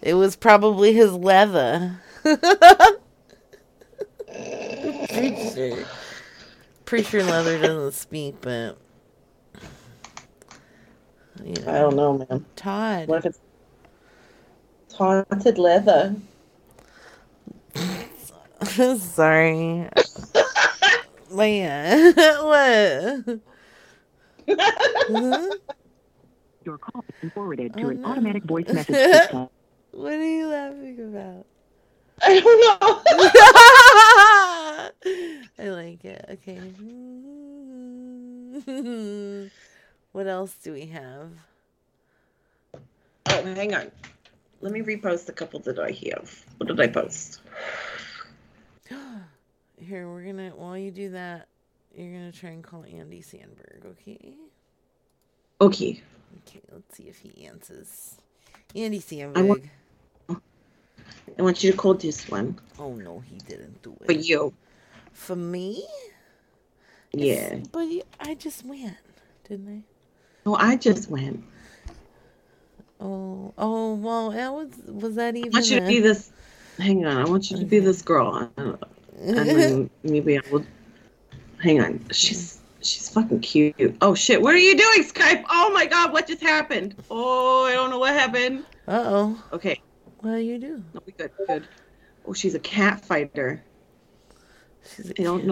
it was probably his leather. Pretty sure leather doesn't speak, but you know. I don't know, man. Todd. What if it's haunted leather? Sorry, man. What? Huh? Your call has been forwarded to an automatic voice message. What are you laughing about? I don't know. I like it. Okay. What else do we have? Oh, hang on. Let me repost a couple that I have. What did I post? Here, we're going to, while you do that, you're going to try and call Andy Sandberg, okay? Okay. Okay, let's see if he answers. Andy Sandberg. I want you to call this one. Oh, no, he didn't do it. For you. For me? Yeah. It's, but I just went, didn't I? No, I just went. Oh, well, that was that even I want you to be this... Hang on, I want you to be this girl. And maybe I will... Hang on, she's fucking cute. Oh, shit, what are you doing, Skype? Oh, my God, what just happened? Oh, I don't know what happened. Uh-oh. Okay. Well, you do. No, we good. Oh, she's a cat fighter. She's a cat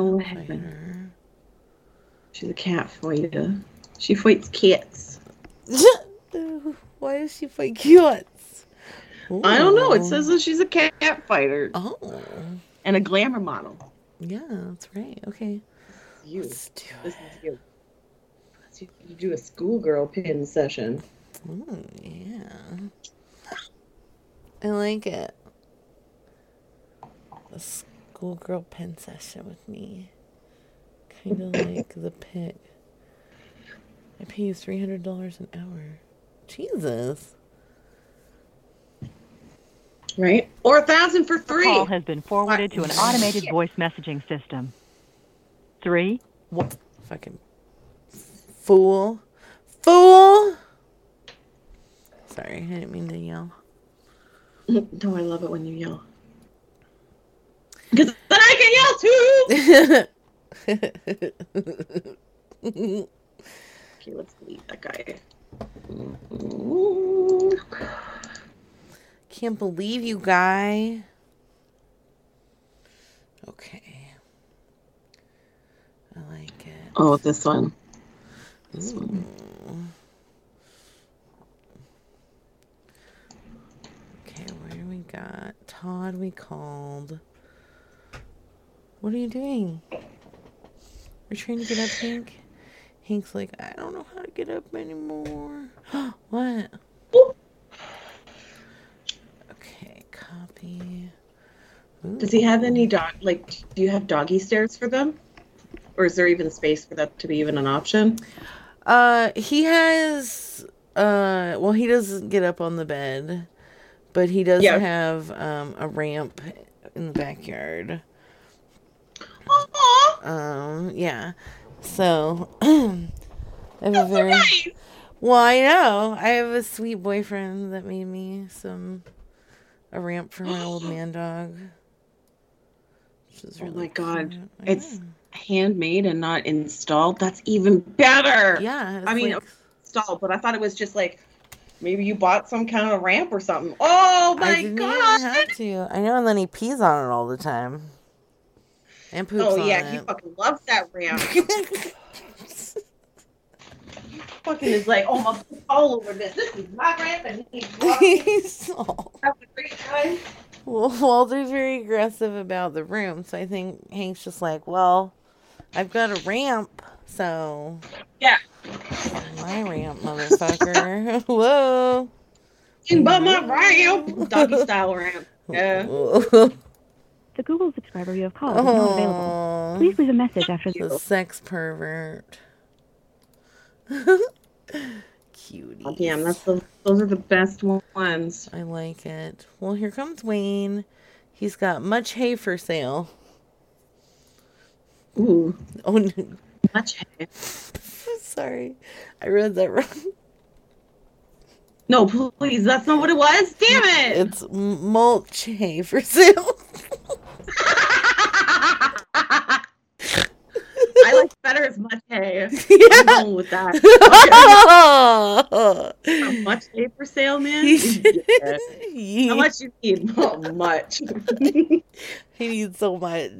fighter. She fights cats. Why does she fight cats? Ooh. I don't know. It says that she's a cat fighter. Oh. And a glamour model. Yeah, that's right. Okay. You. Let's do it. This is you. You do a schoolgirl pin session. Oh, yeah. I like it. A schoolgirl pen session with me. Kind of like the pig. I pay you $300 an hour. Jesus. Right? Or $1,000 for free. Your call has been forwarded to an automated voice messaging system. 3, 1. Fucking fool. Fool! Sorry, I didn't mean to yell. No, I love it when you yell. Because then I can yell too! Okay, let's delete that guy. Ooh. Can't believe you, guy. Okay. I like it. Oh, this one. This one. Okay, where do we got? Todd, we called. What are you doing? We're trying to get up, Hank. Hank's like, I don't know how to get up anymore. What? Ooh. Okay, copy. Ooh. Does he have any do you have doggy stairs for them? Or is there even space for that to be even an option? He has, he doesn't get up on the bed, but he does have a ramp in the backyard. Aww. Yeah. So, that's so nice. Well, I know. I have a sweet boyfriend that made me a ramp for my old man dog. Which is really God. It's handmade and not installed. That's even better. Yeah. I mean, installed, but I thought it was just maybe you bought some kind of ramp or something. Oh, my God. I know, and then he pees on it all the time. And poops on it. Oh, yeah, he fucking loves that ramp. He fucking is like, oh, my poop's all over this. This is my ramp, and he's all... Have a great time. Well, Walter's very aggressive about the room, so I think Hank's just like, well, I've got a ramp, so... Yeah. My ramp, motherfucker. Whoa. But my ramp. Doggy-style ramp. Yeah. The Google subscriber you have called is not available. Please leave a message after the sex pervert. Cutie. Oh, damn, those are the best ones. I like it. Well, here comes Wayne. He's got much hay for sale. Ooh. Oh, no. Much hay. Sorry. I read that wrong. No, please. That's not what it was. Damn it. It's mulch hay for sale. I like better as much hay. Yeah. I'm going with that. Okay. How much hay for sale, man? Yeah. How much you need? Not much. I need so much.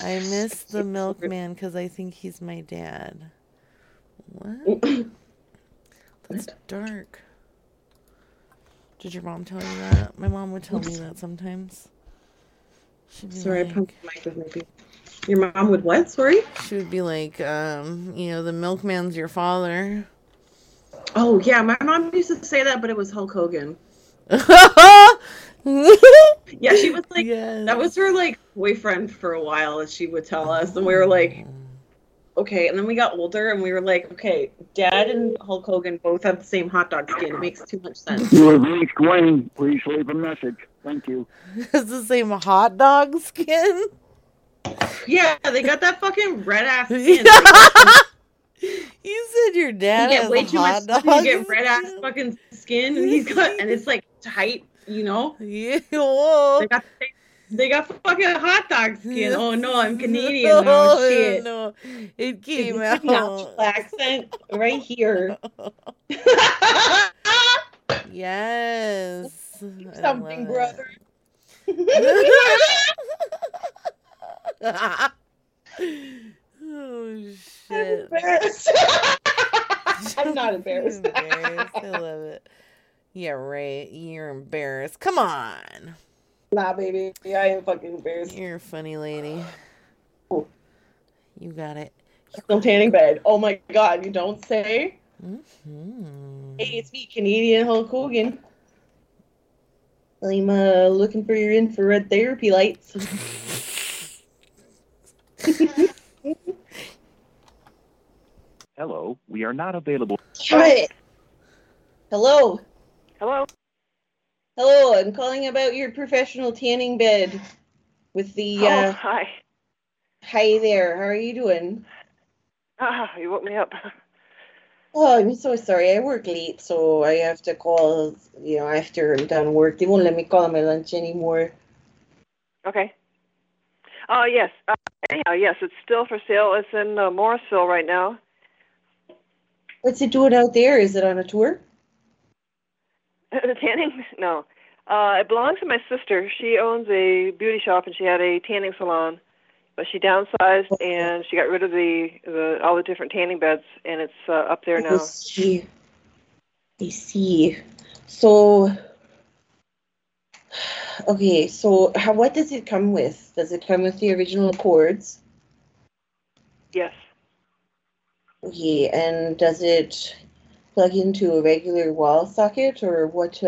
I miss the milkman because I think he's my dad. What? That's dark. Did your mom tell you that? My mom would tell me that sometimes. Sorry, I pumped the mic with my beard. Your mom would what? Sorry? She would be like, the milkman's your father. Oh, yeah. My mom used to say that, but it was Hulk Hogan. Yeah, she was like, that was her, boyfriend for a while, as she would tell us. And we were like, okay. And then we got older, and we were like, okay, Dad and Hulk Hogan both have the same hot dog skin. It makes too much sense. You have reached Wayne. Please leave a message. Thank you. It's the same hot dog skin? Yeah, they got that fucking red ass skin. You said your dad has way too much hot dog. You get red ass fucking skin, and he's got, and it's tight, you know. Yeah. They got fucking hot dog skin. Oh no, I'm Canadian. Oh shit. No, it came out. Natural accent right here. Yes. Something, brother. Oh shit! I'm not embarrassed. I love it. Yeah, right. You're embarrassed. Come on. Nah, baby. Yeah, I am fucking embarrassed. You're a funny lady. Oh. You got it. Still tanning bed. Oh my God! You don't say. Mm-hmm. Hey, it's me, Canadian Hulk Hogan. I'm looking for your infrared therapy lights. Hello, we are not available. Hello. Hello, I'm calling about your professional tanning bed with the... hi. Hi there, how are you doing? You woke me up. Oh, I'm so sorry, I work late, so I have to call, you know, after I'm done work. They won't let me call my lunch anymore. Okay. Yes. Anyhow, yes, it's still for sale. It's in Morrisville right now. What's it doing out there? Is it on a tour? The tanning? No. It belongs to my sister. She owns a beauty shop, and she had a tanning salon. But she downsized, and she got rid of the all the different tanning beds, and it's up there now. I see. So, okay, so what does it come with? Does it come with the original cords? Yes. Okay, and does it plug into a regular wall socket, or what?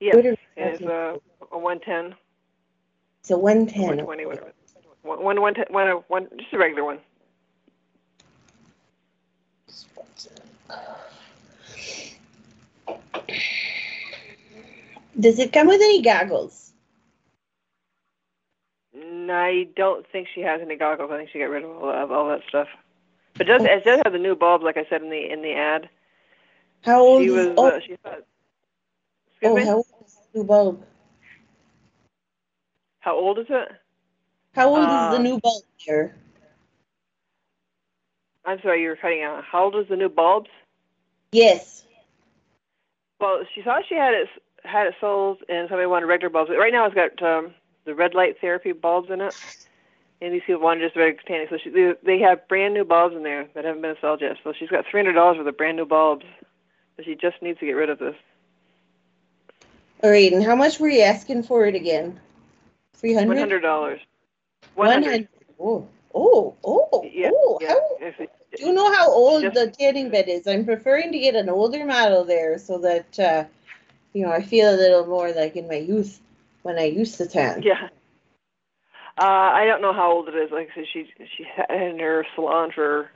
Yes, what it's a 110. It's a 110. 120, whatever. One, just a regular one. Does it come with any goggles? No, I don't think she has any goggles. I think she got rid of all that stuff. But it does have the new bulbs, like I said in the ad. How old is it? How old is the new bulb? How old is it? How old is the new bulb there? I'm sorry, you were cutting out. How old is the new bulbs? Yes. Well, she thought she had it sold, and somebody wanted regular bulbs. Right now, it's got the red light therapy bulbs in it, and these people wanted just regular tanning. So they have brand new bulbs in there that haven't been sold yet. So she's got $300 worth of brand new bulbs. So she just needs to get rid of this. All right, and how much were you asking for it again? $300. $100. 100. Yeah. Do you know how old the tanning bed is? I'm preferring to get an older model there so that, you know, I feel a little more like in my youth when I used to tan. Yeah. I don't know how old it is. Like I said, she had it in her salon for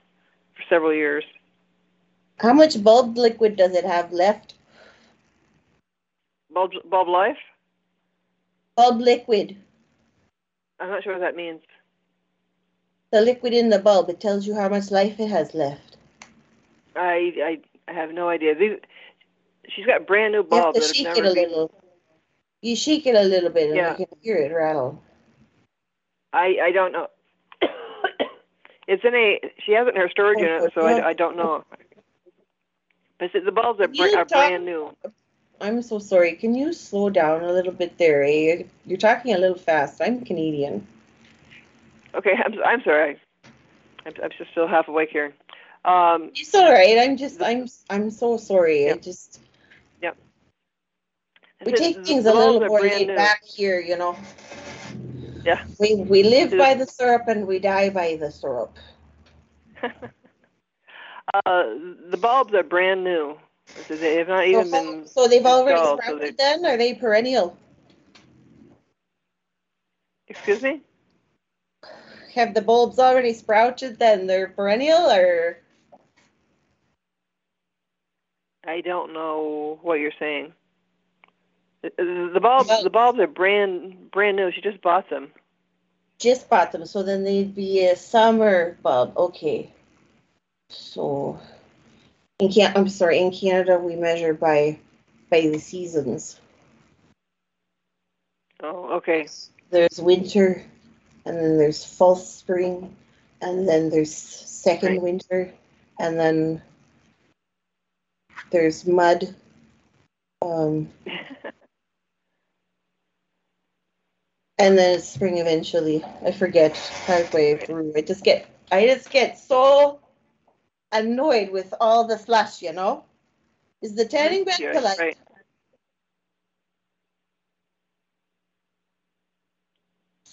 several years. How much bulb liquid does it have left? Bulb life? Bulb liquid. I'm not sure what that means. The liquid in the bulb, it tells you how much life it has left. I have no idea. She's got brand new bulbs. You have to shake it a little. You shake it a little bit and you can hear it rattle. I don't know. She has it in her storage unit, so I don't know. But the bulbs are brand new. I'm so sorry. Can you slow down a little bit there, eh? You're talking a little fast. I'm Canadian. Okay, I'm sorry. I'm just still half awake here. It's all right. I'm so sorry. Yep. Yep. We take things a little more laid back here, you know. Yeah. We live by the syrup and we die by the syrup. The bulbs are brand new. So they have not even been. So they've already sprouted then? Are they perennial? Excuse me? Have the bulbs already sprouted then? They're perennial or? I don't know what you're saying. The bulbs are brand new. She just bought them. Just bought them. So then they'd be a summer bulb. Okay. So. In Canada, we measure by the seasons. Oh, okay. There's winter, and then there's false spring, and then there's second winter, and then there's mud. And then it's spring eventually. I forget halfway through. I just get so annoyed with all the slush, you know. Is the tanning bed polite? Right.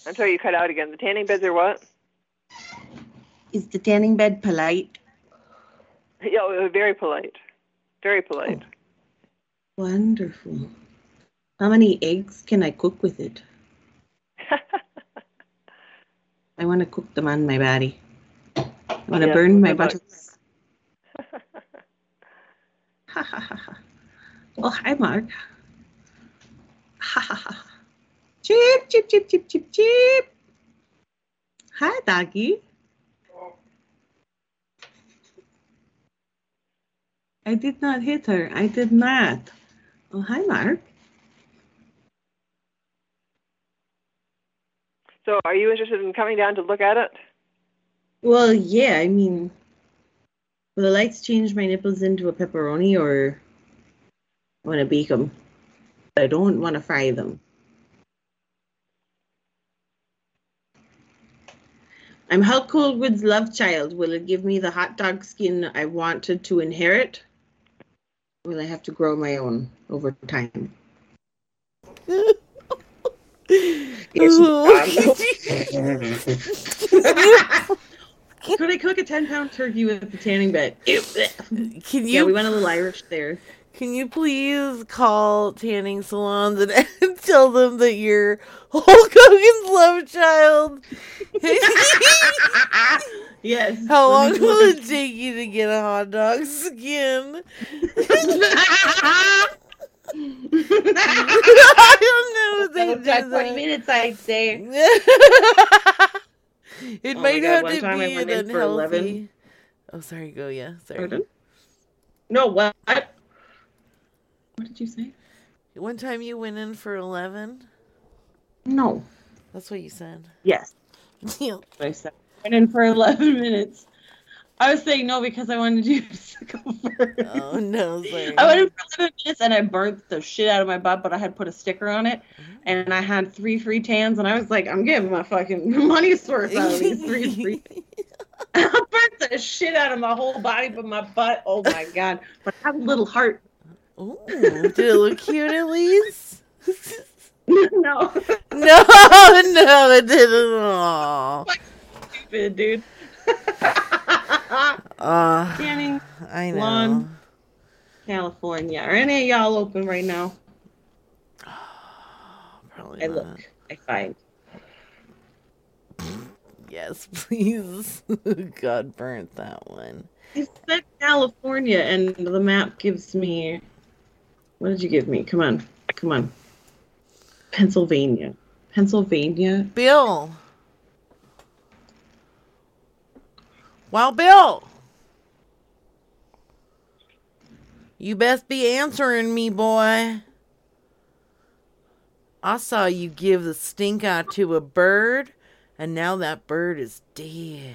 I'm sorry, you cut out again. The tanning beds are what? Is the tanning bed polite? Yeah, very polite. Very polite. Oh, wonderful. How many eggs can I cook with it? I want to cook them on my body. I want to burn my buttocks. Ha ha ha ha. Oh, hi, Mark. Ha ha ha. Chip, chip, chip, chip, chip, chip. Hi, doggy. I did not hit her. I did not. Oh, hi, Mark. So are you interested in coming down to look at it? Well, yeah, I mean, will the lights change my nipples into a pepperoni, or I want to bake them? I don't want to fry them. I'm Hulk Hogan's love child. Will it give me the hot dog skin I wanted to inherit? Will I have to grow my own over time? Could I cook a 10-pound turkey with the tanning bed? Can you? Yeah, we went a little Irish there. Can you please call tanning salons and tell them that you're Hulk Hogan's love child? Yes. How long will it take you to get a hot dog skin? I don't know. If they do 20 minutes, I'd say. It might have to be an unhealthy. Oh, sorry. Go, yeah. Sorry. Pardon? No, what? What did you say? One time you went in for 11? No. That's what you said. Yes. Yeah. I said I went in for 11 minutes. I was saying no because I wanted you to go first. Oh, no. Sorry. I went in for 11 minutes and I burnt the shit out of my butt, but I had put a sticker on it. Mm-hmm. And I had 3 free tans, and I was like, I'm getting my fucking money's worth out of these 3 free tans. I burnt the shit out of my whole body, but my butt, oh, my God. But I have a little heart. Ooh, did it look cute at least? No. No, it didn't. Aww. Stupid, dude. Tanning, I know. Lawn, California. Are any of y'all open right now? Probably I not. Look. I find. Yes, please. God burnt that one. It said California, and the map gives me... What did you give me? Come on. Pennsylvania. Bill. Wow, Bill. You best be answering me, boy. I saw you give the stink eye to a bird, and now that bird is dead.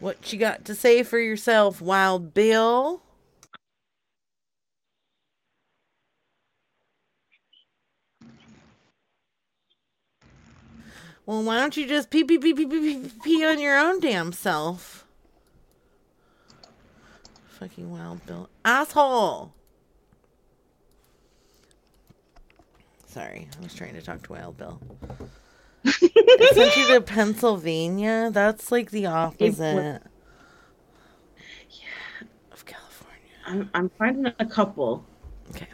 What you got to say for yourself, Wild Bill? Well, why don't you just pee on your own damn self? Fucking Wild Bill. Asshole! Sorry, I was trying to talk to Wild Bill. I sent you to Pennsylvania. That's like the opposite of California. I'm finding a couple. Okay.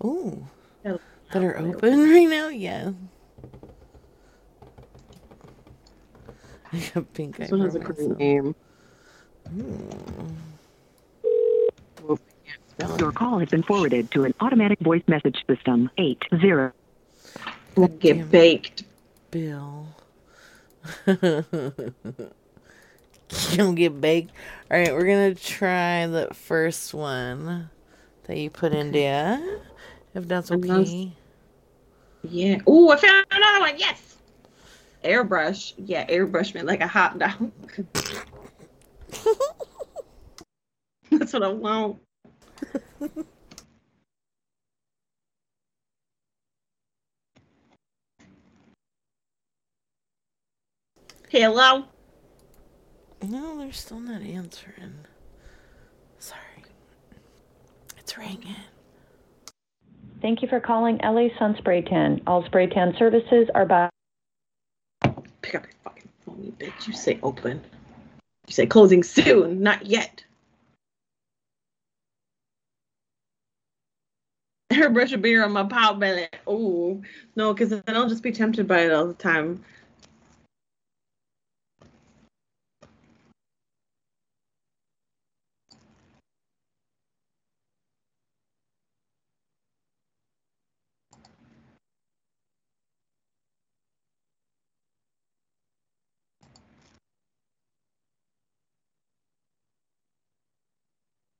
Oh, that are open right now. Yeah. I got pink eye. This one has a great name. Your call has been forwarded to an automatic voice message system. 80. Get baked. Bill. Don't get baked. All right, we're going to try the first one that you put in there. If that's okay. Yeah. Oh, I found another one. Yes. Airbrush. Yeah, airbrush me like a hot dog. That's what I want. Hello? No, they're still not answering. Sorry. It's ringing. Thank you for calling LA Sun Spray Tan. All spray tan services are by... Pick up your fucking phone, you bitch. You say open. You say closing soon. Not yet. Airbrush a beer on my pow belly. Oh, no, because then I'll just be tempted by it all the time.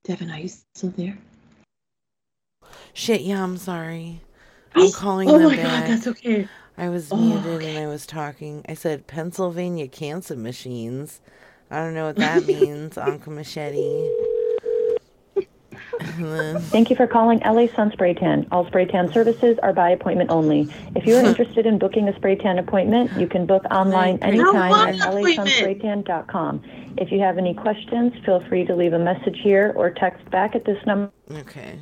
Devin, are you still there? Shit, yeah, I'm sorry. I'm calling them back. Oh, my God, that's okay. I was muted and I was talking. I said Pennsylvania cancer machines. I don't know what that means. Anka Machete. Thank you for calling LA Sun Spray Tan. All spray tan services are by appointment only. If you are interested in booking a spray tan appointment, you can book online anytime at lasunSprayTan.com. If you have any questions, feel free to leave a message here or text back at this number. Okay.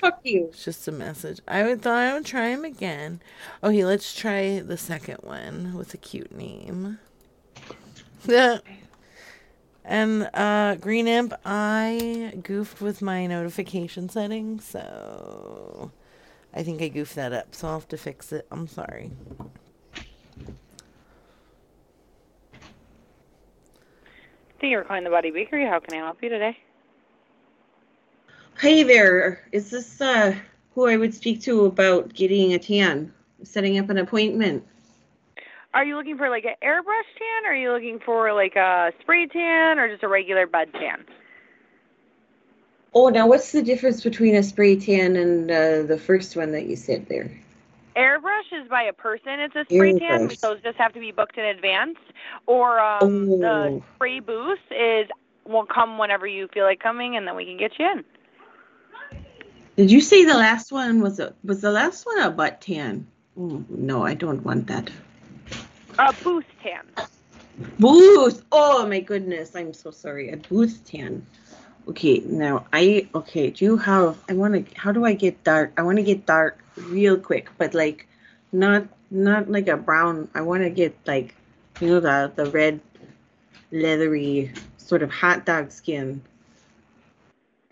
Fuck you. It's just a message. I would try him again. Okay, let's try the second one with a cute name. And Green Imp, I goofed with my notification setting, so I think I goofed that up, so I'll have to fix it. I'm sorry. Thank you for calling the Body Bakery. How can I help you today? Hey there. Is this who I would speak to about getting a tan, setting up an appointment? Are you looking for like an airbrush tan, or are you looking for like a spray tan, or just a regular bud tan? Oh, now what's the difference between a spray tan and the first one that you said there? Airbrush is by a person. It's a spray tan. Those just have to be booked in advance. Or the spray booth will come whenever you feel like coming, and then we can get you in. Did you say the last one was the last one a butt tan? Ooh, no, I don't want that. A booth tan. Booth! Oh, my goodness. I'm so sorry. A booth tan. Okay, now, how do I get dark? I want to get dark real quick, but, like, not like a brown. I want to get, like, the red, leathery, sort of hot dog skin.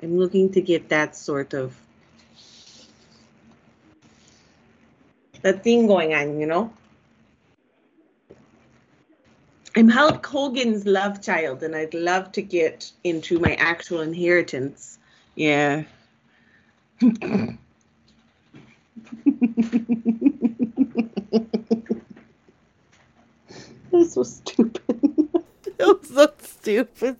I'm looking to get that sort of, that thing going on, I'm Hulk Hogan's love child, and I'd love to get into my actual inheritance. Yeah. That's so stupid. That was so stupid.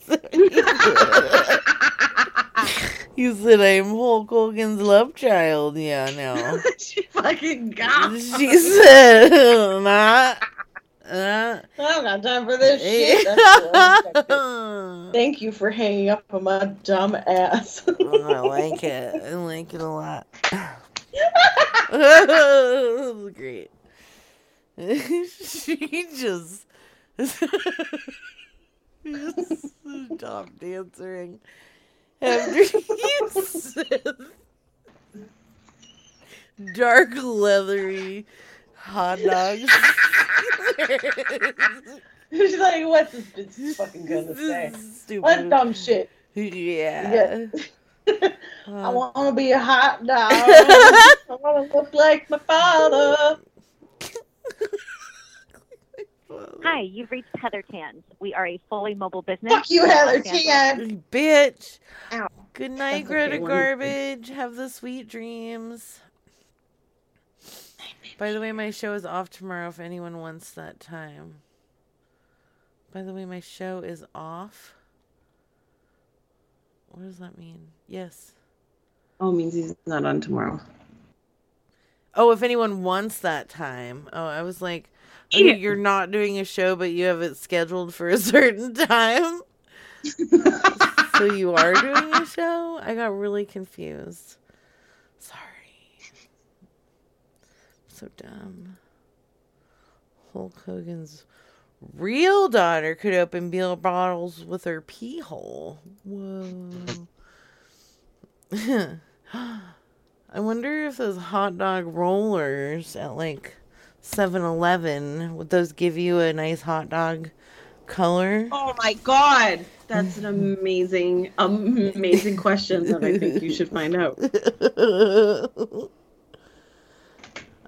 You said I'm Hulk Hogan's love child. Yeah, no. She fucking got it. She said, I don't got time for this shit. Thank you for hanging up on my dumb ass. Oh, I like it. I like it a lot. That was great. She just stopped answering after you said dark leathery hot dogs. She's like, what's this bitch fucking gonna say? Stupid. What dumb shit? Yeah. I wanna be a hot dog. I wanna look like my father. Hi, you've reached Heather Tans. We are a fully mobile business. Fuck you, Heather Tans. Bitch. Ow. Good night, that's Greta Garbage. Have the sweet dreams. By the way, my show is off tomorrow if anyone wants that time. By the way, my show is off. What does that mean? Yes. Oh, it means he's not on tomorrow. Oh, if anyone wants that time. Oh, I was like, oh, you're not doing a show, but you have it scheduled for a certain time? So you are doing a show? I got really confused. Sorry. So dumb. Hulk Hogan's real daughter could open beer bottles with her pee hole. Whoa. I wonder if those hot dog rollers at like 7-Eleven, would those give you a nice hot dog color? Oh my God. That's an amazing question that I think you should find out.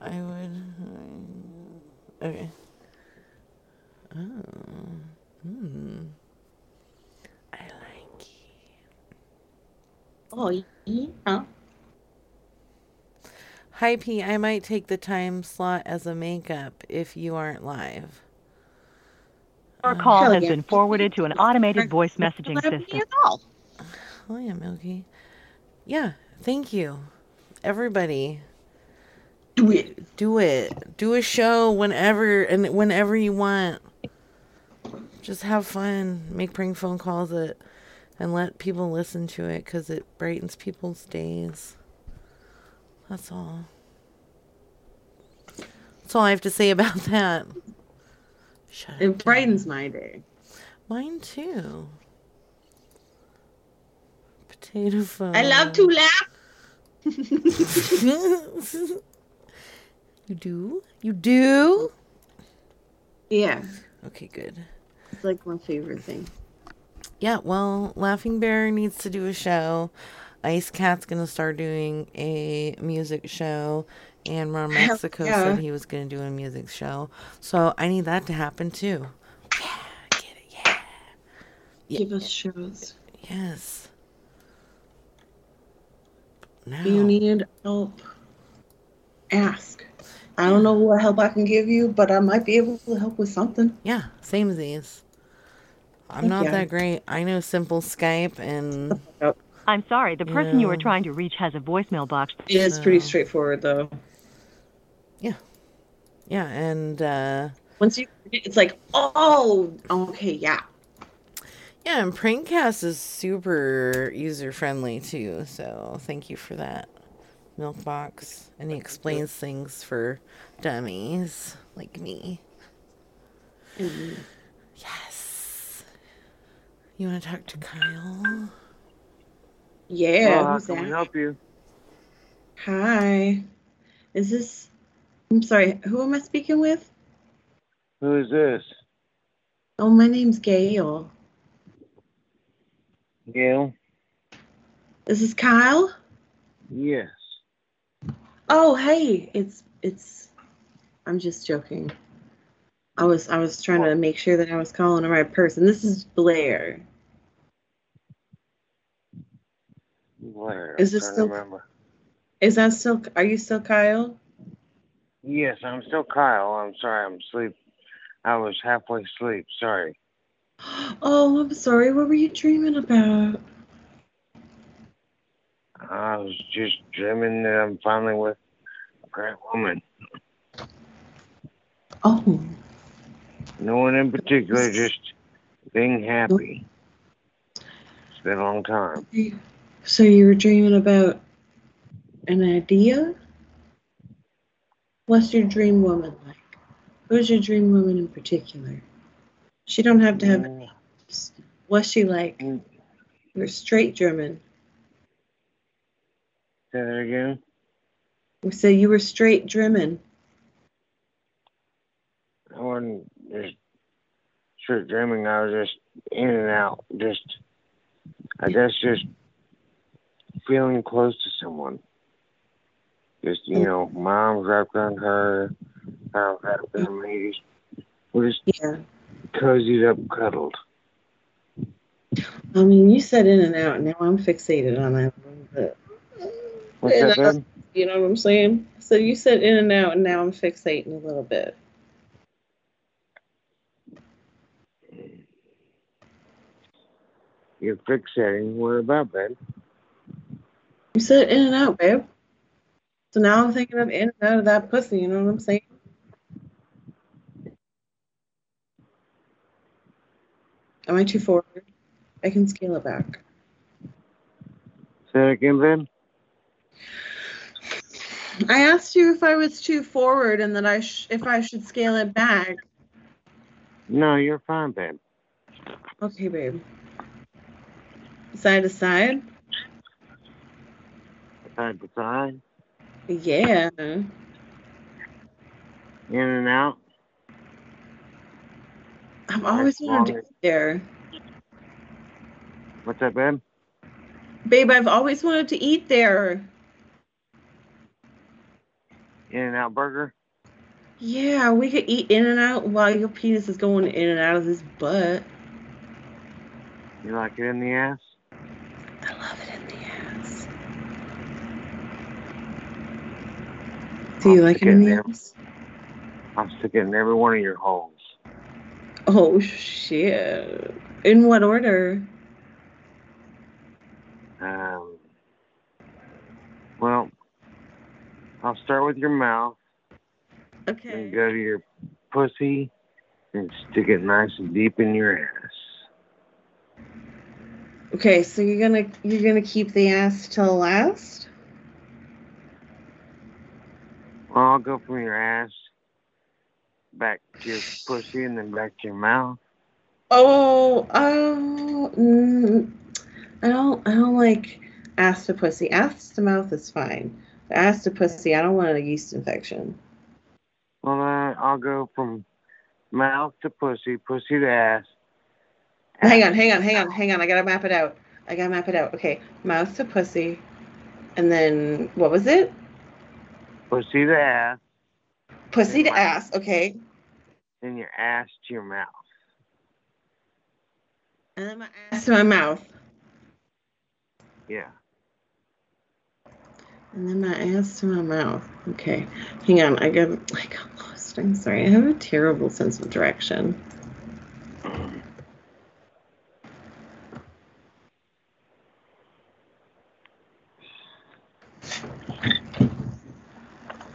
I would. Okay. Oh. Mm. I like it. Oh, yeah. Hi, P. I might take the time slot as a makeup if you aren't live. Your call has been forwarded to an automated voice messaging system. Oh, yeah, Milky. Yeah, thank you. Everybody. Do it. Do it. Do a show whenever you want. Just have fun. Make prank phone calls and let people listen to it because it brightens people's days. That's all. That's all I have to say about that. It brightens my day. Mine too. Potato phone. I love to laugh. You do? You do? Yeah. Okay, good. It's like my favorite thing. Yeah, well, Laughing Bear needs to do a show. Ice Cat's going to start doing a music show. And Ron Mexico said he was going to do a music show. So I need that to happen too. Yeah, get it, yeah. Give us shows. Yes. Now. You need help. Ask. I don't know what help I can give you, but I might be able to help with something. Yeah, same as these. I'm not that great. I know simple Skype and... I'm sorry, the person you were trying to reach has a voicemail box. It is pretty straightforward, though. Yeah. Yeah, and... once you... It's like, oh, okay, yeah. Yeah, and Prankcast is super user-friendly, too, so thank you for that. Milk box, and he explains things for dummies like me. Mm-hmm. Yes. You want to talk to Kyle? Yeah. Who's that? Can we help you? Hi. Is this? I'm sorry. Who am I speaking with? Who is this? Oh, my name's Gail. Gail. Is this Kyle? Yes. Oh, hey, it's I'm just joking. I was trying to make sure that I was calling the right person. This is Blair. Blair. Is this still remember. Is that still are you still Kyle? Yes, I'm still Kyle. I'm sorry, I'm asleep. I was halfway asleep, sorry. Oh, I'm sorry. What were you dreaming about? I was just dreaming that I'm finally with a great woman. Oh. No one in particular, just being happy. It's been a long time. So you were dreaming about an idea? What's your dream woman like? Who's your dream woman in particular? She don't have to have any. What's she like? You're straight German. Say that again. So you were straight German. I wasn't just straight German. I was just in and out. Just, I guess, just feeling close to someone. Just, you know, my arms wrapped around her. I was wrapped around me. We're just cozied up, cuddled. I mean, you said in and out. Now I'm fixated on that a little bit. You know what I'm saying? So you said in and out, and now I'm fixating a little bit. You're fixating? What about, babe? You said in and out, babe. So now I'm thinking of in and out of that pussy, you know what I'm saying? Am I too forward? I can scale it back. Say it again, babe. I asked you if I was too forward and that if I should scale it back. No, you're fine, babe. Okay, babe. Side to side? Side to side? Yeah. In and out? I've always wanted to get there. What's up, babe? Babe, I've always wanted to eat there. In-N-Out burger? Yeah, we could eat In-N-Out while your penis is going in and out of his butt. You like it in the ass? I love it in the ass. Do you like it in the ass? I'm sticking in every one of your holes. Oh, shit. In what order? Well, I'll start with your mouth. Okay. And go to your pussy and stick it nice and deep in your ass. Okay, so you're gonna keep the ass till last? Well, I'll go from your ass back to your pussy and then back to your mouth. I don't like ass to pussy. Ass to mouth is fine. But ass to pussy, I don't want a yeast infection. Well, I'll go from mouth to pussy, pussy to ass. Hang on. I gotta map it out. Okay, mouth to pussy, and then what was it? Pussy to ass. Pussy to ass. Okay. Then your ass to your mouth. And then my ass to my mouth. Yeah. And then my ass to my mouth. Okay. Hang on. I got lost. I'm sorry. I have a terrible sense of direction.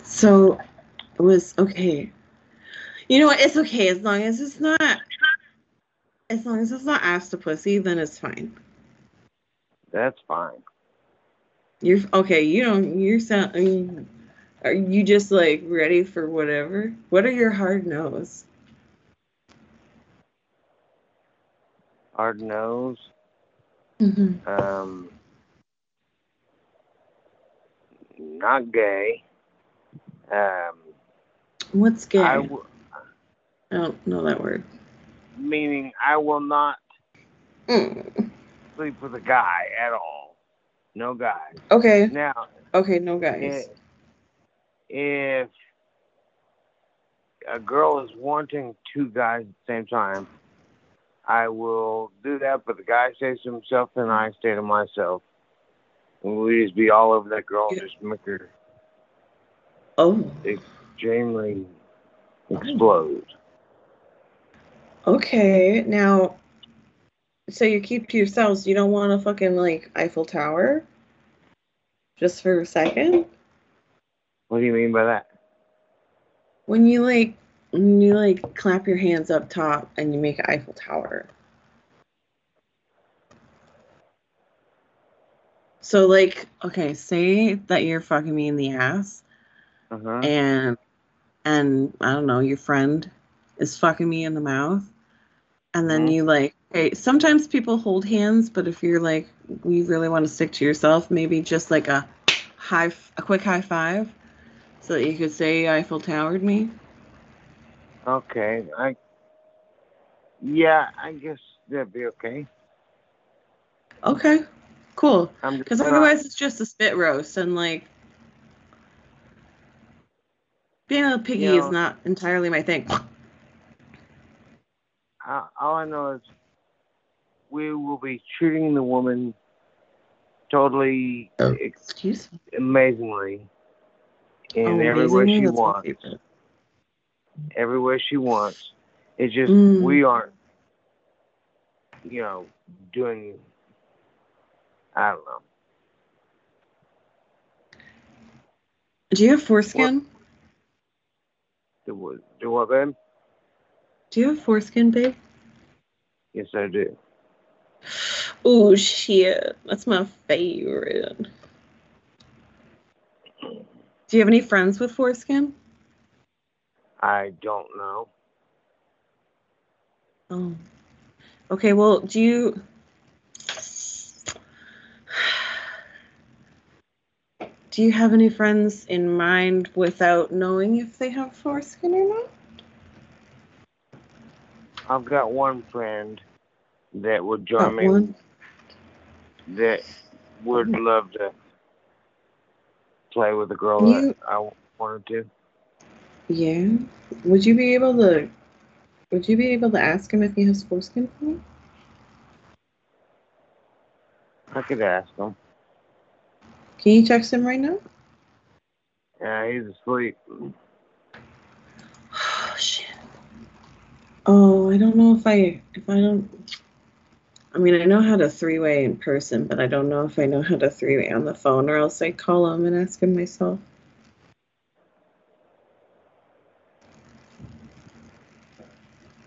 So it was okay. You know what? It's okay. As long as it's not ass to pussy, then it's fine. That's fine. You're okay. Are you just like ready for whatever? What are your hard no's? Hard no's. Mm-hmm. Not gay. What's gay? I don't know that word. Meaning, I will not sleep with a guy at all. No guys. Okay. Now. Okay, no guys. If a girl is wanting two guys at the same time, I will do that, but the guy stays to himself and I stay to myself. And we just be all over that girl and just make her extremely explode. Okay, now, so you keep to yourselves. You don't want to fucking, like, Eiffel Tower? Just for a second? What do you mean by that? When you clap your hands up top and you make an Eiffel Tower. So, like, okay, say that you're fucking me in the ass. Uh-huh. And I don't know, your friend is fucking me in the mouth. And then you like, okay, sometimes people hold hands, but if you're like, you really want to stick to yourself, maybe just like a quick high five so that you could say Eiffel Towered me. Okay. I guess that'd be okay. Okay, cool. Because otherwise it's just a spit roast and like, being a piggy is not entirely my thing. All I know is we will be treating the woman totally, amazingly, in every way she wants. Every way she wants. It's just we aren't, doing, I don't know. Do you have foreskin? What? Do what, babe? Do you have foreskin, babe? Yes, I do. Oh, shit. That's my favorite. Do you have any friends with foreskin? I don't know. Oh. Okay, well, do you... Do you have any friends in mind without knowing if they have foreskin or not? I've got one friend that would join me. One? That would love to play with a girl that I wanted to. Yeah. Would you be able to ask him if he has foreskin for me? I could ask him. Can you text him right now? Yeah, he's asleep. Oh shit. Oh, I don't know if I don't I mean, I know how to three-way in person, but I don't know if I know how to three-way on the phone, or else I call him and ask him myself.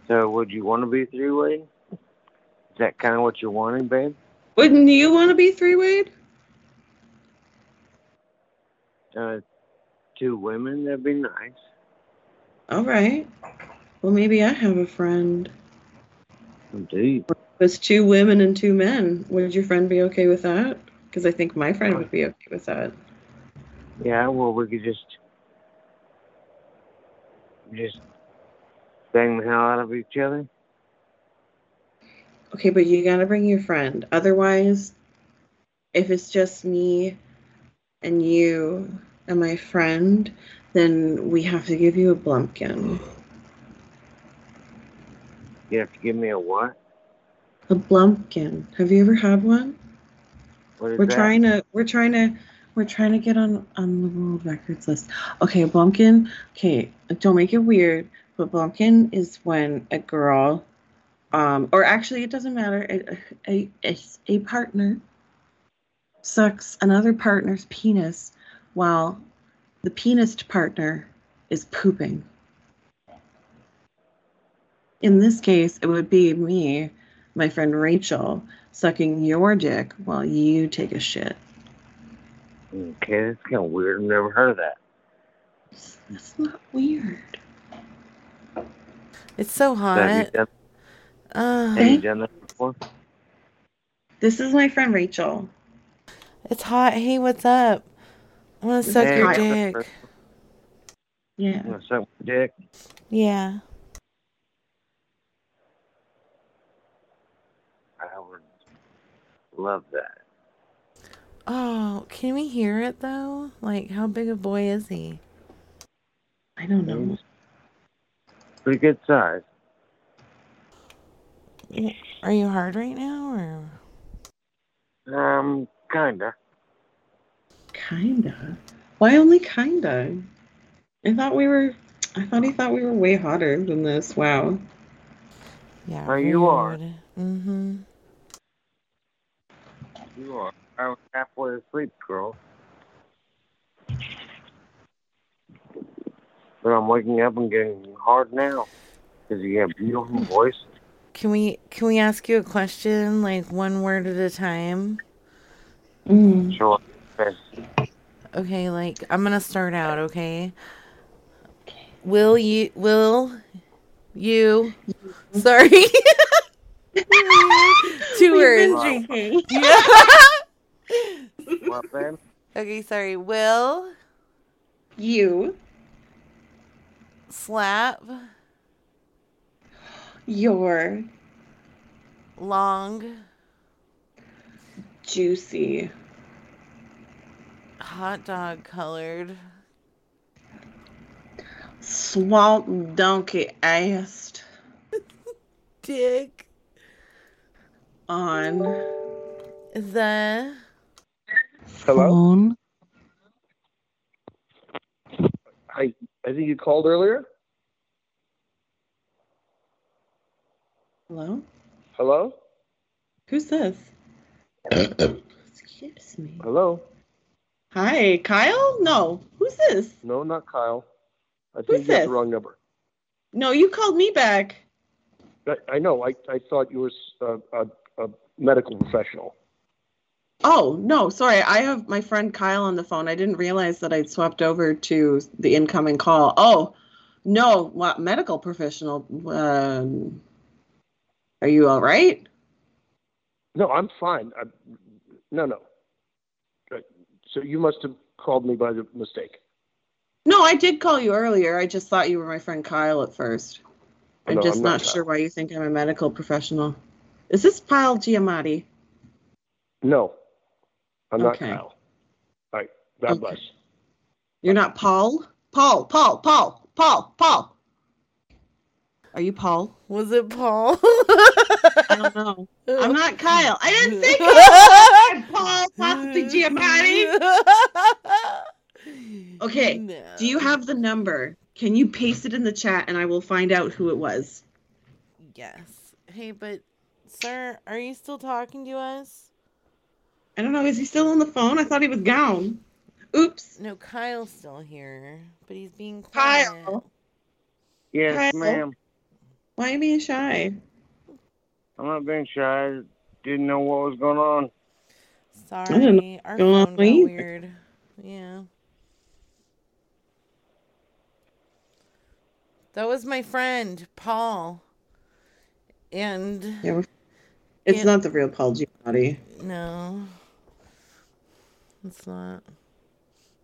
So would you want to be three-way? Is that kind of what you're wanting, babe? Wouldn't you want to be three-way? Two women, that'd be nice. All right. Well, maybe I have a friend. Indeed. There's two women and two men. Would your friend be okay with that? Because I think my friend would be okay with that. Yeah, well, we could just bang the hell out of each other. Okay, but you gotta bring your friend. Otherwise, if it's just me and you and my friend, then we have to give you a blumpkin. You have to give me a what? A blumpkin. Have you ever had one? What is that? We're trying to get on the world records list. Okay, a blumpkin. Okay, don't make it weird, but blumpkin is when a girl, or actually it doesn't matter. A partner sucks another partner's penis while the penised partner is pooping. In this case, it would be me, my friend Rachel, sucking your dick while you take a shit. Okay, that's kind of weird. I've never heard of that. That's not weird. It's so hot. Have you done that before? This is my friend Rachel. It's hot. Hey, what's up? I want to suck your dick. Yeah. I want to suck your dick? Yeah. I would love that. Oh, can we hear it though? Like, how big a boy is he? I don't know. Pretty good size. Are you hard right now, or? Kinda. Kinda? Why only kinda? I thought he thought we were way hotter than this. Wow. Yeah. Well, you are. Mm-hmm. You are. I was halfway asleep, girl. But I'm waking up and getting hard now. Because you have a beautiful voice. Can we ask you a question, like one word at a time? Mm-hmm. Sure. Okay, like I'm gonna start out, okay? Will you? Sorry. Two words. We've been drinking. What, babe? Okay, sorry. Will you slap your long, juicy, hot dog colored, swamp donkey assed dick on the phone? Hello? I think you called earlier. Hello? Hello? Who's this? Excuse me. Hello? Hi, Kyle? No. Who's this? No, not Kyle. I think you got the wrong number. No, you called me back. I know. I thought you were a medical professional. Oh, no, sorry. I have my friend Kyle on the phone. I didn't realize that I'd swapped over to the incoming call. Oh, no, what medical professional? Are you all right? No, I'm fine. No. So you must have called me by the mistake. No, I did call you earlier. I just thought you were my friend Kyle at first. I'm not sure why you think I'm a medical professional. Is this Paul Giamatti? No, I'm not Kyle. All right, God bless. You're not Paul? Paul. Are you Paul? Was it Paul? I don't know. I'm not Kyle. I didn't think it was Paul possibly Giamatti. Okay, no. Do you have the number? Can you paste it in the chat and I will find out who it was? Yes. Hey, but Sir, are you still talking to us? I don't know. Is he still on the phone? I thought he was gone. Oops. No, Kyle's still here, but he's being quiet. Kyle. Yes, Kyle. Ma'am. Why are you being shy? I'm not being shy. I didn't know what was going on. Sorry. Our phone got weird. Yeah. That was my friend, Paul. And... yeah, it's not the real Paul Giamatti. No. It's not.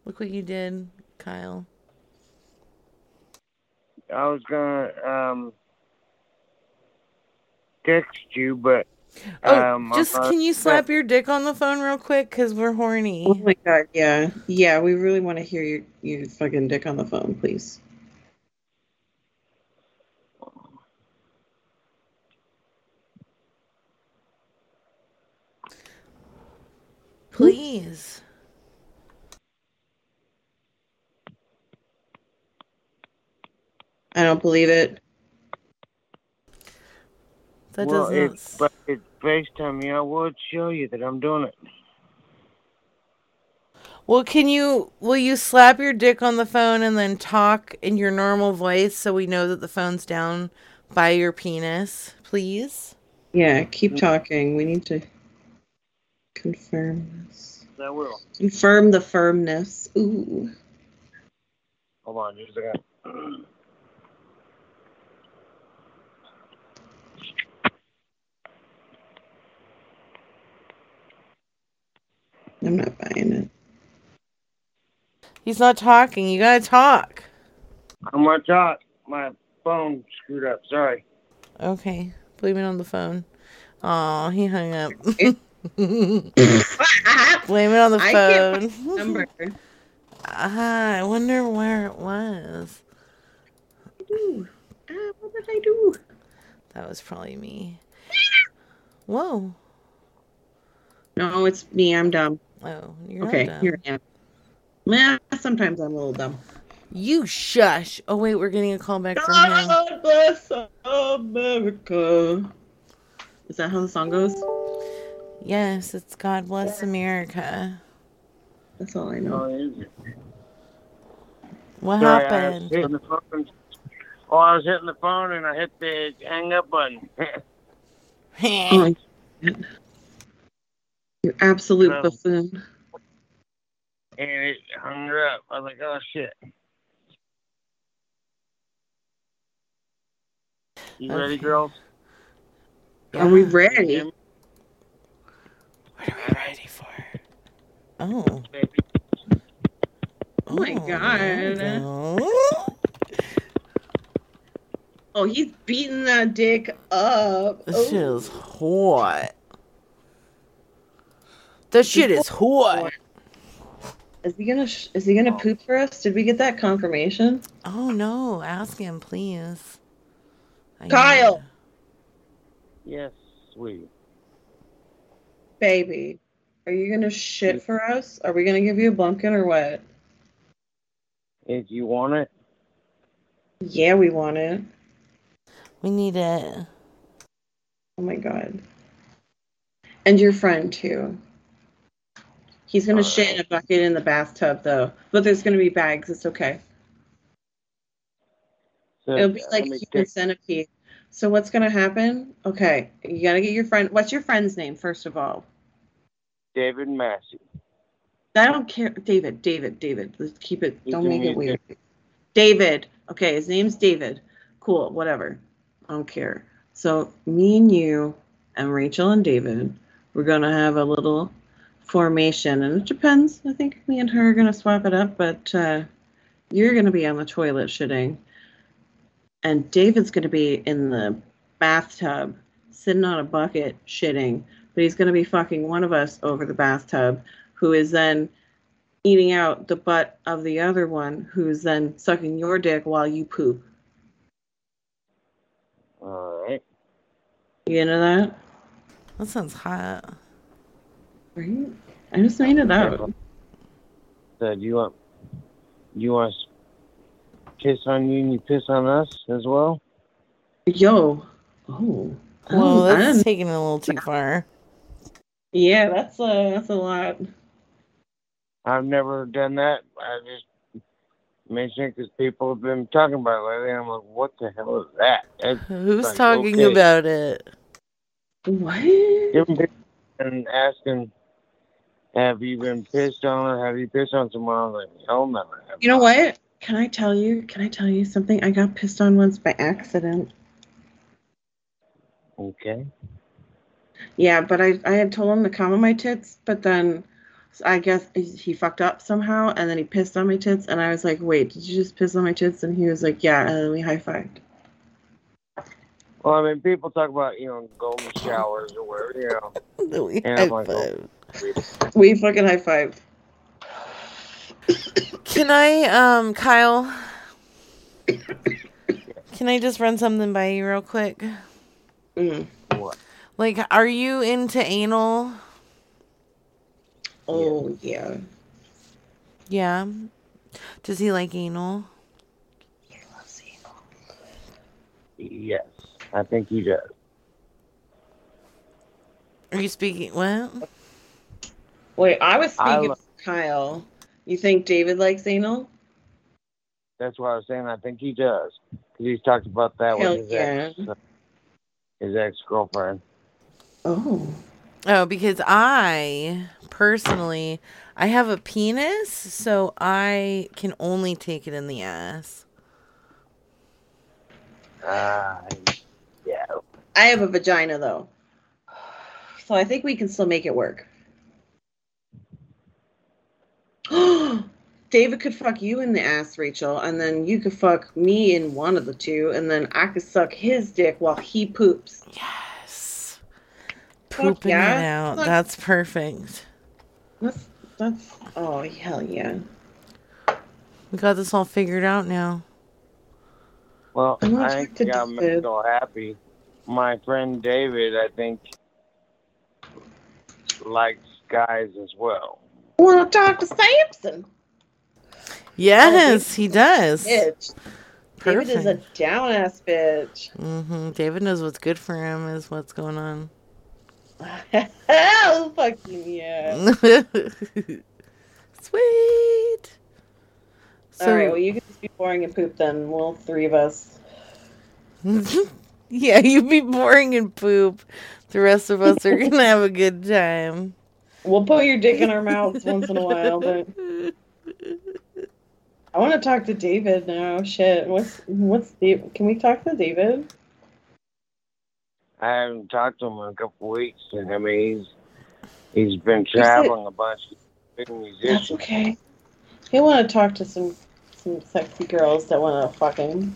Look what you did, Kyle. I was going to text you, but... can you slap your dick on the phone real quick? Because we're horny. Oh, my God, yeah. Yeah, we really want to hear your fucking dick on the phone, please. Please. I don't believe it. That doesn't. But it's FaceTime. Yeah, I would show you that I'm doing it. Well, will you slap your dick on the phone and then talk in your normal voice so we know that the phone's down by your penis, please? Yeah, keep talking. We need to confirm this. That will. Confirm the firmness. Ooh. Hold on, just a second. I'm not buying it. He's not talking. You gotta talk. I'm gonna talk. My phone screwed up. Sorry. Okay. Blame it on the phone. Aw, he hung up. Blame it on the phone. I can't find the number. I wonder where it was. What did I do? That was probably me. Whoa. No, it's me. I'm dumb. Oh, you're okay. Dumb. You're dumb. Nah, sometimes I'm a little dumb. You shush. Oh wait, we're getting a call back from him. God bless America. Is that how the song goes? Yes, it's God Bless America. That's all I know. What happened? I was hitting the phone and I hit the hang up button. Oh, you absolute buffoon. And it hung her up. I was like, oh, shit. You ready, girls? Yeah. Are we ready? What are we ready for? Oh. Oh, my God. No. Oh, he's beating that dick up. This shit is hot. That shit is hot. Is he gonna poop for us? Did we get that confirmation? Oh no! Ask him, please. Kyle. Yes, sweetie. Baby, are you gonna shit for us? Are we gonna give you a blumpkin or what? If you want it. Yeah, we want it. We need it. Oh my God. And your friend too. He's going to shit in a bucket in the bathtub, though. But there's going to be bags. It's okay. So, it'll be like a human centipede. So what's going to happen? Okay. You got to get your friend. What's your friend's name, first of all? David Massey. I don't care. David. Let's keep it. Don't make it weird. David. Okay. His name's David. Cool. Whatever. I don't care. So me and you and Rachel and David, we're going to have a little... formation, and it depends. I think me and her are gonna swap it up, but you're gonna be on the toilet shitting, and David's gonna be in the bathtub sitting on a bucket shitting, but he's gonna be fucking one of us over the bathtub, who is then eating out the butt of the other one, who's then sucking your dick while you poop. All right. You into that? That sounds hot. Right? I just made it up. So you want to piss on you and you piss on us as well? Yo. Oh. Whoa, that's taking it a little too far. Yeah, that's a lot. I've never done that. I just mentioned it because people have been talking about it lately, and I'm like, what the hell is that? That's who's like, talking okay. about it? What? And asking, have you been pissed on or have you pissed on someone? I was like, hell no. You know what? Can I tell you something? I got pissed on once by accident. Okay. Yeah, but I had told him to come on my tits, but then I guess he fucked up somehow, and then he pissed on my tits, and I was like, wait, did you just piss on my tits? And he was like, yeah, and then we high-fived. Well, I mean, people talk about, you know, golden showers or whatever, you know. We and I'm like, oh, we fucking high-fived. Can I, Kyle, can I just run something by you real quick? Mm. What? Like, are you into anal? Oh, yeah. Yeah? Does he like anal? He loves anal. Yes, I think he does. Are you speaking... What? Wait, I was speaking to Kyle. You think David likes anal? That's what I was saying. I think he does. Because he's talked about that with his ex-girlfriend. Oh, because I personally, I have a penis, so I can only take it in the ass. Yeah. I have a vagina, though. So I think we can still make it work. David could fuck you in the ass, Rachel, and then you could fuck me in one of the two, and then I could suck his dick while he poops. Yes. Pooping it out. Like, that's perfect. That's oh, hell yeah. We got this all figured out now. Well, I think I'm so happy. My friend David, I think, likes guys as well. Want to talk to Samson? Yes, he does. Bitch. David is a down ass bitch. Mm-hmm. David knows what's good for him is what's going on. Oh, fucking yeah. Sweet. So, all right, well, you can just be boring and poop then. Well, three of us. Yeah, you be boring and poop. The rest of us are going to have a good time. We'll put your dick in our mouths once in a while, but I want to talk to David now. Shit, what's David? Can we talk to David? I haven't talked to him in a couple weeks. I mean, he's been traveling a bunch. He's a big musician. That's okay. He'll want to talk to some sexy girls that want to fuck him.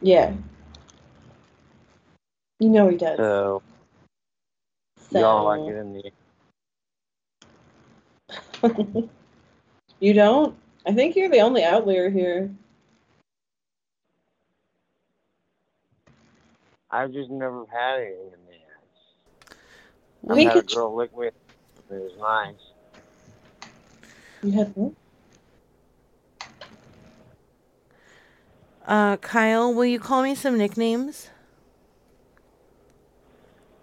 Yeah. You know he does. So y'all like it in the... You don't? I think you're the only outlier here. I've just never had anything in the ass. I've had a girl lick me. It was nice. You had what? Kyle, will you call me some nicknames?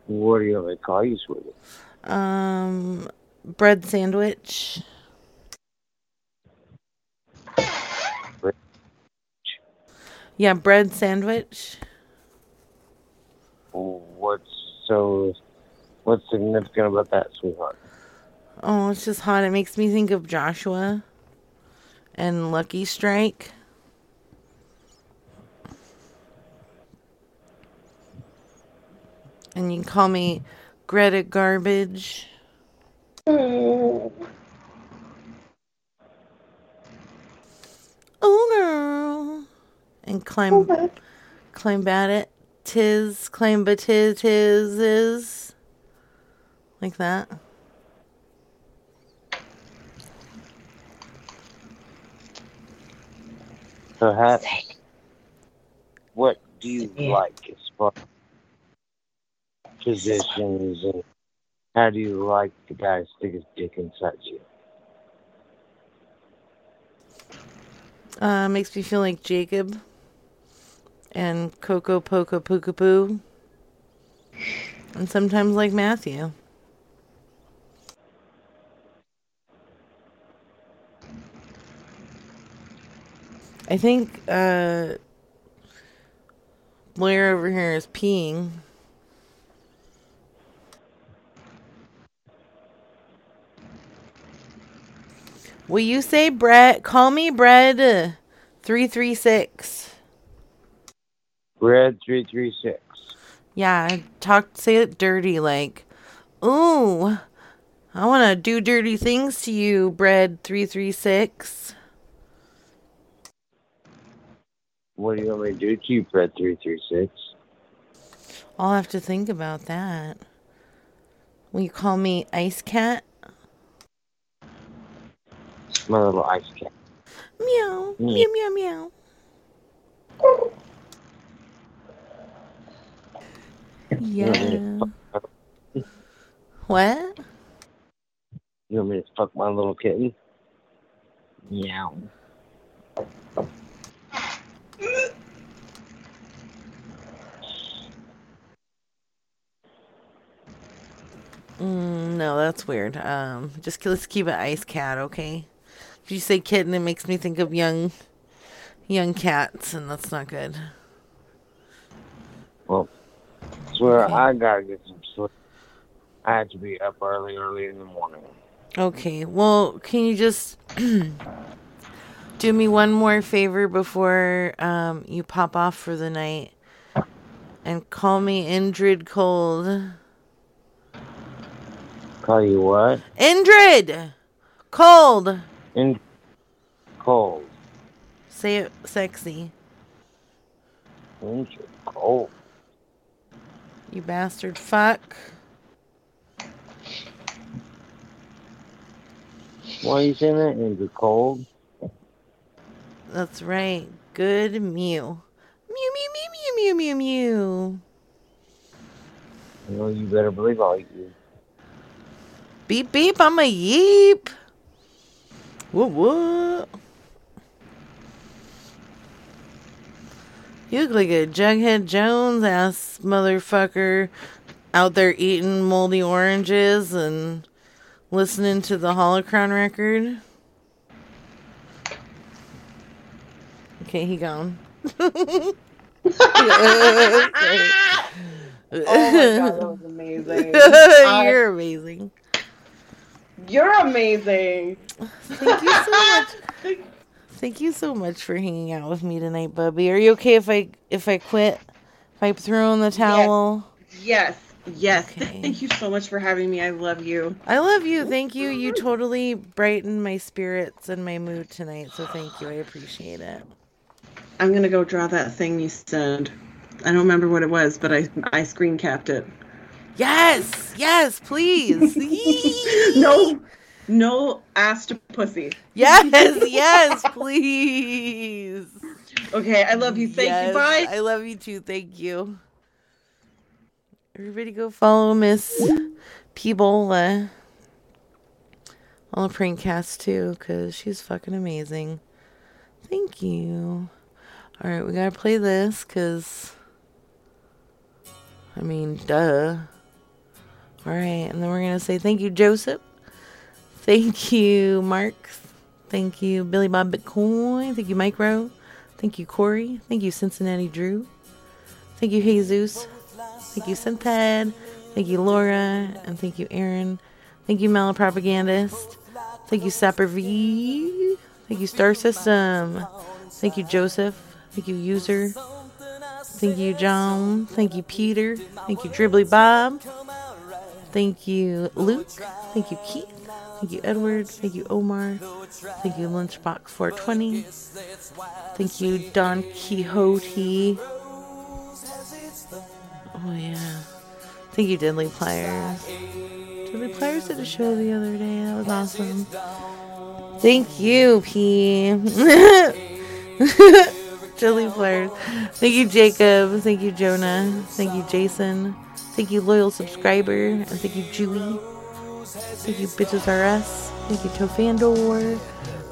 What do you call you, sweetie? Bread sandwich. Yeah, bread sandwich. What's significant about that, sweetheart? Oh, it's just hot. It makes me think of Joshua and Lucky Strike. And you can call me Greta Garbage. Oh, girl. And climb at it. Tis, climb but tis, is. Like that. So, what do you like as far as positions, and how do you like the guy stick his dick inside you? Makes me feel like Jacob and Coco Poco Pooka Poo. And sometimes like Matthew. I think Blair over here is peeing. Will you say Brett? Call me Brett 336. Brett 336. Yeah, say it dirty like, ooh, I want to do dirty things to you, Brett 336. What do you want me to do to you, Brett 336? I'll have to think about that. Will you call me Ice Cat? My little ice cat. Meow. Mm. Meow, meow, meow. Yeah. What? You want me to fuck my little kitten? Meow. No, that's weird. Just let's keep it Ice Cat, okay? If you say kitten, it makes me think of young cats, and that's not good. Well, that's where okay. I gotta get some sleep. I had to be up early in the morning. Okay, well, can you just do me one more favor before you pop off for the night? And call me Indrid Cold. Call you what? Indrid! Cold! In cold. Say it sexy. Indrid Cold. You bastard fuck. Why are you saying that? Indrid Cold. That's right. Good mew. Mew, mew, mew, mew, mew, mew, mew. Well, you better believe I'll eat you. Beep, beep, I'm a yeep. What? You look like a Jughead Jones ass motherfucker out there eating moldy oranges and listening to the Holocron record. Okay, he gone. Oh my God, that was amazing. You're amazing. You're amazing. Thank you so much. Thank you so much for hanging out with me tonight, Bubby. Are you okay if I quit? If I throw in the towel? Yes. Okay. Thank you so much for having me. I love you. I love you. Thank you. You totally brightened my spirits and my mood tonight, so thank you. I appreciate it. I'm going to go draw that thing you sent. I don't remember what it was, but I screen capped it. Yes, please. No ass to pussy. Yes, please. Okay, I love you. Thank you. Bye. I love you too. Thank you. Everybody go follow Miss Peebola on the Prankcast too, because she's fucking amazing. Thank you. All right, we got to play this because, I mean, duh. All right, and then we're going to say thank you, Joseph. Thank you, Mark. Thank you, Billy Bob Bitcoin. Thank you, Micro. Thank you, Corey. Thank you, Cincinnati Drew. Thank you, Jesus. Thank you, Synthad. Thank you, Laura. And thank you, Aaron. Thank you, Malapropagandist. Thank you, Sapper V. Thank you, Star System. Thank you, Joseph. Thank you, User. Thank you, John. Thank you, Peter. Thank you, Dribbly Bob. Thank you, Luke. Thank you, Keith. Thank you, Edward. Thank you, Omar. Thank you, Lunchbox420. Thank you, Don Quixote. Oh, yeah. Thank you, Deadly Pliers. Deadly Pliers did a show the other day. That was awesome. Thank you, P. Deadly Pliers. Thank you, Jacob. Thank you, Jonah. Thank you, Jason. Thank you, Loyal Subscriber, and thank you, Chewy. Thank you, Bitches R Us. Thank you, Tofandor.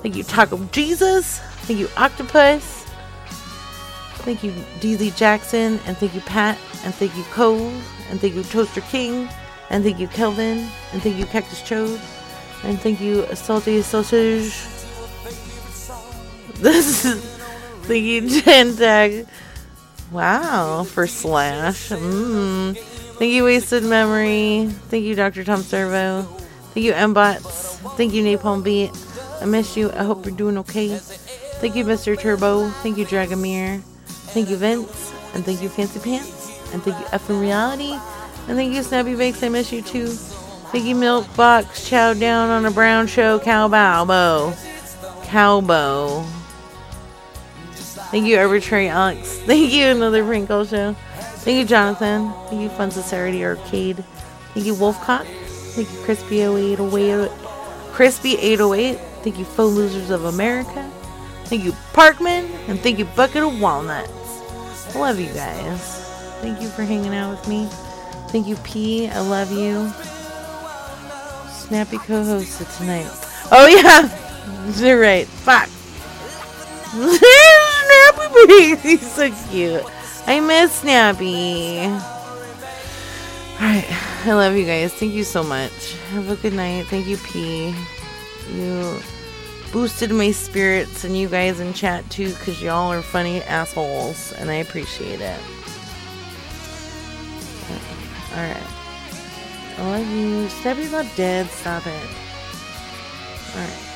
Thank you, Taco Jesus. Thank you, Octopus. Thank you, DZ Jackson. And thank you, Pat. And thank you, Cole. And thank you, Toaster King. And thank you, Kelvin. And thank you, Cactus Chode. And thank you, Salty Sausage. This is thank you, Jantag. Wow, for Slash. Thank you, Wasted Memory. Thank you, Dr. Tom Servo. Thank you, MBots. Thank you, Napalm Beat. I miss you. I hope you're doing okay. Thank you, Mr. Turbo. Thank you, Dragomir. Thank you, Vince. And thank you, Fancy Pants. And thank you, Effin' Reality. And thank you, Snappy Bakes. I miss you too. Thank you, Milk Box. Chow down on a brown show. Cowbow. Cowbow. Thank you, Arbitrary Alex. Thank you, Another Prank Call Show. Thank you, Jonathan. Thank you, Fun Society Arcade. Thank you, Wolfcock. Thank you, Crispy 808. Thank you, Faux Losers of America. Thank you, Parkman. And thank you, Bucket of Walnuts. I love you guys. Thank you for hanging out with me. Thank you, P. I love you. Snappy co-hosted tonight. Oh, yeah. You're right. Fuck. Snappy Bakes. He's so cute. I miss Snappy. Alright. I love you guys. Thank you so much. Have a good night. Thank you, P. You boosted my spirits, and you guys in chat too, because y'all are funny assholes and I appreciate it. Alright. I love you. Snappy's not dead. Stop it. Alright.